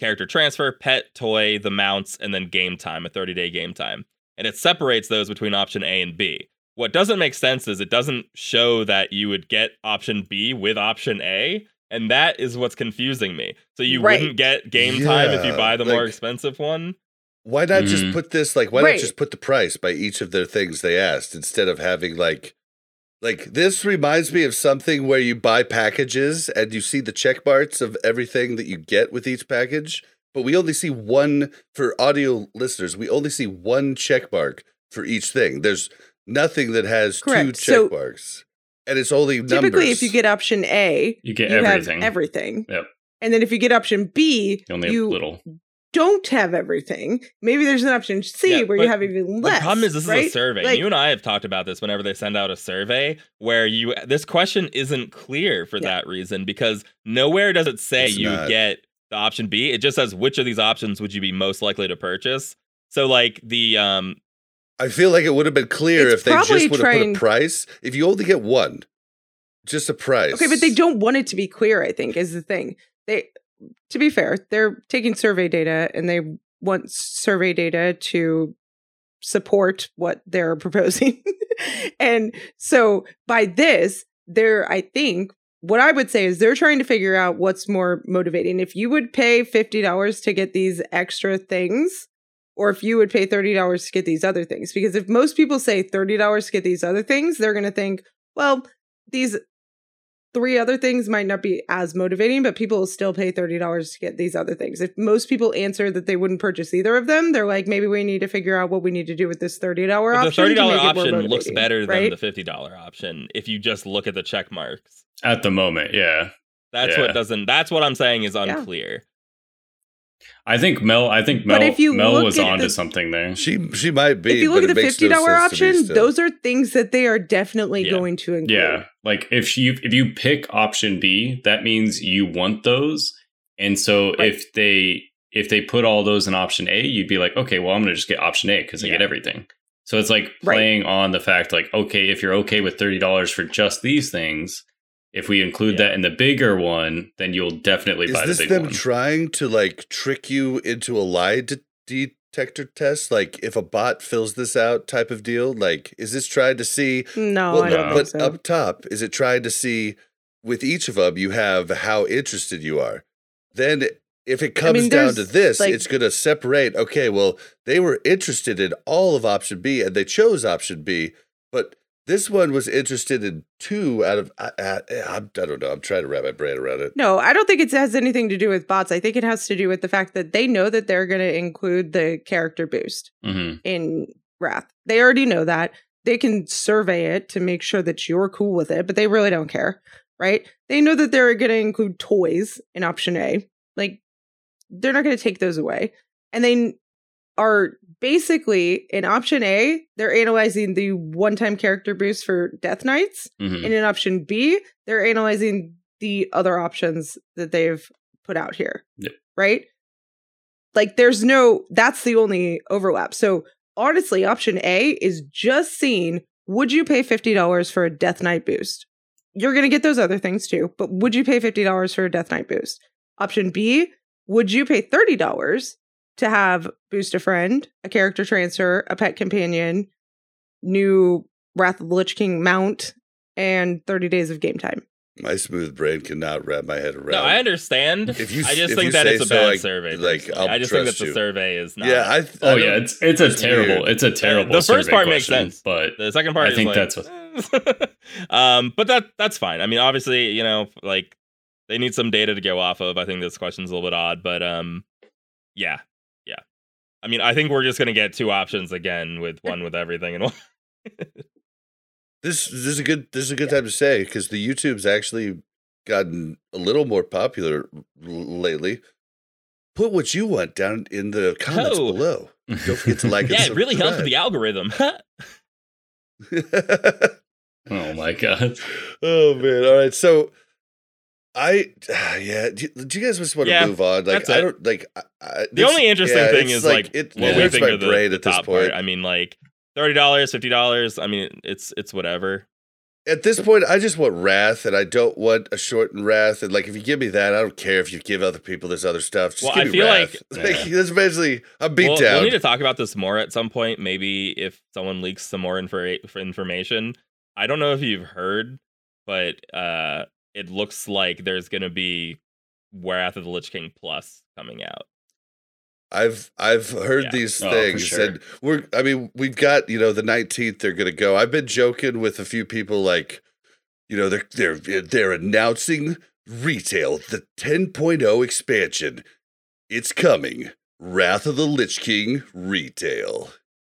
character transfer, pet, toy, the mounts, and then game time, a thirty-day game time. And it separates those between option A and B. What doesn't make sense is it doesn't show that you would get option B with option A. And that is what's confusing me. So you right. wouldn't get game yeah. time if you buy the like, more expensive one. Why not mm. just put this like? Why right. not just put the price by each of their things they asked instead of having like, like this reminds me of something where you buy packages and you see the check marks of everything that you get with each package, but we only see one for audio listeners. We only see one check mark for each thing. There's nothing that has Correct. two check so- marks. And it's only numbers. Typically, if you get option A, you get you everything. Have everything. Yep. And then if you get option B, you, only you have little. don't have everything. Maybe there's an option C yeah, where you have even less. The problem is this right? is a survey. Like, you and I have talked about this whenever they send out a survey where you this question isn't clear for yeah. that reason because nowhere does it say it's you not. get the option B. It just says which of these options would you be most likely to purchase. So like the... um. I feel like it would have been clear it's if they just would have put a price. If you only get one, just a price. Okay, but they don't want it to be clear, I think, is the thing. They, to be fair, they're taking survey data and they want survey data to support what they're proposing. And so by this, they're, I think, what I would say is they're trying to figure out what's more motivating. If you would pay fifty dollars to get these extra things, or if you would pay thirty dollars to get these other things. Because if most people say thirty dollars to get these other things, they're going to think, well, these three other things might not be as motivating, but people will still pay thirty dollars to get these other things. If most people answer that they wouldn't purchase either of them, they're like, maybe we need to figure out what we need to do with this thirty dollars option. The thirty dollars option looks better right? than the fifty dollars option if you just look at the check marks. At the moment, yeah. That's yeah. what doesn't, that's what I'm saying is unclear. Yeah. I think Mel. I think Mel. Mel was onto the, something there. She she might be. If you look at the fifty dollar no option, those are things that they are definitely yeah. going to include. Yeah, like if you if you pick option B, that means you want those, and so right. if they if they put all those in option A, you'd be like, okay, well, I'm gonna just get option A because I yeah. get everything. So it's like playing right. on the fact, like, okay, if you're okay with thirty dollars for just these things, If we include yeah. that in the bigger one, then you'll definitely Is buy the big one. Is this them trying to like trick you into a lie de- detector test? Like if a bot fills this out type of deal? Like is this trying to see? No, well, I don't no. But so. Up top, is it trying to see with each of them you have how interested you are? Then if it comes I mean, down to this, like, it's going to separate. Okay, well, they were interested in all of option B and they chose option B, but this one was interested in two out of, I, I, I don't know, I'm trying to wrap my brain around it. No, I don't think it has anything to do with bots. I think it has to do with the fact that they know that they're going to include the character boost mm-hmm. in Wrath. They already know that. They can survey it to make sure that you're cool with it, but they really don't care, right? They know that they're going to include toys in option A. Like, they're not going to take those away. And they are... Basically, in option A, they're analyzing the one-time character boost for Death Knights. Mm-hmm. And in option B, they're analyzing the other options that they've put out here. Yep. Right? Like, there's no... That's the only overlap. So, honestly, option A is just seeing, would you pay fifty dollars for a Death Knight boost? You're going to get those other things, too. But would you pay fifty dollars for a Death Knight boost? Option B, would you pay thirty dollars to have boost a friend, a character transfer, a pet companion, new Wrath of the Lich King mount, and thirty days of game time? My smooth brain cannot wrap my head around. No, I understand. If you, I just if think that it's a so, bad like, survey. Like, I'll I just think that the you. survey is not. Yeah, I th- oh I yeah, it's it's a terrible. Weird. It's a terrible. The first part question, makes sense, but the second part, I is think like, that's. What... um, but that that's fine. I mean, obviously, you know, like they need some data to go off of. I think this question's a little bit odd, but um, yeah. I mean, I think we're just going to get two options again, with one with everything and one. this this is a good this is a good yeah. time to say, because the YouTube's actually gotten a little more popular lately. Put what you want down in the comments oh. below. Don't forget to like. yeah, and it really helps with the algorithm. Oh my god! Oh man! All right, so. I yeah. Do, do you guys just want to yeah, move on? Like I don't like. I, I, the only interesting yeah, thing is like, like it, what yeah. we hurts think my of the, brain the at this point. Part. I mean, like thirty dollars, fifty dollars. I mean, it's it's whatever. At this point, I just want Wrath, and I don't want a shortened Wrath. And like, if you give me that, I don't care if you give other people this other stuff. Just well, give I me feel Wrath. Like, yeah. like that's basically a beatdown. Well, we'll need to talk about this more at some point. Maybe if someone leaks some more infor- information. I don't know if you've heard, but. uh It looks like there's going to be Wrath of the Lich King Plus coming out. I've I've heard yeah. these oh, things, sure. and we're I mean we've got you know the nineteenth they're going to go. I've been joking with a few people like, you know they're they're they're announcing retail the ten point oh expansion. It's coming, Wrath of the Lich King retail.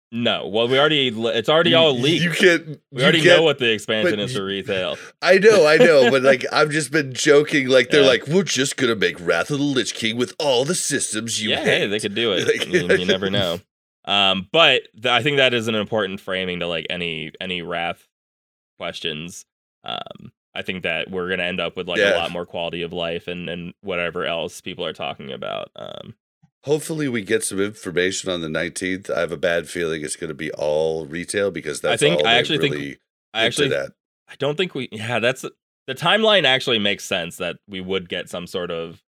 No, well, we already, it's already all leaked. You can't, we you already can't, know what the expansion is for retail. I know, I know, but like, I've just been joking. Like, they're yeah. like, we're just going to make Wrath of the Lich King with all the systems you have. Yeah, hey, they could do it. Like, you, you never know. Um, but th- I think that is an important framing to like any, any Wrath questions. Um, I think that we're going to end up with like yeah. a lot more quality of life and, and whatever else people are talking about. Um, Hopefully we get some information on the nineteenth. I have a bad feeling it's going to be all retail because that's I think, all I actually really think, I actually, that. I don't think we... Yeah, that's... The timeline actually makes sense that we would get some sort of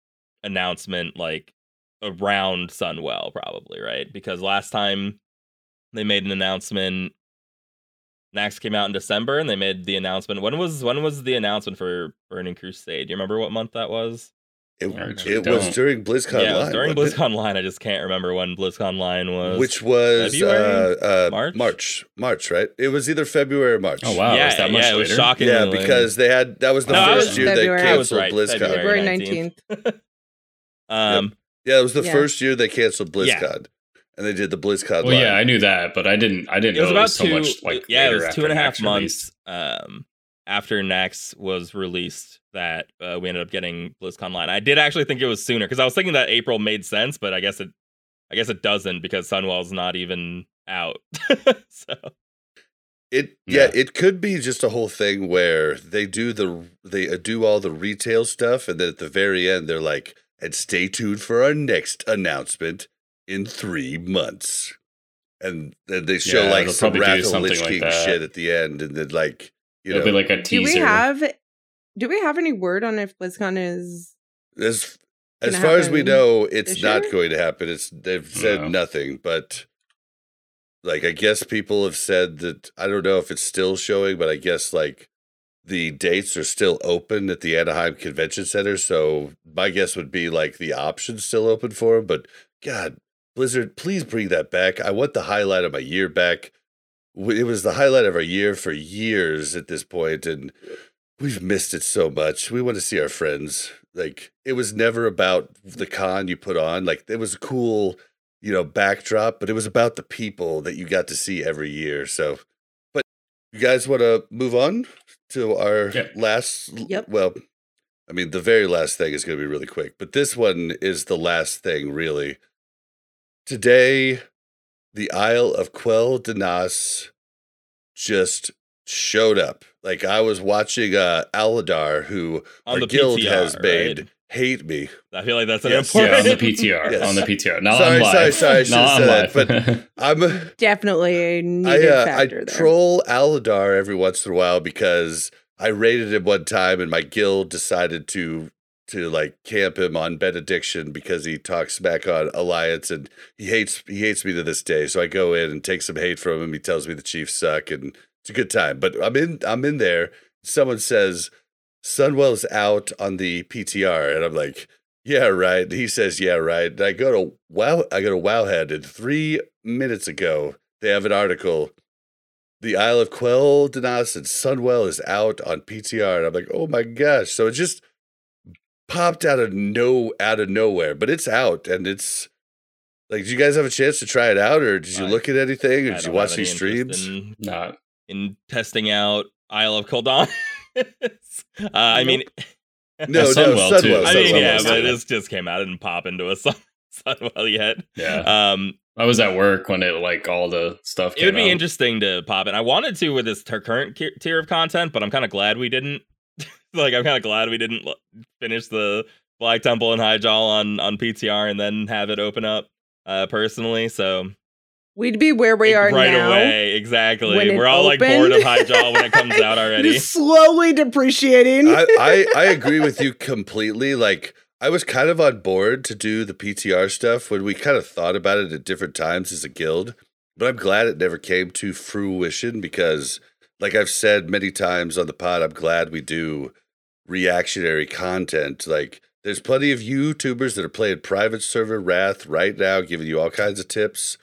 announcement like around Sunwell probably, right? Because last time they made an announcement, Naxx came out in December and they made the announcement. When was when was the announcement for Burning Crusade? Do you remember what month that was? It, it was during BlizzCon yeah, Line. Yeah, during BlizzCon it? Line. I just can't remember when BlizzCon Line was. Which was uh, uh, March? March, March, right? It was either February or March. Oh, wow. Yeah, it was, that much yeah, it was shocking. Yeah, because they had, that was the no, first was year February. They canceled right, BlizzCon. February nineteenth. um, yep. Yeah, it was the yeah. first year they canceled BlizzCon. Yeah. And they did the BlizzCon well, Line. Well, yeah, I knew that, but I didn't I didn't it know was about it was so two, much. Like, yeah, it was two and a half months um, after Naxx was released. That uh, we ended up getting BlizzCon Line. I did actually think it was sooner because I was thinking that April made sense, but I guess it, I guess it doesn't because Sunwell's not even out. so it yeah. yeah, it could be just a whole thing where they do the they do all the retail stuff, and then at the very end they're like, "And stay tuned for our next announcement in three months," and then they show yeah, like some Wrath of the Lich King like shit at the end, and then like you It'll know, be like a teaser. Do we have Do we have any word on if BlizzCon is as as far as we know? It's not year? going to happen. It's they've said no. nothing, but like I guess people have said that I don't know if it's still showing, but I guess like the dates are still open at the Anaheim Convention Center. So my guess would be like the option's still open for them. But God, Blizzard, please bring that back. I want the highlight of my year back. It was the highlight of our year for years at this point, and we've missed it so much. We want to see our friends. Like, it was never about the con you put on. Like, it was a cool, you know, backdrop, but it was about the people that you got to see every year. So, but you guys want to move on to our yep. last, yep. well, I mean, the very last thing is going to be really quick, but this one is the last thing, really. Today, the Isle of Quel'Danas just showed up. Like, I was watching uh, Aladar, who on our guild P T R, has made right? hate me. I feel like that's an yes. important... Yeah, on the P T R. Yes. On the P T R. Not sorry, on live. Sorry, sorry, sorry. But I'm... Definitely a needed I, uh, factor I there. I troll Aladar every once in a while because I raided him one time and my guild decided to... to like camp him on Benediction because he talks back on Alliance, and he hates he hates me to this day. So I go in and take some hate from him. He tells me the Chiefs suck, and it's a good time. But I'm in I'm in there. Someone says Sunwell's out on the P T R, and I'm like, yeah, right. And he says, yeah, right. And I go to Wow, I go to Wowhead, and three minutes ago they have an article. The Isle of Quel'Danas and Sunwell is out on P T R, and I'm like, oh my gosh. So it just popped out of no out of nowhere, but it's out, and it's like, did you guys have a chance to try it out, or did you I, look at anything, or I did you watch these streams? In, Not in testing out Isle of Quel'Danas. uh, I mean, no, no, Sunwell, Sunwell, too. Sunwell, I mean, Sunwell, yeah, Sunwell. But it just came out and pop into a sun, Sunwell yet. Yeah, um, I was at work when it like all the stuff. It came would be out. Interesting to pop in. I wanted to with this ter- current tier of content, but I'm kind of glad we didn't. Like, I'm kind of glad we didn't finish the Black Temple and Hyjal on, on P T R and then have it open up uh, personally. So we'd be where we are right now. Right away, exactly. We're all opened. Like bored of Hyjal when it comes out already. Just slowly depreciating. I, I, I agree with you completely. Like, I was kind of on board to do the P T R stuff when we kind of thought about it at different times as a guild. But I'm glad it never came to fruition because... Like I've said many times on the pod, I'm glad we do reactionary content. Like, there's plenty of YouTubers that are playing private server Wrath right now, giving you all kinds of tips.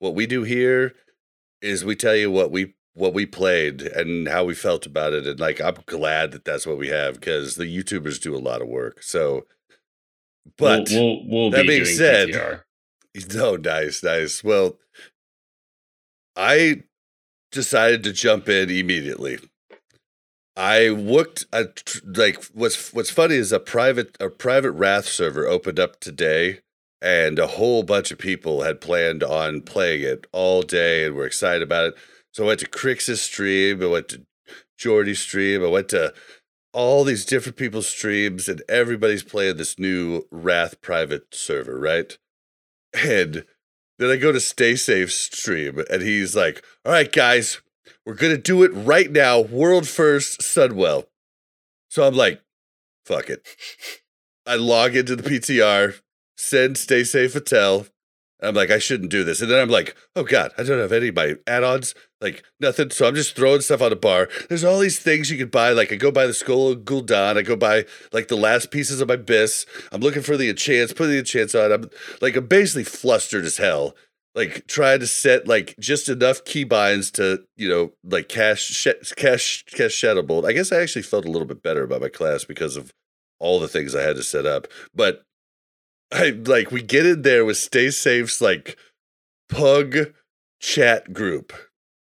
What we do here is we tell you what we what we played and how we felt about it. And like, I'm glad that that's what we have because the YouTubers do a lot of work. So, but we'll, we'll, we'll that be being doing said, P T R. Oh, nice, nice. Well, I. decided to jump in immediately. I looked at like what's what's funny is a private a private Wrath server opened up today, and a whole bunch of people had planned on playing it all day and were excited about it. So I went to Crix's stream, I went to Jordy's stream, I went to all these different people's streams, and everybody's playing this new Wrath private server, right? And then I go to Stay Safe stream, and he's like, all right, guys, we're going to do it right now. World first, Sunwell. So I'm like, fuck it. I log into the P T R, send Stay Safe a tell. I'm like, I shouldn't do this. And then I'm like, oh, God, I don't have any of my add-ons, like nothing. So I'm just throwing stuff on a bar. There's all these things you could buy. Like, I go buy the Skull of Gul'dan. I go buy, like, the last pieces of my Abyss. I'm looking for the enchants, put the enchants on. I'm, like, I'm basically flustered as hell. Like, trying to set, like, just enough keybinds to, you know, like, cash, sh- cash, cash Shadow Bolt. I guess I actually felt a little bit better about my class because of all the things I had to set up. But... I like we get in there with Stay Safe's like pug chat group.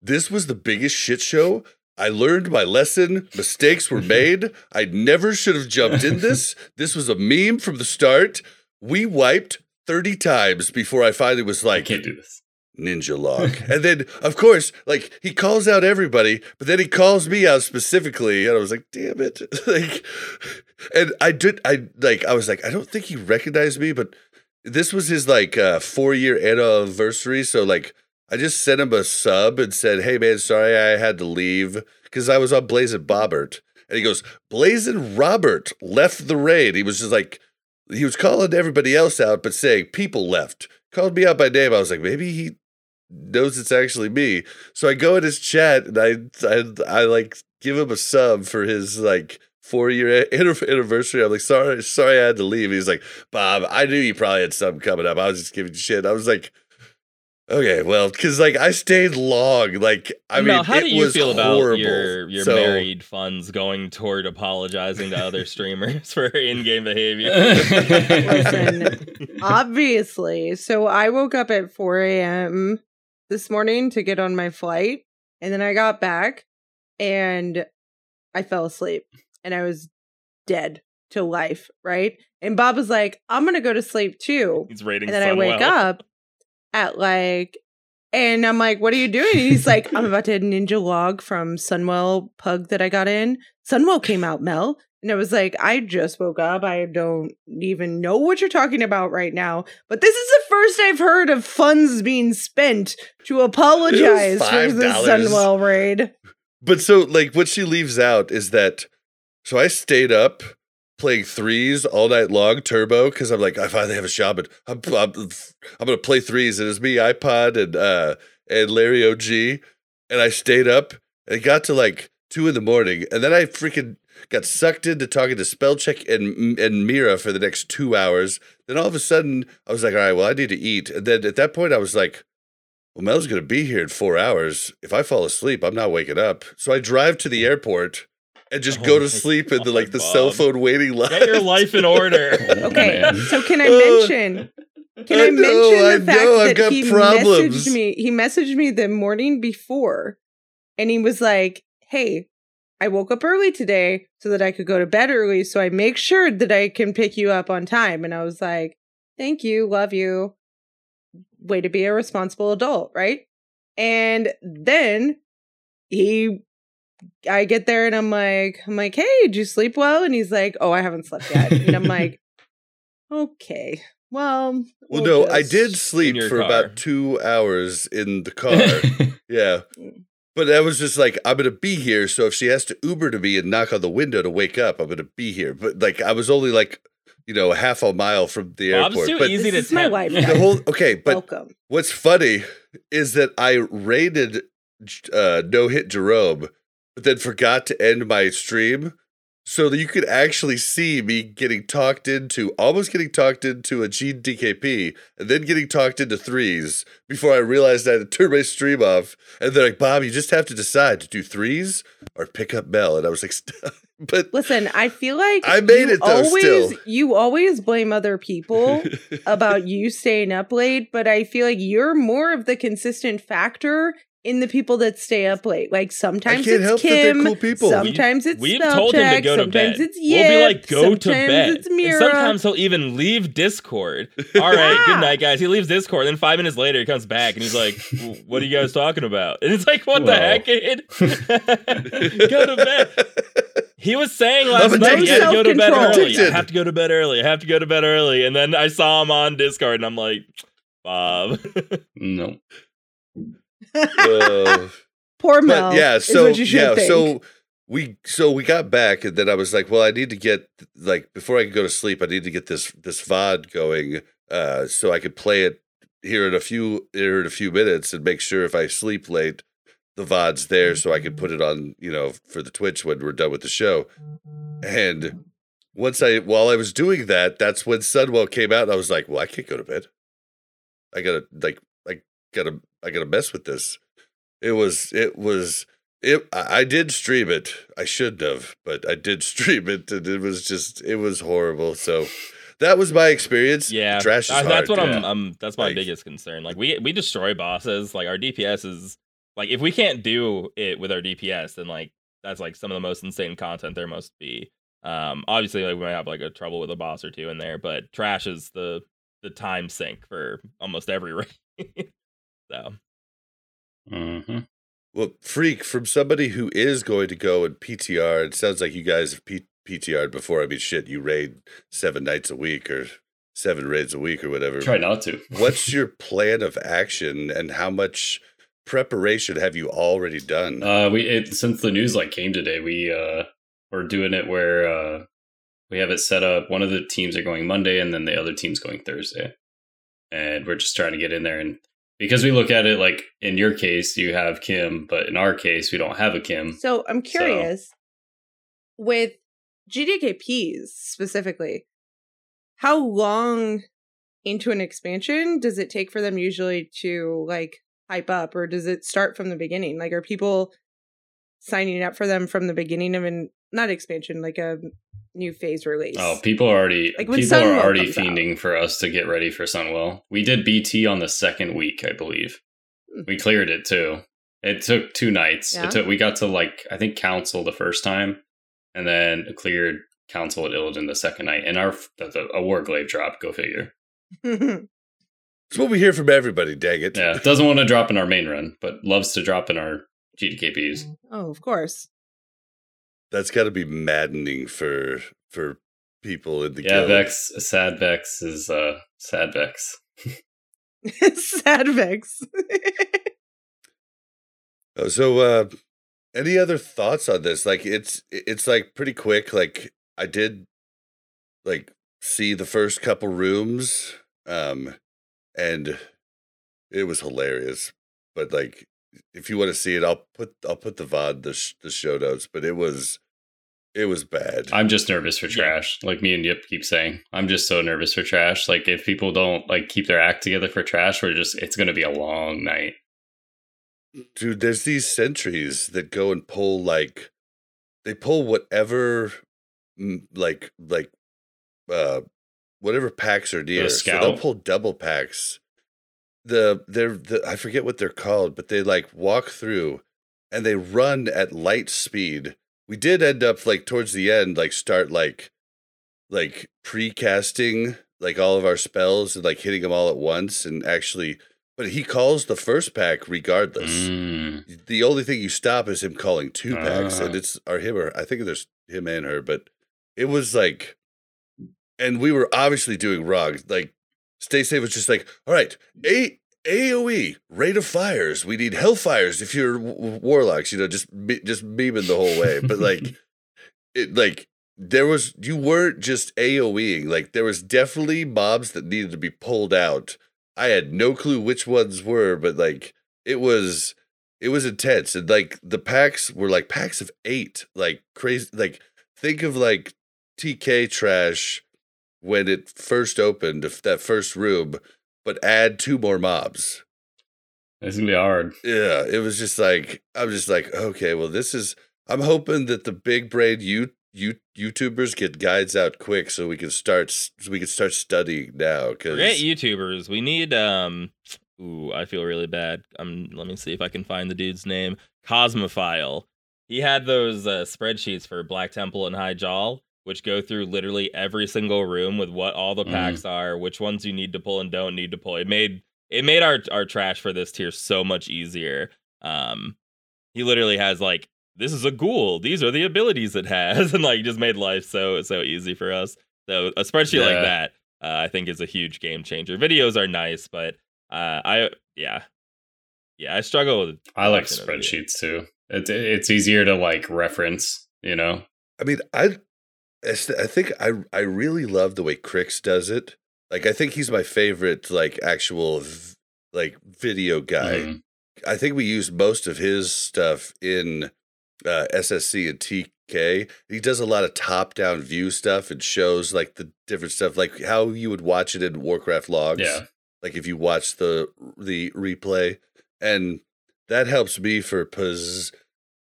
This was the biggest shit show. I learned my lesson. Mistakes were made. I never should have jumped in this. This was a meme from the start. We wiped thirty times before I finally was like, I can't do this. Ninja log. And then, of course, like he calls out everybody, but then he calls me out specifically, and I was like, damn it. Like, and I did I like I was like, I don't think he recognized me, but this was his like uh four year anniversary. So like I just sent him a sub and said, hey man, sorry I had to leave because I was on Blazing Bobbert. And he goes, Blazin' Robert left the raid. He was just like, he was calling everybody else out, but saying people left. Called me out by name. I was like, maybe he knows it's actually me. So I go in his chat and I, I, I like give him a sub for his like four year anniversary. I'm like, sorry, sorry, I had to leave. He's like, Bob, I knew you probably had something coming up. I was just giving you shit. I was like, okay, well, because like I stayed long. Like, I Mel, mean, how it do you was feel about horrible. Your, your so, married funds going toward apologizing to other streamers for in-game behavior? Listen, obviously. So I woke up at four a.m. this morning to get on my flight, and then I got back, and I fell asleep. And I was dead to life, right? And Bob was like, I'm going to go to sleep too. He's raiding Sunwell. And then Sunwell. I wake up at like, and I'm like, what are you doing? And he's like, I'm about to ninja log from Sunwell pug that I got in. Sunwell came out, Mel. And I was like, I just woke up. I don't even know what you're talking about right now. But this is the first I've heard of funds being spent to apologize for the Sunwell raid. But so like what she leaves out is that So I stayed up playing threes all night long, turbo, because I'm like, I finally have a shaman. I'm I'm, I'm going to play threes. And it was me, iPod, and uh, and Larry O G. And I stayed up and it got to like two in the morning. And then I freaking got sucked into talking to Spellcheck and, and Mira for the next two hours. Then all of a sudden, I was like, all right, well, I need to eat. And then at that point, I was like, well, Mel's going to be here in four hours. If I fall asleep, I'm not waking up. So I drive to the airport and just oh, go to sleep in the like the Bob. Cell phone waiting line. Get your life in order. Okay, man. So can I mention? Can I, I know, mention the I fact know, that he problems. messaged me? He messaged me the morning before, and he was like, "Hey, I woke up early today so that I could go to bed early, so I make sure that I can pick you up on time." And I was like, "Thank you, love you. Way to be a responsible adult, right?" And then he. I get there and I'm like, I'm like, hey, did you sleep well? And he's like, oh, I haven't slept yet. And I'm like, okay, well, well, we'll no, I did sleep for car. about two hours in the car. Yeah. But I was just like, I'm going to be here. So if she has to Uber to me and knock on the window to wake up, I'm going to be here. But like, I was only like, you know, half a mile from the Bob's airport. Too but easy this to is my wife. The whole, okay. But Welcome. What's funny is that I raided uh, No Hit Jerome, but then forgot to end my stream so that you could actually see me getting talked into, almost getting talked into a G D K P, and then getting talked into threes before I realized I had to turn my stream off. And they're like, Bob, you just have to decide to do threes or pick up Mel. And I was like, but listen, I feel like I made it though, always, still. You always blame other people about you staying up late, but I feel like you're more of the consistent factor in the people that stay up late. Like sometimes it's Kim, cool people. sometimes it's We've Spellcheck, told him to go to sometimes bed. It's Yip, we'll be like, go sometimes to bed. It's Mira. And sometimes he'll even leave Discord. All right, yeah. Good night, guys. He leaves Discord. Then five minutes later, he comes back and he's like, what are you guys talking about? And it's like, what Whoa. the heck, kid? Go to bed. He was saying last Love night, yeah, go to bed early. I have to go to bed early. I have to go to bed early. And then I saw him on Discord and I'm like, Bob. No. uh, Poor Mel. Yeah, so yeah, think. so we so we got back, and then I was like, well, I need to get like before I can go to sleep, I need to get this this V O D going, uh, so I could play it here in a few here in a few minutes and make sure if I sleep late, the V O D's there, so I could put it on, you know, for the Twitch when we're done with the show. And once I while I was doing that, that's when Sunwell came out, and I was like, well, I can't go to bed. I gotta like I gotta. I gotta mess with this. It was, it was, it, I did stream it. I shouldn't have, but I did stream it, and it was just, it was horrible. So that was my experience. Yeah. The trash is I, that's hard. what yeah. I'm, I'm, that's my like, biggest concern. Like we, we destroy bosses. Like our D P S is like, if we can't do it with our D P S, then like, that's like some of the most insane content there must be. Um, obviously like we might have like a trouble with a boss or two in there, but trash is the, the time sink for almost every raid. So. Mm-hmm. Well, Phreakk, from somebody who is going to go and P T R, it sounds like you guys have P- PTR'd before. I mean, shit, you raid seven nights a week or seven raids a week or whatever. Try not to. What's your plan of action and how much preparation have you already done? Uh, we it, since the news like came today, we uh, we're doing it where uh, we have it set up. One of the teams are going Monday and then the other team's going Thursday. And we're just trying to get in there. And because we look at it like in your case, you have Kim, but in our case, we don't have a Kim. So I'm curious so. with G D K Ps specifically, how long into an expansion does it take for them usually to like hype up, or does it start from the beginning? Like, are people signing up for them from the beginning of an not expansion, like a new phase release? Oh, people are already like people Sunwell are already fiending out for us to get ready for Sunwell. We did B T on the second week, I believe. Mm-hmm. We cleared it too. It took two nights. Yeah. It took we got to like I think council the first time, and then cleared council at Illidan the second night, and our the, a warglaive drop. Go figure. It's what we hear from everybody, dang it. Yeah, doesn't want to drop in our main run, but loves to drop in our G D K Ps. Oh, of course. That's got to be maddening for for people in the yeah, guild. Yeah, Vex, Sad Vex is uh, Sad Vex. Sad Vex. oh, so, uh, any other thoughts on this? Like, it's it's like pretty quick. Like, I did, like, see the first couple rooms, um, and it was hilarious. But like, if you want to see it, I'll put I'll put the V O D, the sh- the show notes. But it was it was bad. I'm just nervous for trash, like me and Yip keep saying. I'm just so nervous for trash. Like if people don't like keep their act together for trash, we're just it's gonna be a long night. Dude, there's these sentries that go and pull like they pull whatever like like. Uh, whatever packs are dear, the so they'll pull double packs. The they're the I forget what they're called, but they like walk through and they run at light speed. We did end up like towards the end, like start like like pre-casting like all of our spells and like hitting them all at once. And actually, but he calls the first pack regardless. Mm. The only thing you stop is him calling two packs, uh. and it's or him or I think there's him and her, but it was like. And we were obviously doing wrong. Like, Stay Safe was just like, all right, a- AoE, rate of fires. We need hellfires if you're w- warlocks, you know, just just memeing the whole way. But, like, it like there was, you weren't just AoEing. Like, there was definitely mobs that needed to be pulled out. I had no clue which ones were, but, like, it was, it was intense. And, like, the packs were, like, packs of eight. Like, crazy. Like, think of, like, T K trash when it first opened, that first room, but add two more mobs. It's gonna be hard. Yeah, it was just like, I'm just like, okay, well, this is, I'm hoping that the big brain you, you, YouTubers get guides out quick so we can start, so we can start studying now. Great YouTubers. We need, um, ooh, I feel really bad. Um, let me see if I can find the dude's name. Cosmophile. He had those uh, spreadsheets for Black Temple and Hyjal, which go through literally every single room with what all the packs mm. are, which ones you need to pull and don't need to pull. It made it made our, our trash for this tier so much easier. Um, he literally has like, this is a ghoul. These are the abilities it has, and like just made life so so easy for us. So a spreadsheet yeah. like that, uh, I think, is a huge game changer. Videos are nice, but uh, I yeah, yeah, I struggle with. I like spreadsheets too. It's it's easier to like reference, you know. I mean, I. I think I I really love the way Crix does it. Like, I think he's my favorite, like, actual, v- like, video guy. Mm-hmm. I think we use most of his stuff in uh, S S C and T K. He does a lot of top-down view stuff and shows, like, the different stuff, like how you would watch it in Warcraft logs. Yeah. Like, if you watch the the replay. And that helps me for pos.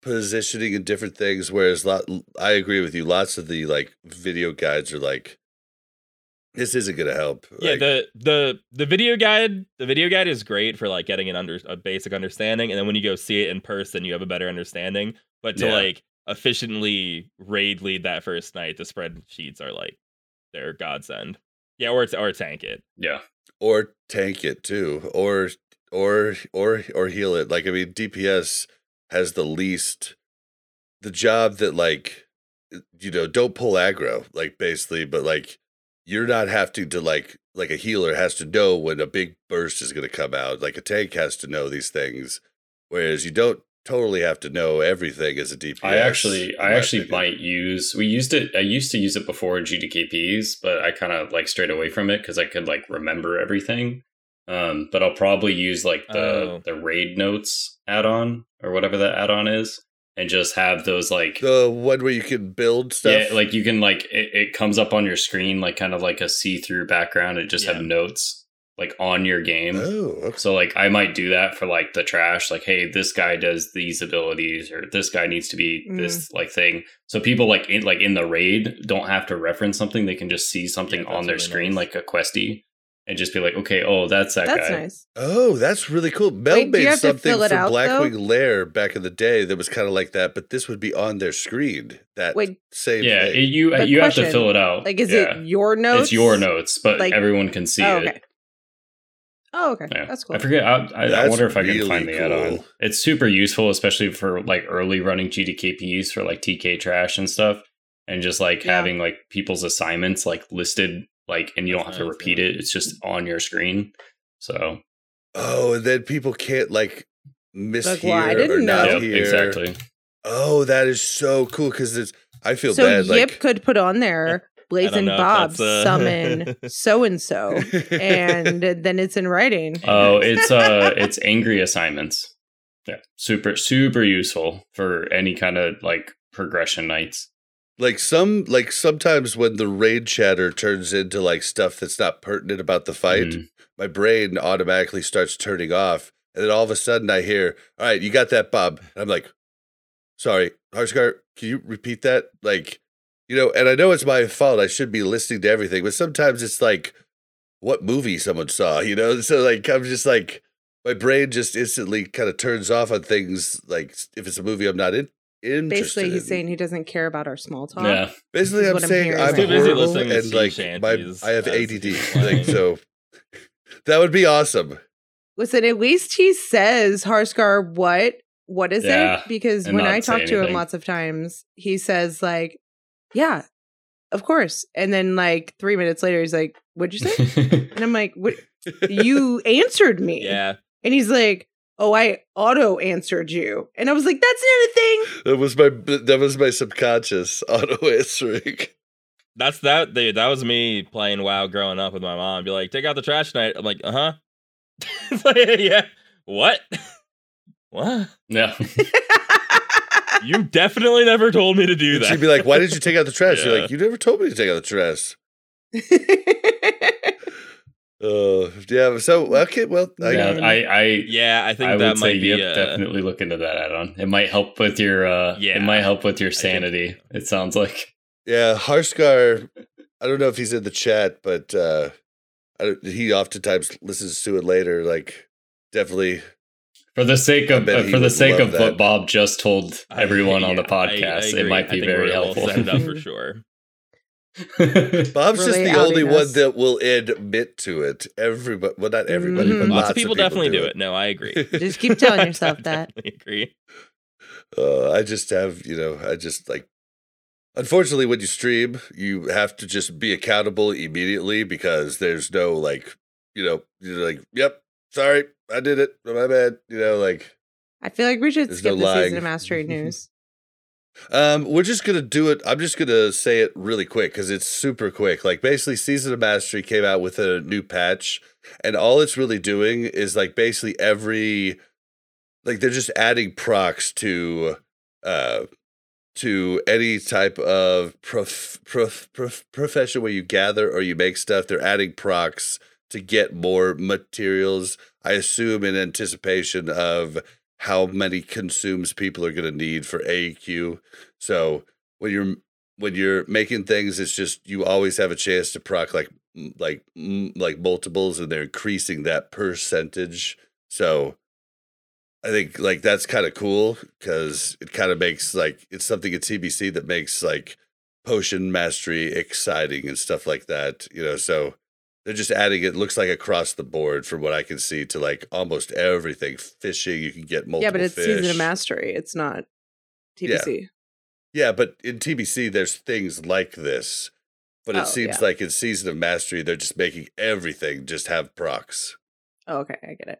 positioning and different things, whereas lot, I agree with you, lots of the like video guides are like, this isn't gonna help. Yeah, like, the the the video guide the video guide is great for like getting an under a basic understanding, and then when you go see it in person you have a better understanding, but to yeah. like efficiently raid lead that first night, the spreadsheets are like they're godsend. Yeah, or it's or tank it. Yeah, or tank it too, or or or or heal it. Like, I mean, D P S has the least, the job that like, you know, don't pull aggro, like basically, but like you're not having to like, like a healer has to know when a big burst is going to come out. Like a tank has to know these things. Whereas you don't totally have to know everything as a D P S. I actually, I actually might use, we used it, I used to use it before in G D K Ps, but I kind of like strayed away from it because I could like remember everything. Um, but I'll probably use like the, oh. the raid notes add-on or whatever that add-on is, and just have those like the one where you can build stuff. Yeah, like you can like it, it comes up on your screen like kind of like a see-through background. It just yeah. have notes like on your game. Oh, okay. So like I might do that for like the trash. Like, hey, this guy does these abilities, or this guy needs to be mm. this like thing. So people like in, like in the raid don't have to reference something; they can just see something yeah, on their really screen, nice. Like a questy. And just be like, okay, oh, that's that that's guy. Nice. Oh, that's really cool. Mel Wait, made something for out, Blackwing though? Lair back in the day that was kind of like that, but this would be on their screen. That Wait, same yeah, thing. you but you question, have to fill it out. Like, is yeah. it your notes? It's your notes, but like, everyone can see oh, okay. it. Oh, okay, yeah. That's cool. I forget. I, I, I wonder if I really can find the cool. add-on. It's super useful, especially for like early running G D K Ps for like T K trash and stuff, and just like yeah. having like people's assignments like listed. Like, and you don't have to repeat it. It's just on your screen. So, oh, and then people can't like miss like, well, here I didn't or know. Not yep, here. Exactly. Oh, that is so cool because it's. I feel so bad. So Yip like, could put on there Blazing Bob uh... summon so and so, and then it's in writing. Oh, it's uh, it's Angry Assignments. Yeah, super super useful for any kind of like progression nights. Like some, like sometimes when the raid chatter turns into like stuff that's not pertinent about the fight, mm-hmm. my brain automatically starts turning off, and then all of a sudden I hear, "All right, you got that, Bob." And I'm like, "Sorry, Harshgar, can you repeat that?" Like, you know, and I know it's my fault. I should be listening to everything, but sometimes it's like what movie someone saw, you know. So like, I'm just like, my brain just instantly kind of turns off on things. Like if it's a movie I'm not in. Basically, he's in. saying he doesn't care about our small talk. Yeah. Basically, I'm saying I'm, I'm too busy listening to sea shanties. I have A D D, like, so that would be awesome. Listen, at least he says, Harshgar, what? What is yeah, it? Because when I talk anything. to him lots of times, he says, like, yeah, of course. And then, like, three minutes later, he's like, what'd you say? And I'm like, what? You answered me. Yeah. And he's like, oh, I auto answered you, and I was like, "That's not a thing." That was my that was my subconscious auto answering. That's that dude. That was me playing WoW growing up with my mom. Be like, "Take out the trash tonight." I'm like, "Uh huh." Like, yeah. What? What? No. You definitely never told me to do that. She'd be like, "Why did you take out the trash?" Yeah. You're like, "You never told me to take out the trash." Oh uh, yeah, so okay, well, I, yeah, I, I, yeah, I think I that might be uh, definitely look into that add-on. It might help with your, uh, yeah, it might help with your sanity. Think, it sounds like, yeah, Harshgar. I don't know if he's in the chat, but uh, I don't, he oftentimes listens to it later. Like, definitely for the sake of uh, for the sake of that. What Bob just told everyone I, yeah, on the podcast, I, I it might be very helpful. Set it up for sure. Bob's just the only one that will admit to it. Everybody, well, not everybody, mm-hmm. but lots, lots of people, people definitely do it. it. No, I agree. Just keep telling yourself that. I agree. Uh, I just have, you know, I just like. Unfortunately, when you stream, you have to just be accountable immediately because there's no like, you know, you're like, yep, sorry, I did it, my bad, you know, like. I feel like we should skip no the lying. Season of Mastery news. Um, we're just going to do it. I'm just going to say it really quick because it's super quick. Like basically Season of Mastery came out with a new patch, and all it's really doing is like basically every, like they're just adding procs to, uh, to any type of prof, prof, prof, profession where you gather or you make stuff. They're adding procs to get more materials, I assume in anticipation of how many consumes people are going to need for A E Q. So when you're when you're making things, it's just you always have a chance to proc like like like multiples, and they're increasing that percentage. So I think like that's kind of cool because it kind of makes like it's something at T B C that makes like potion mastery exciting and stuff like that, you know. So they're just adding, it looks like across the board from what I can see to like almost everything. Fishing, you can get multiple fish. Yeah, but it's fish. Season of Mastery. It's not T B C. Yeah. yeah, but in T B C, there's things like this. But oh, it seems yeah. like in Season of Mastery, they're just making everything just have procs. Oh, okay. I get it.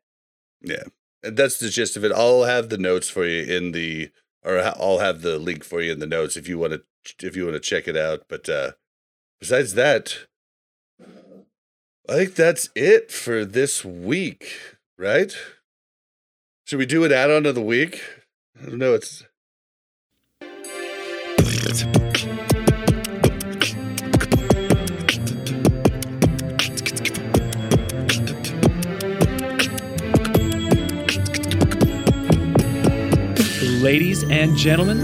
Yeah. that's the gist of it. I'll have the notes for you in the, or I'll have the link for you in the notes if you want to, if you want to check it out. But uh, besides that, I think that's it for this week, right? Should we do an add-on of the week? I don't know. It's. Ladies and gentlemen,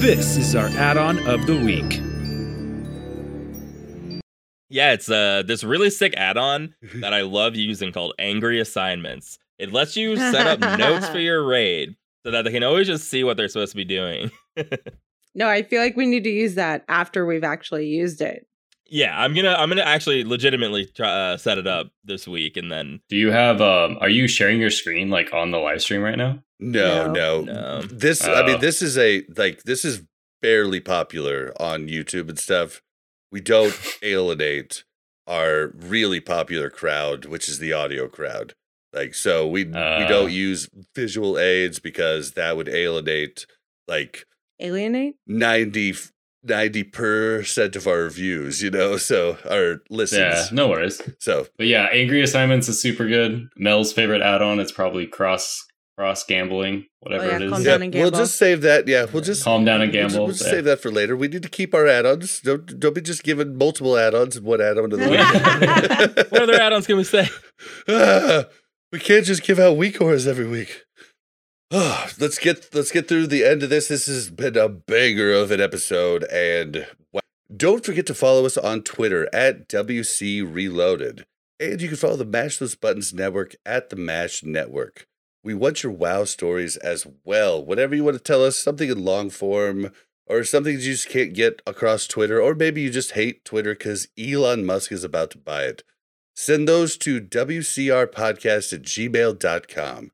this is our add-on of the week. Yeah, it's uh, this really sick add-on that I love using called Angry Assignments. It lets you set up notes for your raid so that they can always just see what they're supposed to be doing. No, I feel like we need to use that after we've actually used it. Yeah, I'm gonna I'm gonna actually legitimately try, uh, set it up this week, and then. Do you have? Um, are you sharing your screen like on the live stream right now? No, no. no. no. This, oh. I mean, this is a like this is barely popular on YouTube and stuff. We don't alienate our really popular crowd, which is the audio crowd. Like, so we uh. we don't use visual aids because that would alienate like alienate ninety. ninety percent of our views, you know, so our listens. Yeah, no worries. So, but yeah, Angry Assignments is super good. Mel's favorite add-on is probably cross cross gambling, whatever oh, yeah, it is. Calm down yeah, and gamble. We'll just save that. Yeah, we'll just calm down and gamble. We'll just, we'll just yeah. save that for later. We need to keep our add-ons. Don't don't be just giving multiple add-ons and one add-on to the week. What other add-ons can we say? Uh, we can't just give out week horrors every week. Oh, let's get let's get through the end of this. This has been a banger of an episode, and wow. Don't forget to follow us on Twitter at W C Reloaded, and you can follow the Mash Those Buttons Network at the Mash Network. We want your wow stories as well. Whatever you want to tell us, something in long form or something that you just can't get across Twitter, or maybe you just hate Twitter because Elon Musk is about to buy it. Send those to W C R podcast at gmail dot com.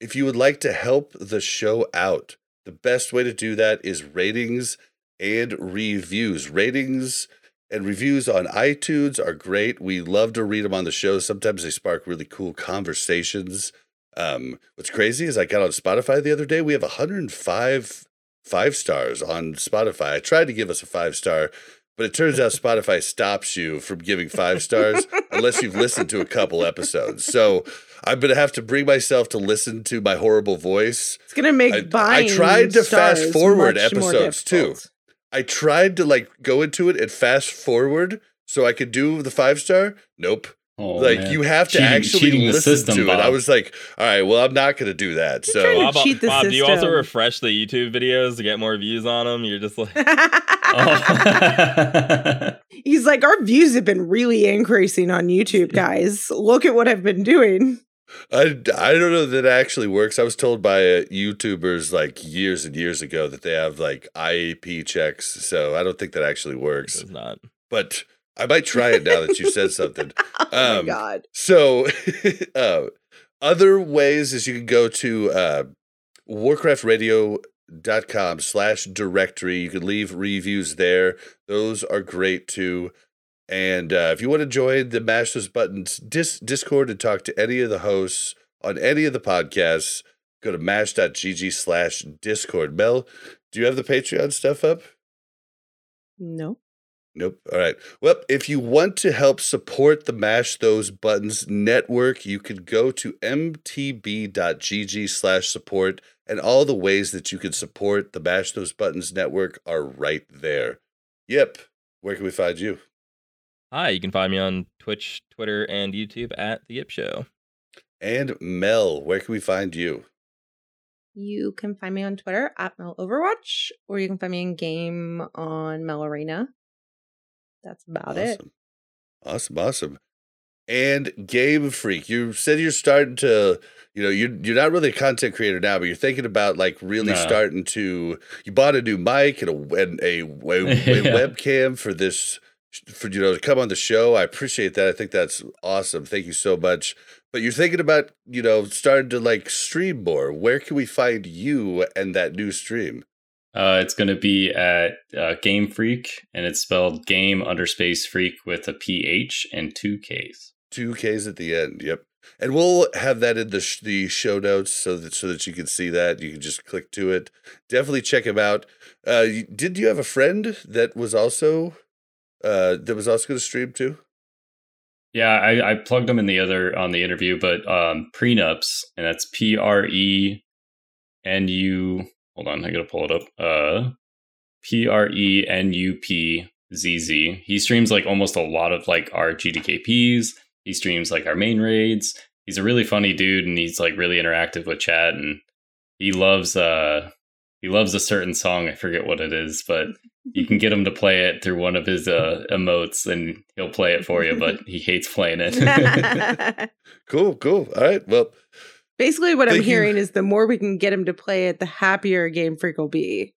If you would like to help the show out, the best way to do that is ratings and reviews. Ratings and reviews on iTunes are great. We love to read them on the show. Sometimes they spark really cool conversations. Um, what's crazy is I got on Spotify the other day. We have one hundred five five stars on Spotify. I tried to give us a five star, but it turns out Spotify stops you from giving five stars unless you've listened to a couple episodes. So I'm going to have to bring myself to listen to my horrible voice. It's going to make I, buying I tried to fast forward episodes too. I tried to like go into it and fast forward so I could do the five star. Nope. Oh, like man. You have to cheating, actually cheating listen system, to Bob. It. I was like, all right, well, I'm not going to do that. You're so Bob, cheat the Bob do you also refresh the YouTube videos to get more views on them? You're just like, oh. He's like, our views have been really increasing on YouTube, guys. Look at what I've been doing. I, I don't know that it actually works. I was told by uh, YouTubers like years and years ago that they have like I A P checks. So I don't think that actually works. It does not. But I might try it now that you said something. Oh um, my God. So uh, other ways is you can go to uh, warcraft radio dot com slash directory. You can leave reviews there. Those are great too. And uh, if you want to join the Mash Those Buttons dis- Discord and talk to any of the hosts on any of the podcasts, go to mash.gg slash Discord. Mel, do you have the Patreon stuff up? No. Nope. All right. Well, if you want to help support the Mash Those Buttons network, you can go to mtb.gg slash support, and all the ways that you can support the Mash Those Buttons network are right there. Yep. Where can we find you? Hi, you can find me on Twitch, Twitter, and YouTube at The Yip Show. And Mel, where can we find you? You can find me on Twitter at Mel Overwatch, or you can find me in game on Mel Arena. That's about it. Awesome, awesome. And Game Phreakk, you said you're starting to, you know, you're, you're not really a content creator now, but you're thinking about like really nah. starting to, you bought a new mic and a, and a, a, a yeah. webcam for this, for, you know, to come on the show. I appreciate that. I think that's awesome. Thank you so much. But you're thinking about, you know, starting to like stream more. Where can we find you and that new stream? Uh, it's going to be at uh, Game Phreakk, and it's spelled Game underspace Phreakk with a P H and two Ks. Two Ks at the end, yep. And we'll have that in the sh the show notes so that so that you can see that. You can just click to it. Definitely check him out. Uh, you, did you have a friend that was also uh, that was also going to stream too? Yeah, I, I plugged him in the other on the interview, but um, Prenupzz, and that's P R E N U. Hold on, I gotta pull it up. Uh, P R E N U P Z Z. He streams like almost a lot of like our G D K Ps. He streams like our main raids. He's a really funny dude, and he's like really interactive with chat, and he loves uh he loves a certain song. I forget what it is, but you can get him to play it through one of his uh, emotes, and he'll play it for you. But he hates playing it. Cool, cool. All right, well, basically what I'm hearing you. Is the more we can get him to play it, the happier Game Phreakk will be.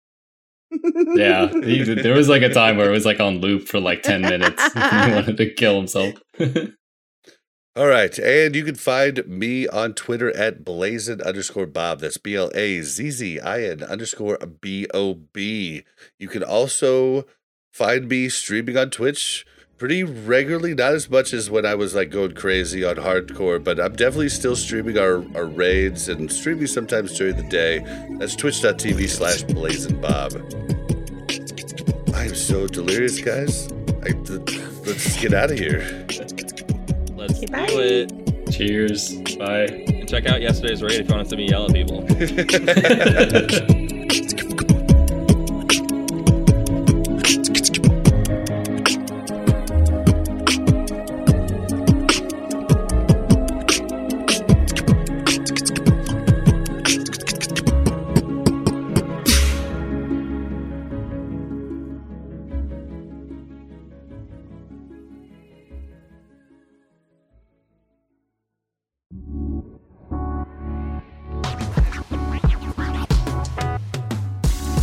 Yeah, he, there was like a time where it was like on loop for like ten minutes. He wanted to kill himself. All right, and you can find me on Twitter at blazin underscore bob. That's B L A Z Z I N underscore B O B. You can also find me streaming on Twitch pretty regularly, not as much as when I was like going crazy on hardcore, but I'm definitely still streaming our, our raids and streaming sometimes during the day. That's twitch.tv slash blazin bob. I am so delirious, guys. I, let's get out of here. Let's okay, do it. Cheers. Bye. And check out yesterday's raid if you want to see me yell at people.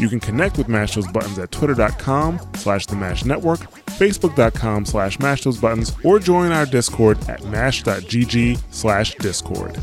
You can connect with Mash Those Buttons at twitter.com slash the Mash Network, facebook.com slash Mash Those Buttons, or join our Discord at mash.gg slash Discord.